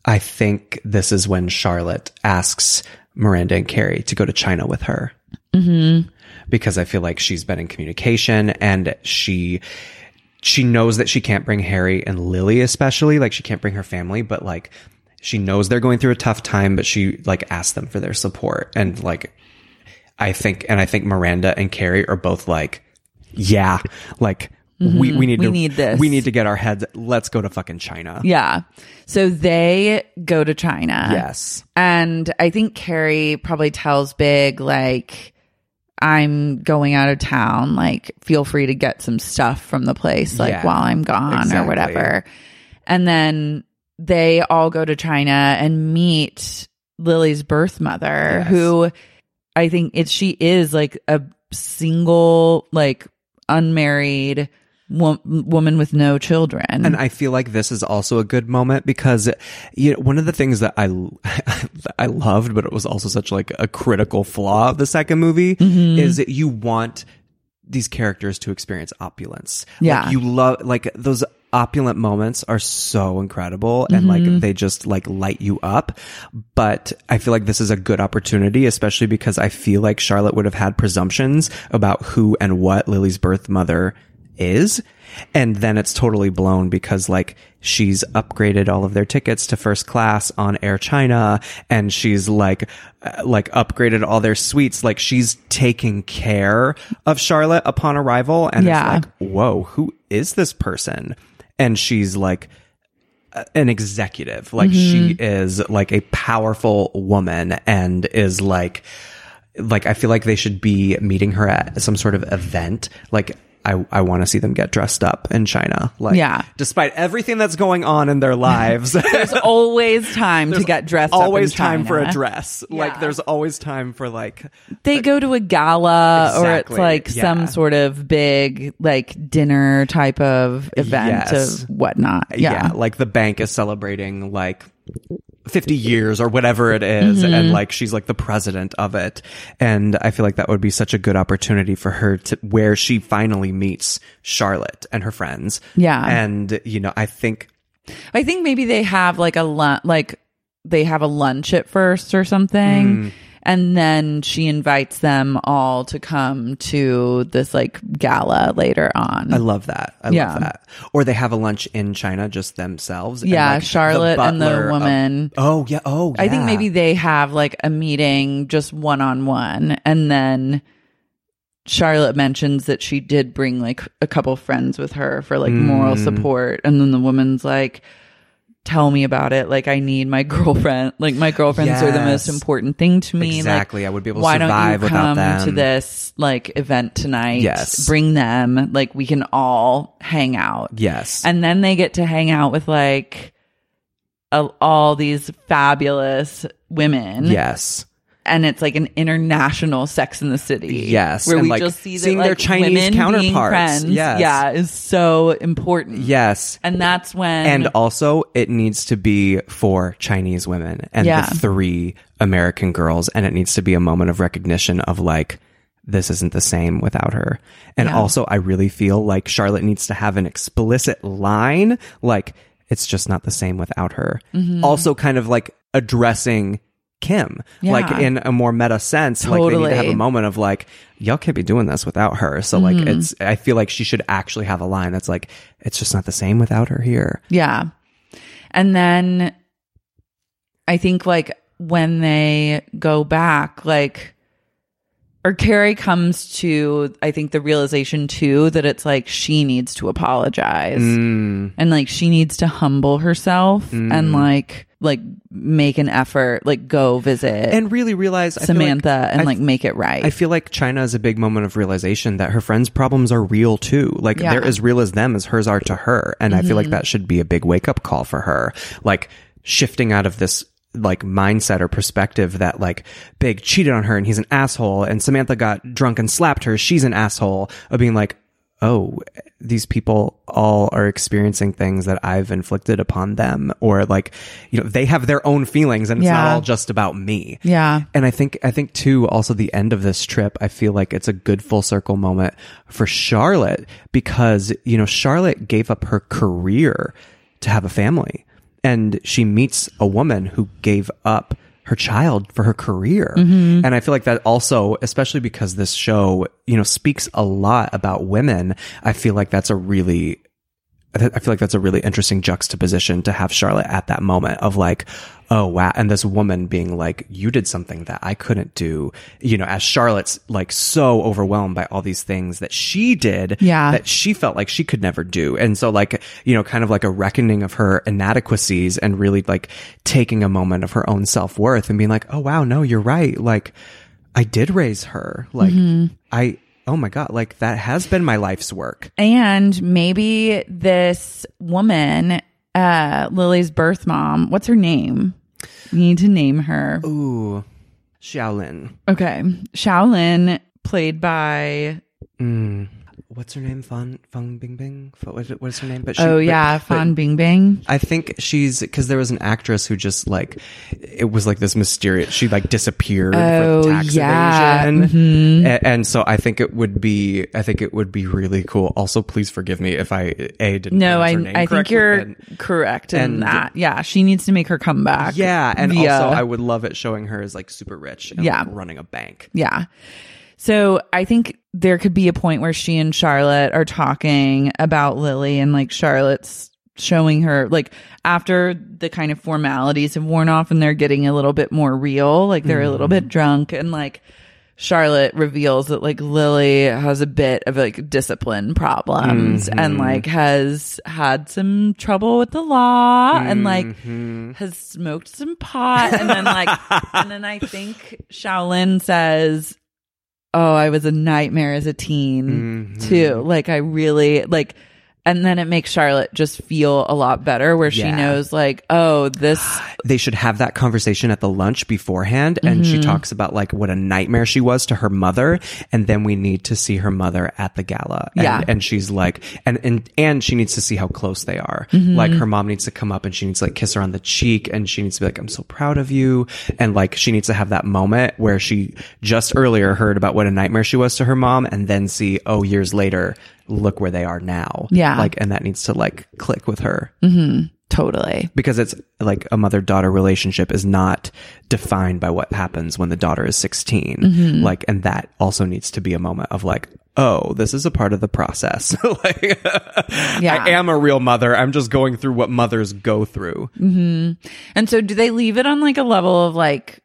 I think this is when Charlotte asks Miranda and Carrie to go to China with her. Mm-hmm. Because I feel like she's been in communication and she... she knows that she can't bring Harry and Lily especially. Like she can't bring her family, but like... she knows they're going through a tough time, but she like asked them for their support. And like, I think, and I think Miranda and Carrie are both like, yeah, like mm-hmm. we, we need we to, need this. We need to get our heads. Let's go to fucking China. Yeah. So they go to China. Yes. And I think Carrie probably tells Big, like, I'm going out of town. Like, feel free to get some stuff from the place, like yeah, while I'm gone exactly. or whatever. And then they all go to China and meet Lily's birth mother, yes. who I think it she is like a single, like unmarried wo- woman with no children. And I feel like this is also a good moment because you know, one of the things that I I loved, but it was also such like a critical flaw of the second movie, mm-hmm. is that you want these characters to experience opulence. Yeah, like you love like those opulent moments are so incredible, and mm-hmm. like they just like light you up. But I feel like this is a good opportunity, especially because I feel like Charlotte would have had presumptions about who and what Lily's birth mother is. And then it's totally blown because like she's upgraded all of their tickets to first class on Air China, and she's like, uh, like upgraded all their suites. Like she's taking care of Charlotte upon arrival. And yeah. it's like, whoa, who is this person? And she's like an executive. Like mm-hmm. she is like a powerful woman, and is like, like, I feel like they should be meeting her at some sort of event. Like, I, I want to see them get dressed up in China. Like, yeah. despite everything that's going on in their lives. There's always time there's to get dressed up in China. Always time for a dress. Yeah. Like, there's always time for, like... They a, go to a gala, exactly, or it's, like, yeah. some sort of big, like, dinner type of event yes. of whatnot. Yeah. yeah. Like, the bank is celebrating, like... fifty years or whatever it is, mm-hmm. and like she's like the president of it, and I feel like that would be such a good opportunity for her to where she finally meets Charlotte and her friends. Yeah. And you know, I think I think maybe they have like a lunch, like they have a lunch at first or something, mm. and then she invites them all to come to this like gala later on. I love that. I yeah. love that. Or they have a lunch in China, just themselves. Yeah, and, like, Charlotte the and the woman. Of, oh, yeah. Oh, yeah. I think maybe they have like a meeting just one-on-one. And then Charlotte mentions that she did bring like a couple friends with her for like mm. moral support. And then the woman's like... Tell me about it. Like, I need my girlfriend. Like, my girlfriends yes. are the most important thing to me. Exactly. Like, I would be able to survive without them. Why don't you come to this, like, event tonight? Yes. Bring them. Like, we can all hang out. Yes. And then they get to hang out with, like, a, all these fabulous women. Yes. And it's like an international Sex and the City. Yes. Where and we like just see that, like, their Chinese women counterparts. Being friends, yes. Yeah. Is so important. Yes. And that's when. And also, it needs to be for Chinese women and yeah. the three American girls. And it needs to be a moment of recognition of like, this isn't the same without her. And yeah. also, I really feel like Charlotte needs to have an explicit line like, it's just not the same without her. Mm-hmm. Also, kind of like addressing. Kim yeah. like in a more meta sense totally. Like they need to have a moment of like, y'all can't be doing this without her, so mm-hmm. like it's I feel like she should actually have a line that's like, it's just not the same without her here. Yeah. And then I think like when they go back, like or Carrie comes to I think the realization too that it's like she needs to apologize mm. and like she needs to humble herself mm. and like like make an effort, like go visit and really realize Samantha I feel like, and I, like make it right. I feel like China is a big moment of realization that her friends' problems are real too. Like yeah. they're as real as them as hers are to her. And mm-hmm. I feel like that should be a big wake up call for her. Like shifting out of this like mindset or perspective that like Big cheated on her and he's an asshole and Samantha got drunk and slapped her. She's an asshole of being like, oh, these people all are experiencing things that I've inflicted upon them, or like, you know, they have their own feelings and it's yeah. not all just about me. Yeah. And I think, I think too, also the end of this trip, I feel like it's a good full circle moment for Charlotte because, you know, Charlotte gave up her career to have a family, and she meets a woman who gave up her child for her career. Mm-hmm. And I feel like that also, especially because this show, you know, speaks a lot about women. I feel like that's a really, I, th- I feel like that's a really interesting juxtaposition to have Charlotte at that moment of like, oh wow. And this woman being like, you did something that I couldn't do, you know, as Charlotte's like so overwhelmed by all these things that she did yeah. that she felt like she could never do. And so like, you know, kind of like a reckoning of her inadequacies and really like taking a moment of her own self-worth and being like, oh wow, no, you're right. Like I did raise her. Like mm-hmm. I, oh my God, like that has been my life's work. And maybe this woman, uh, Lily's birth mom, what's her name? We need to name her. Ooh, Shaolin. Okay. Shaolin, played by... Mm. what's her name? Fan Bingbing? What is her name? But she, oh yeah, but, Fan Bingbing. I think she's, because there was an actress who just like, it was like this mysterious, she like disappeared oh, for tax yeah. evasion, mm-hmm. and, and so I think it would be, I think it would be really cool. Also, please forgive me if I a didn't. No, I her name I think you're and, correct in and, that. Yeah, she needs to make her comeback. Yeah, and via, also I would love it showing her as like super rich and yeah. like, running a bank. Yeah. So I think there could be a point where she and Charlotte are talking about Lily, and like Charlotte's showing her, like after the kind of formalities have worn off and they're getting a little bit more real, like they're mm. a little bit drunk, and like Charlotte reveals that like Lily has a bit of like discipline problems mm-hmm. and like has had some trouble with the law mm-hmm. and like has smoked some pot. And then like, and then I think Shaolin says, oh, I was a nightmare as a teen, mm-hmm. too. Like, I really, like, and then it makes Charlotte just feel a lot better, where yeah. she knows, like, oh, this. They should have that conversation at the lunch beforehand. And mm-hmm. she talks about, like, what a nightmare she was to her mother. And then we need to see her mother at the gala. And, yeah. and she's like, and, and, and she needs to see how close they are. Mm-hmm. Like, her mom needs to come up and she needs to, like, kiss her on the cheek. And she needs to be like, I'm so proud of you. And, like, she needs to have that moment where she just earlier heard about what a nightmare she was to her mom. And then see, oh, years later, look where they are now. Yeah. Like, and that needs to like click with her. Mm-hmm. Totally. Because it's like a mother-daughter relationship is not defined by what happens when the daughter is sixteen. Mm-hmm. Like, and that also needs to be a moment of like, oh, this is a part of the process. Like, yeah. I am a real mother. I'm just going through what mothers go through. Mm-hmm. And so do they leave it on like a level of like,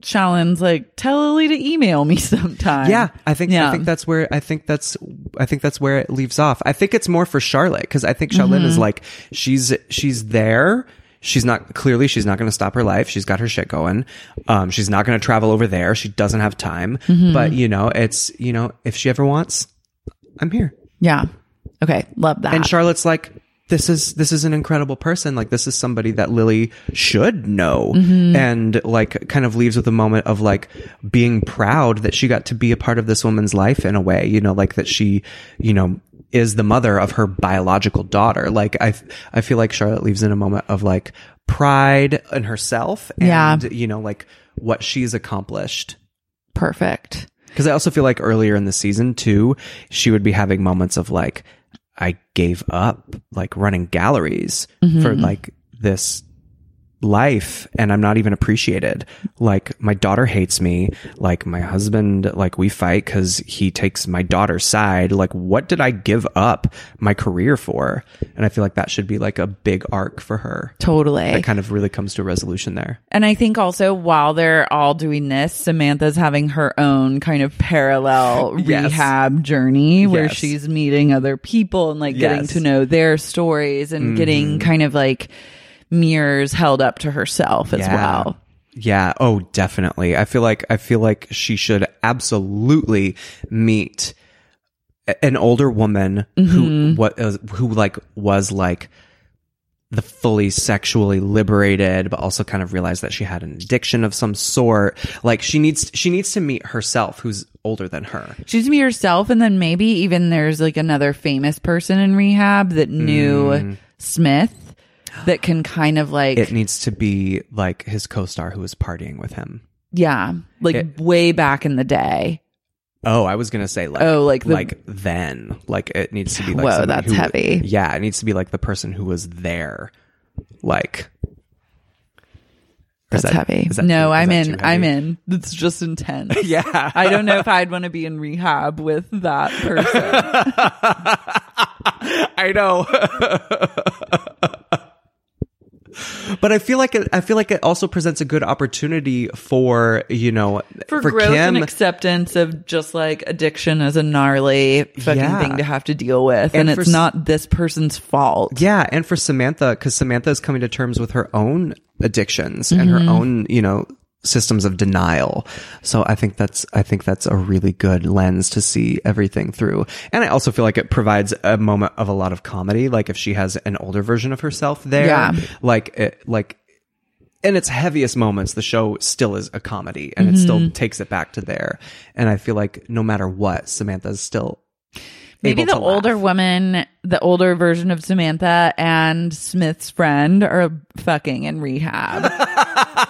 Shaolin's like, tell Lily to email me sometime. Yeah, I think yeah. I think that's where I think that's I think that's where it leaves off. I think it's more for Charlotte, because I think Shaolin mm-hmm. is like, she's she's there. She's not clearly she's not going to stop her life. She's got her shit going. Um, she's not going to travel over there. She doesn't have time. Mm-hmm. But you know, it's you know, if she ever wants, I'm here. Yeah. Okay. Love that. And Charlotte's like, This is this is an incredible person. Like, this is somebody that Lily should know, mm-hmm. and like kind of leaves with a moment of like being proud that she got to be a part of this woman's life in a way, you know, like that she, you know, is the mother of her biological daughter. Like, I I feel like Charlotte leaves in a moment of like pride in herself and yeah. you know, like what she's accomplished. Perfect. Because I also feel like earlier in the season too, she would be having moments of like, I gave up like running galleries mm-hmm. for like this life, and I'm not even appreciated. Like, my daughter hates me. Like, my husband, like, we fight because he takes my daughter's side. Like, what did I give up my career for? And I feel like that should be like a big arc for her. Totally. That kind of really comes to a resolution there. And I think also while they're all doing this, Samantha's having her own kind of parallel yes. rehab journey where yes. she's meeting other people and like yes. getting to know their stories and mm-hmm. getting kind of like mirrors held up to herself as yeah. well. Yeah. Oh, definitely. I feel like I feel like she should absolutely meet an older woman mm-hmm. who what uh, who like was like the fully sexually liberated, but also kind of realized that she had an addiction of some sort. Like, she needs she needs to meet herself, who's older than her. She needs to meet herself, and then maybe even there's like another famous person in rehab that knew mm. Smith. That can kind of like... It needs to be like his co-star who was partying with him. Yeah. Like it, way back in the day. Oh, I was going to say like... Oh, like... The, like then. Like it needs to be like... Whoa, that's who, heavy. Yeah, it needs to be like the person who was there. Like... That's that, heavy. That no, too, I'm in. I'm in. It's just intense. Yeah. I don't know if I'd want to be in rehab with that person. I know. But I feel like it, I feel like it also presents a good opportunity for, you know, for, for growth Kim. And acceptance of just like addiction as a gnarly fucking yeah. thing to have to deal with, and, and it's not this person's fault. Yeah, and for Samantha, because Samantha is coming to terms with her own addictions mm-hmm. and her own, you know, systems of denial. So I think that's I think that's a really good lens to see everything through. And I also feel like it provides a moment of a lot of comedy. Like if she has an older version of herself there, yeah. like it, like in its heaviest moments, the show still is a comedy, and mm-hmm. it still takes it back to there. And I feel like no matter what, Samantha's still Maybe the older laugh. woman, the older version of Samantha and Smith's friend are fucking in rehab.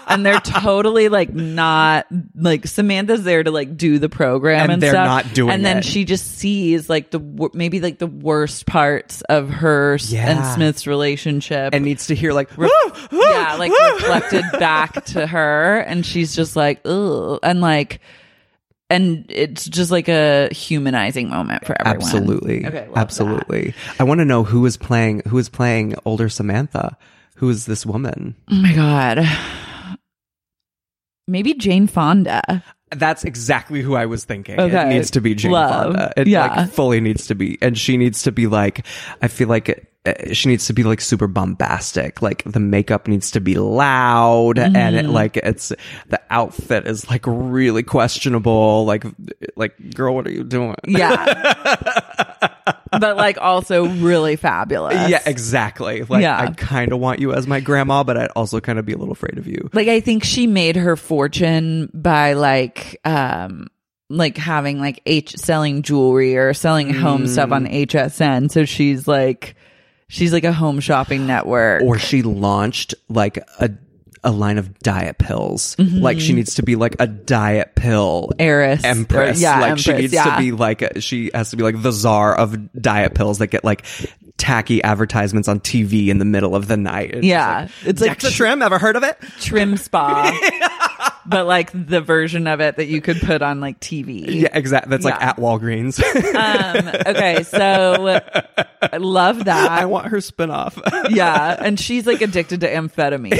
And they're totally like not, like Samantha's there to like do the program and, and they're stuff. Not doing it. And then it. she just sees like the, maybe like the worst parts of her yeah. and Smith's relationship. And needs to hear like, re- yeah, like reflected back to her. And she's just like, ugh. And like, And it's just like a humanizing moment for everyone. Absolutely. Okay, Absolutely. That. I want to know who is playing, who is playing older Samantha? Who is this woman? Oh my God. Maybe Jane Fonda. That's exactly who I was thinking. Okay. It needs to be Jane Love. Fonda. It yeah. like fully needs to be. And she needs to be like, I feel like it, she needs to be like super bombastic, like the makeup needs to be loud mm-hmm. and it, like it's the outfit is like really questionable, like like girl, what are you doing? Yeah. But like also really fabulous. Yeah, exactly. Like yeah. I kind of want you as my grandma, but I'd also kind of be a little afraid of you. Like I think she made her fortune by like um like having like H selling jewelry or selling home mm. stuff on H S N, so she's like She's like a home shopping network. Or she launched like a a line of diet pills. Mm-hmm. Like she needs to be like a diet pill heiress. Empress. Or, yeah, like Empress, she needs yeah. to be like, a, she has to be like the czar of diet pills that get like tacky advertisements on T V in the middle of the night. It's yeah. Like, it's like Dexa Trim. Ever heard of it? Trim Spa. yeah. But like the version of it that you could put on like T V. Yeah, exactly. That's yeah. like at Walgreens. um, okay, so I love that. I want her spinoff. yeah, and she's like addicted to amphetamine.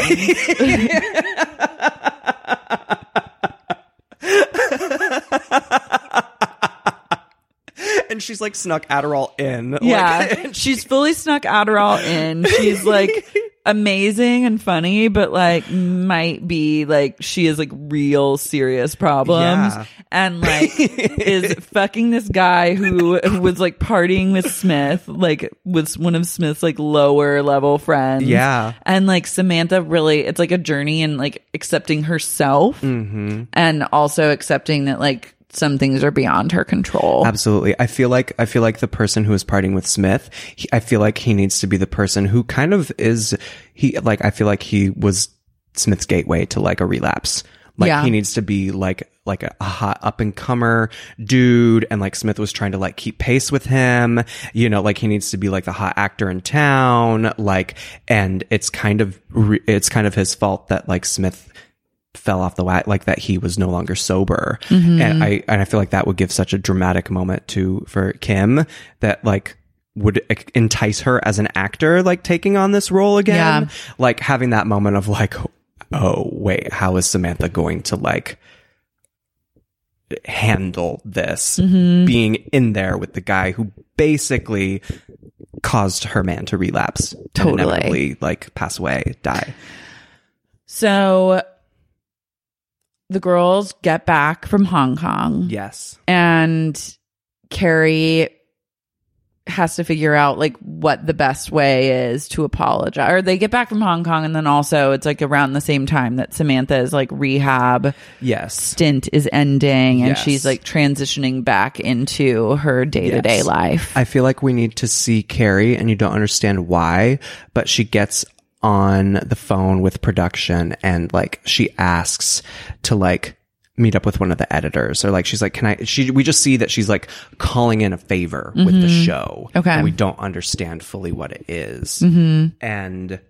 And she's like snuck Adderall in. Yeah, like, she's fully snuck Adderall in. She's like... amazing and funny, but like might be like she has like real serious problems yeah. and like is fucking this guy who was like partying with Smith, like with one of Smith's like lower level friends. Yeah. And like Samantha really, it's like a journey in like accepting herself mm-hmm. and also accepting that like some things are beyond her control. Absolutely. I feel like I feel like the person who is partying with Smith, he, I feel like he needs to be the person who kind of is he like I feel like he was Smith's gateway to like a relapse. Like yeah. he needs to be like like a, a hot up and comer dude, and like Smith was trying to like keep pace with him, you know, like he needs to be like the hot actor in town, like, and it's kind of re- it's kind of his fault that like Smith fell off the wagon, like that he was no longer sober. Mm-hmm. And I and I feel like that would give such a dramatic moment to for Kim that like would entice her as an actor, like taking on this role again. Yeah. Like having that moment of like, oh wait, how is Samantha going to like handle this mm-hmm. being in there with the guy who basically caused her man to relapse, totally, and inevitably like pass away, die. So the girls get back from Hong Kong. Yes. And Carrie has to figure out like what the best way is to apologize. Or they get back from Hong Kong, and then also it's like around the same time that Samantha's like rehab yes. stint is ending, and yes. she's like transitioning back into her day-to-day yes. life. I feel like we need to see Carrie, and you don't understand why, but she gets on the phone with production, and like she asks to like meet up with one of the editors, or like she's like, can I she we just see that she's like calling in a favor mm-hmm. with the show. Okay. And we don't understand fully what it is. Mm-hmm. And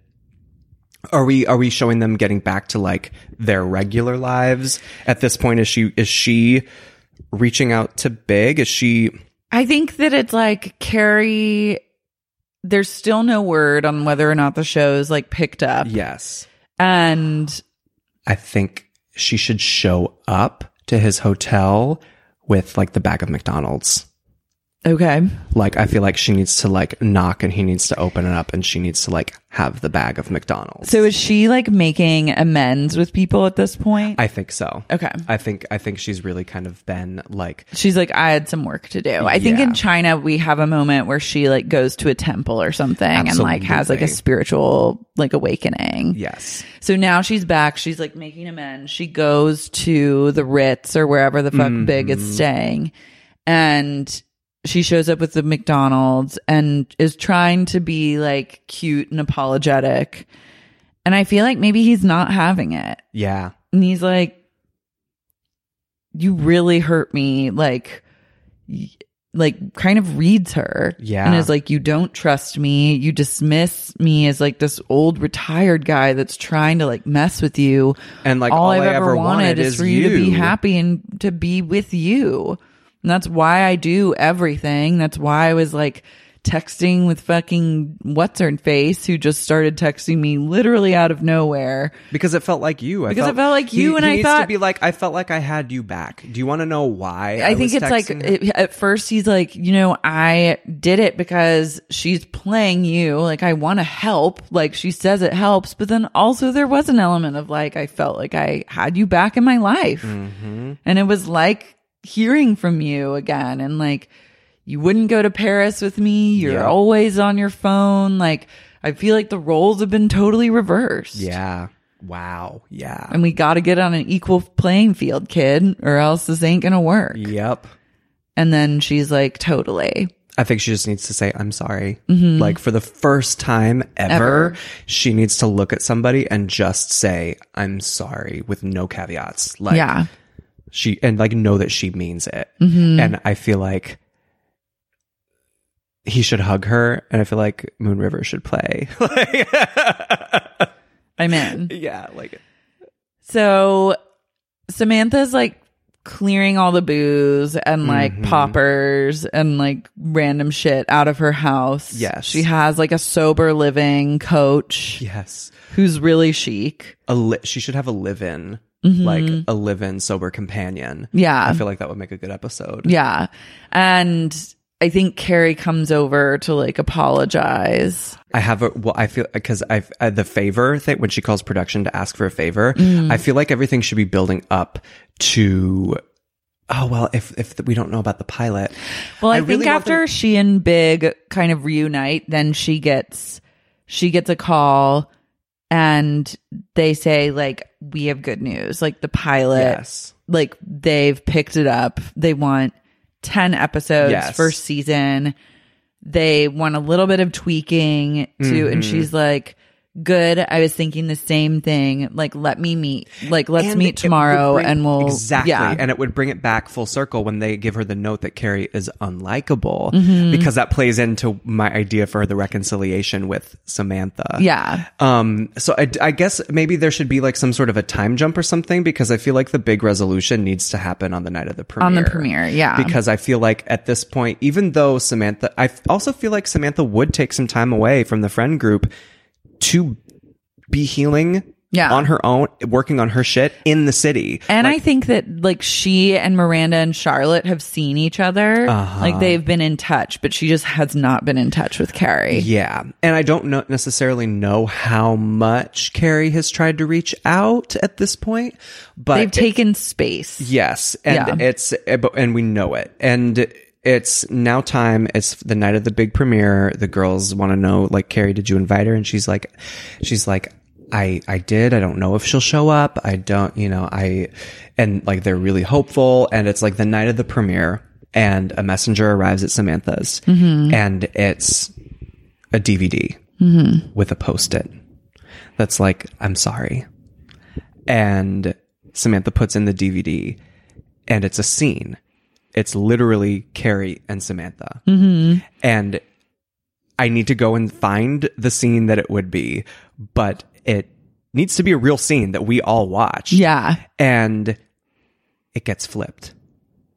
are we are we showing them getting back to like their regular lives at this point? Is she is she reaching out to Big? Is she I think that it's like Carrie, there's still no word on whether or not the show's like picked up. Yes. And I think she should show up to his hotel with like the bag of McDonald's. Okay. Like I feel like she needs to like knock, and he needs to open it up, and she needs to like have the bag of McDonald's. So is she like making amends with people at this point? I think so. Okay. I think I think she's really kind of been like, she's like, I had some work to do. I yeah. think in China we have a moment where she like goes to a temple or something Absolutely. and like has like a spiritual like awakening. Yes. So now she's back, she's like making amends. She goes to the Ritz or wherever the fuck mm-hmm. Big is staying, and she shows up with the McDonald's and is trying to be like cute and apologetic. And I feel like maybe he's not having it. Yeah. And he's like, you really hurt me. Like, like kind of reads her. Yeah. And is like, you don't trust me. You dismiss me as like this old retired guy that's trying to like mess with you. And like all, all I've I ever wanted, wanted is for you to be happy and to be with you. And that's why I do everything. That's why I was like texting with fucking what's her face, who just started texting me literally out of nowhere because it felt like you. I because felt, it felt like you, he, and he I needs thought to be like, I felt like I had you back. Do you want to know why? I, I think was it's like it, at first he's like, you know, I did it because she's playing you. Like I want to help. Like she says it helps, but then also there was an element of like I felt like I had you back in my life, mm-hmm. and it was like hearing from you again, and like you wouldn't go to Paris with me, you're yeah. always on your phone, like I feel like the roles have been totally reversed. Yeah. Wow. Yeah. And we got to get on an equal playing field, kid, or else this ain't gonna work. Yep. And then she's like, totally. I think she just needs to say, I'm sorry. Mm-hmm. Like for the first time ever, ever, she needs to look at somebody and just say, I'm sorry, with no caveats. Like yeah. She and like know that she means it, mm-hmm. and I feel like he should hug her, and I feel like Moon River should play. I'm in. Yeah, like so. Samantha's like clearing all the booze and like mm-hmm. poppers and like random shit out of her house. Yes, she has like a sober living coach. Yes, who's really chic. A li- she should have a live-in. Mm-hmm. Like a live-in sober companion. Yeah. I feel like that would make a good episode. Yeah. And I think Carrie comes over to like apologize. I have a, well, I feel, because I've, uh, the favor thing, when she calls production to ask for a favor, mm. I feel like everything should be building up to, oh, well, if, if we don't know about the pilot. Well, I, I think really after the- she and Big kind of reunite, then she gets, she gets a call. And they say, like, we have good news. Like, the pilot, yes. like, they've picked it up. They want ten episodes, yes. first season. They want a little bit of tweaking, too. Mm-hmm. And she's like, good. I was thinking the same thing. Like, let me meet. Like, let's and meet tomorrow bring, and we'll. Exactly. Yeah. And it would bring it back full circle when they give her the note that Carrie is unlikable, mm-hmm. because that plays into my idea for the reconciliation with Samantha. Yeah. Um. So I, I guess maybe there should be like some sort of a time jump or something, because I feel like the big resolution needs to happen on the night of the premiere. On the premiere. Yeah. Because I feel like at this point, even though Samantha, I also feel like Samantha would take some time away from the friend group to be healing yeah. on her own, working on her shit in the city. And like, I think that like she and Miranda and Charlotte have seen each other. Uh-huh. Like they've been in touch, but she just has not been in touch with Carrie. Yeah. And I don't know, necessarily know how much Carrie has tried to reach out at this point, but they've it, taken space. Yes. And yeah. it's, and we know it. And it's now time. It's the night of the big premiere. The girls want to know, like, Carrie, did you invite her? And she's like, she's like, I, I did. I don't know if she'll show up. I don't, you know, I, and like, they're really hopeful. And it's like the night of the premiere, and a messenger arrives at Samantha's, mm-hmm. and it's a D V D mm-hmm. with a post-it that's like, I'm sorry. And Samantha puts in the D V D, and it's a scene. It's literally Carrie and Samantha. Mm-hmm. And I need to go and find the scene that it would be, but it needs to be a real scene that we all watch. Yeah. And it gets flipped.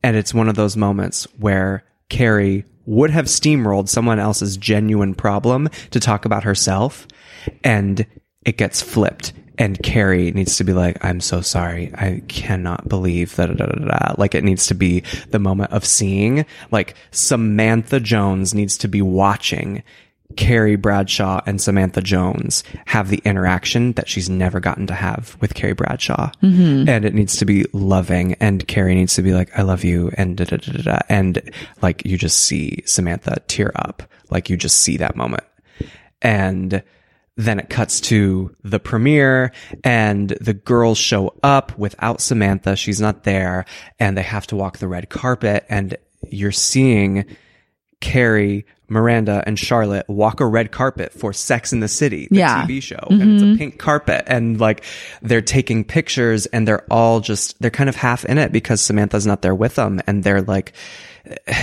And it's one of those moments where Carrie would have steamrolled someone else's genuine problem to talk about herself, and it gets flipped. And Carrie needs to be like, I'm so sorry. I cannot believe that. Da, da, da, da. Like, it needs to be the moment of seeing, like, Samantha Jones needs to be watching Carrie Bradshaw and Samantha Jones have the interaction that she's never gotten to have with Carrie Bradshaw. Mm-hmm. And it needs to be loving. And Carrie needs to be like, I love you. And da, da, da, da, da. And like, you just see Samantha tear up. Like, you just see that moment. And then it cuts to the premiere, and the girls show up without Samantha. She's not there, and they have to walk the red carpet, and you're seeing Carrie, Miranda, and Charlotte walk a red carpet for Sex and the City, the yeah. T V show. Mm-hmm. And it's a pink carpet. And like they're taking pictures and they're all just, they're kind of half in it because Samantha's not there with them. And they're like,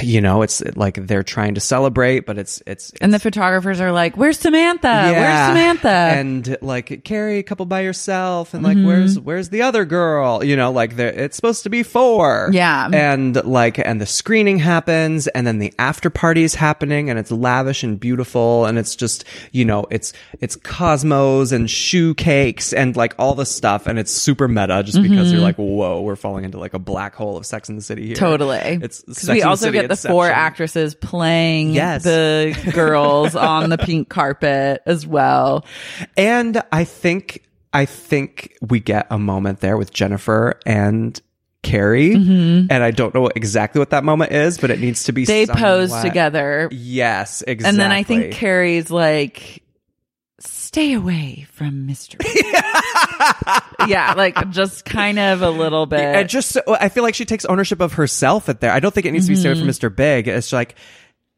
you know, it's like they're trying to celebrate, but it's, it's, it's and the photographers are like, where's Samantha? Yeah. Where's Samantha? And like, Carrie, couple by yourself. And like, mm-hmm. where's, where's the other girl? You know, like it's supposed to be four. Yeah. And like, and the screening happens and then the after party is happening and it's lavish and beautiful. And it's just, you know, it's, it's cosmos and shoe cakes and like all the stuff. And it's super meta just mm-hmm. because you're like, whoa, we're falling into like a black hole of Sex and the City here. Totally. It's Sex also City get the Inception. Four actresses playing yes. the girls on the pink carpet as well. And I think I think we get a moment there with Jennifer and Carrie. Mm-hmm. And I don't know exactly what that moment is, but it needs to be they somewhat... pose together. Yes, exactly. And then I think Carrie's like, stay away from mystery. Yeah, like just kind of a little bit. I just, I feel like she takes ownership of herself at there. I don't think it needs mm-hmm. to be stay away from Mister Big. It's like,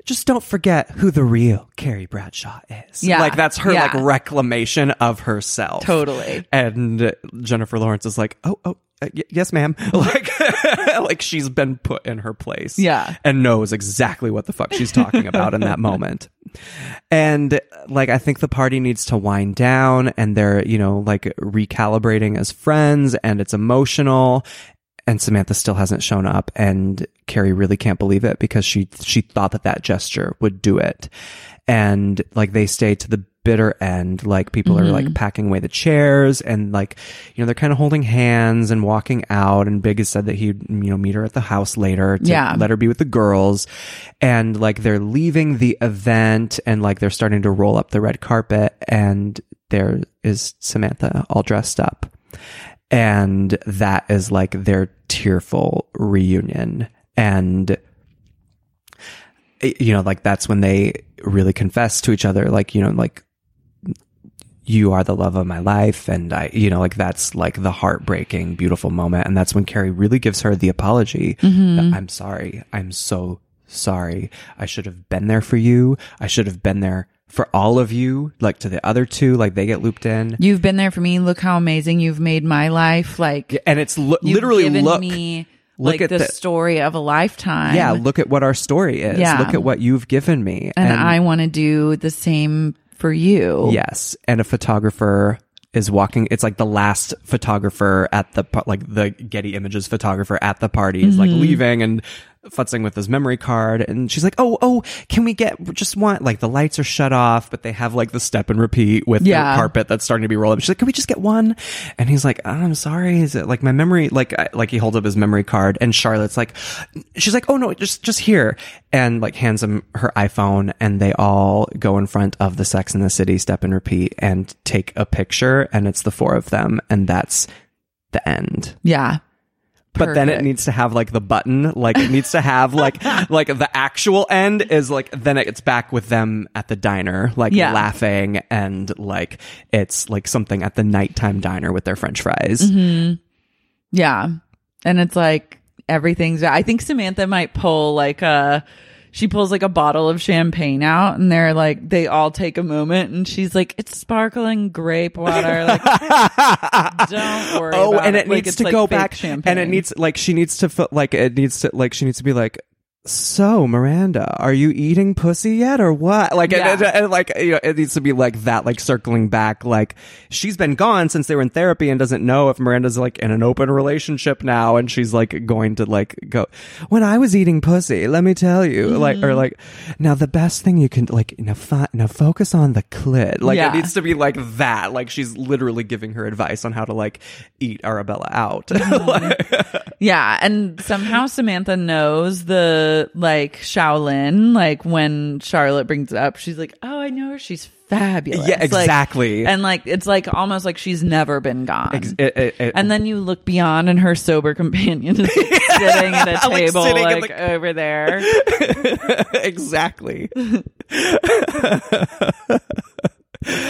just don't forget who the real Carrie Bradshaw is. Yeah. Like that's her yeah. like reclamation of herself. Totally. And Jennifer Lawrence is like, oh, oh, uh, y- yes, ma'am. Like, like she's been put in her place. Yeah. And knows exactly what the fuck she's talking about in that moment. And like, I think the party needs to wind down and they're, you know, like recalibrating as friends and it's emotional. And Samantha still hasn't shown up and Carrie really can't believe it because she she thought that that gesture would do it. And like they stay to the bitter end, like people mm-hmm. are like packing away the chairs and like, you know, they're kind of holding hands and walking out. And Big has said that he'd, you know, meet her at the house later to yeah. let her be with the girls. And like they're leaving the event and like they're starting to roll up the red carpet and there is Samantha all dressed up. And that is like their tearful reunion. And, you know, like that's when they really confess to each other, like, you know, like, you are the love of my life. And I, you know, like that's like the heartbreaking, beautiful moment. And that's when Carrie really gives her the apology. Mm-hmm. I'm sorry. I'm so sorry. I should have been there for you. I should have been there for all of you, like to the other two, like they get looped in. You've been there for me. Look how amazing you've made my life. Like, and it's l- literally given look, me, look like at the, the story of a lifetime. Yeah. Look at what our story is. Yeah. Look at what you've given me. And, and I want to do the same for you. Yes. And a photographer is walking. It's like the last photographer at the, like the Getty Images photographer at the party is mm-hmm. like leaving and futzing with his memory card and she's like, oh oh can we get just one, like the lights are shut off but they have like the step and repeat with yeah. the carpet that's starting to be rolled up. She's like, can we just get one? And he's like, oh, I'm sorry, is it like my memory, like I, like he holds up his memory card and Charlotte's like, she's like, oh no, just just here, and like hands him her iPhone and they all go in front of the Sex and the City step and repeat and take a picture and it's the four of them and that's the end. Yeah. But perfect. Then it needs to have like the button, like it needs to have like like the actual end is like then it's back with them at the diner, like yeah. laughing and like it's like something at the nighttime diner with their French fries. Mm-hmm. Yeah. And it's like everything's, I think Samantha might pull like a, she pulls like a bottle of champagne out and they're like, they all take a moment and she's like, it's sparkling grape water. Like, don't worry. Oh, about and it, it needs like, to like go back. Champagne. And it needs, like, she needs to, like, it needs to, like, she needs to be like, so Miranda, are you eating pussy yet or what? Like, yeah. and, and, and, like, you know, it needs to be like that, like circling back, like she's been gone since they were in therapy and doesn't know if Miranda's like in an open relationship now. And she's like going to like go, when I was eating pussy, let me tell you, mm-hmm. like, or like, now the best thing you can like, now, fo- now focus on the clit. Like yeah. it needs to be like that. Like she's literally giving her advice on how to like eat Arabella out. Mm-hmm. like, yeah. And somehow Samantha knows the, like Shaolin, like when Charlotte brings it up, she's like, oh, I know her, she's fabulous. Yeah, exactly. Like, and like it's like almost like she's never been gone. Ex- it, it, it, and then you look beyond and her sober companion is like sitting at a table like, like, like over there. Exactly.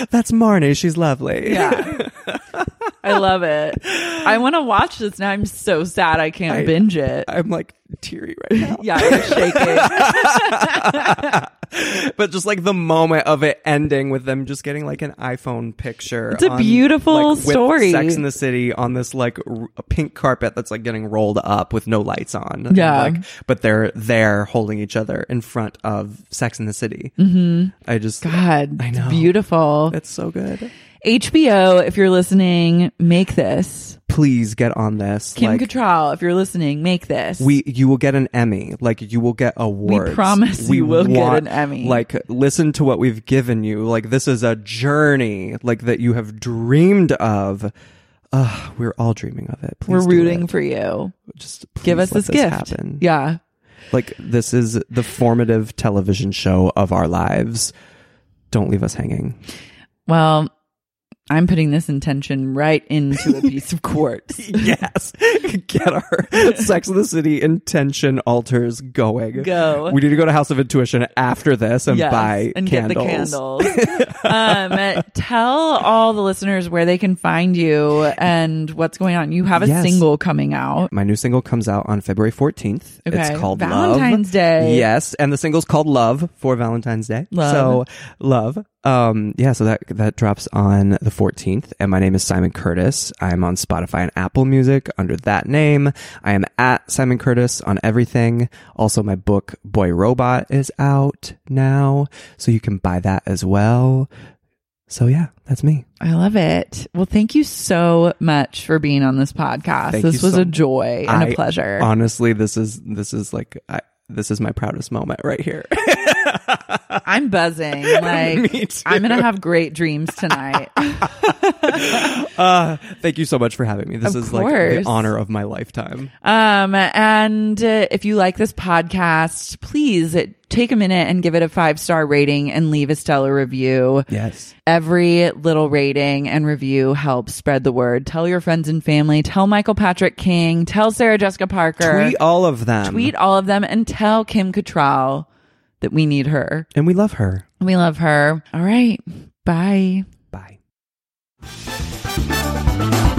That's Marnie, she's lovely. Yeah. I love it. I want to watch this now. I'm so sad I can't I, binge it. I'm like teary right now. Yeah, I'm shaking. But just like the moment of it ending with them just getting like an iPhone picture. It's a on, beautiful like, story. Sex and the City on this like r- pink carpet that's like getting rolled up with no lights on. Yeah. And, like, but they're there holding each other in front of Sex and the City. Mm-hmm. I just... God, I know. It's beautiful. It's so good. H B O, if you're listening, make this. Please get on this. Kim like, Cattrall, if you're listening, make this. We, you will get an Emmy. Like, you will get awards. We promise we you will want, get an Emmy. Like, listen to what we've given you. Like, this is a journey, like, that you have dreamed of. Uh, we're all dreaming of it. Please we're rooting it. for you. Just give us this, this gift. Happen. Yeah. Like, this is the formative television show of our lives. Don't leave us hanging. Well... I'm putting this intention right into a piece of quartz. Yes. Get our Sex and the City intention altars going. Go. We need to go to House of Intuition after this and yes, buy and candles. And get the candles. um, tell all the listeners where they can find you and what's going on. You have a yes. single coming out. My new single comes out on February fourteenth. Okay. It's called Valentine's Love. Valentine's Day. Yes. And the single's called Love for Valentine's Day. Love. So, Love. Um, yeah, so that, that drops on the fourteenth. And my name is Simon Curtis. I'm on Spotify and Apple Music under that name. I am at Simon Curtis on everything. Also, my book, Boy Robot, is out now. So you can buy that as well. So yeah, that's me. I love it. Well, thank you so much for being on this podcast. Thank this was so a joy and I, a pleasure. Honestly, this is, this is like, I, this is my proudest moment right here. I'm buzzing. Like, I'm going to have great dreams tonight. uh, thank you so much for having me. This of is course. like the honor of my lifetime. Um, and uh, if you like this podcast, please take a minute and give it a five-star rating and leave a stellar review. Yes. Every little rating and review helps spread the word. Tell your friends and family. Tell Michael Patrick King. Tell Sarah Jessica Parker. Tweet all of them. Tweet all of them. And tell Kim Cattrall that we need her. And we love her. We love her. All right. Bye. Bye.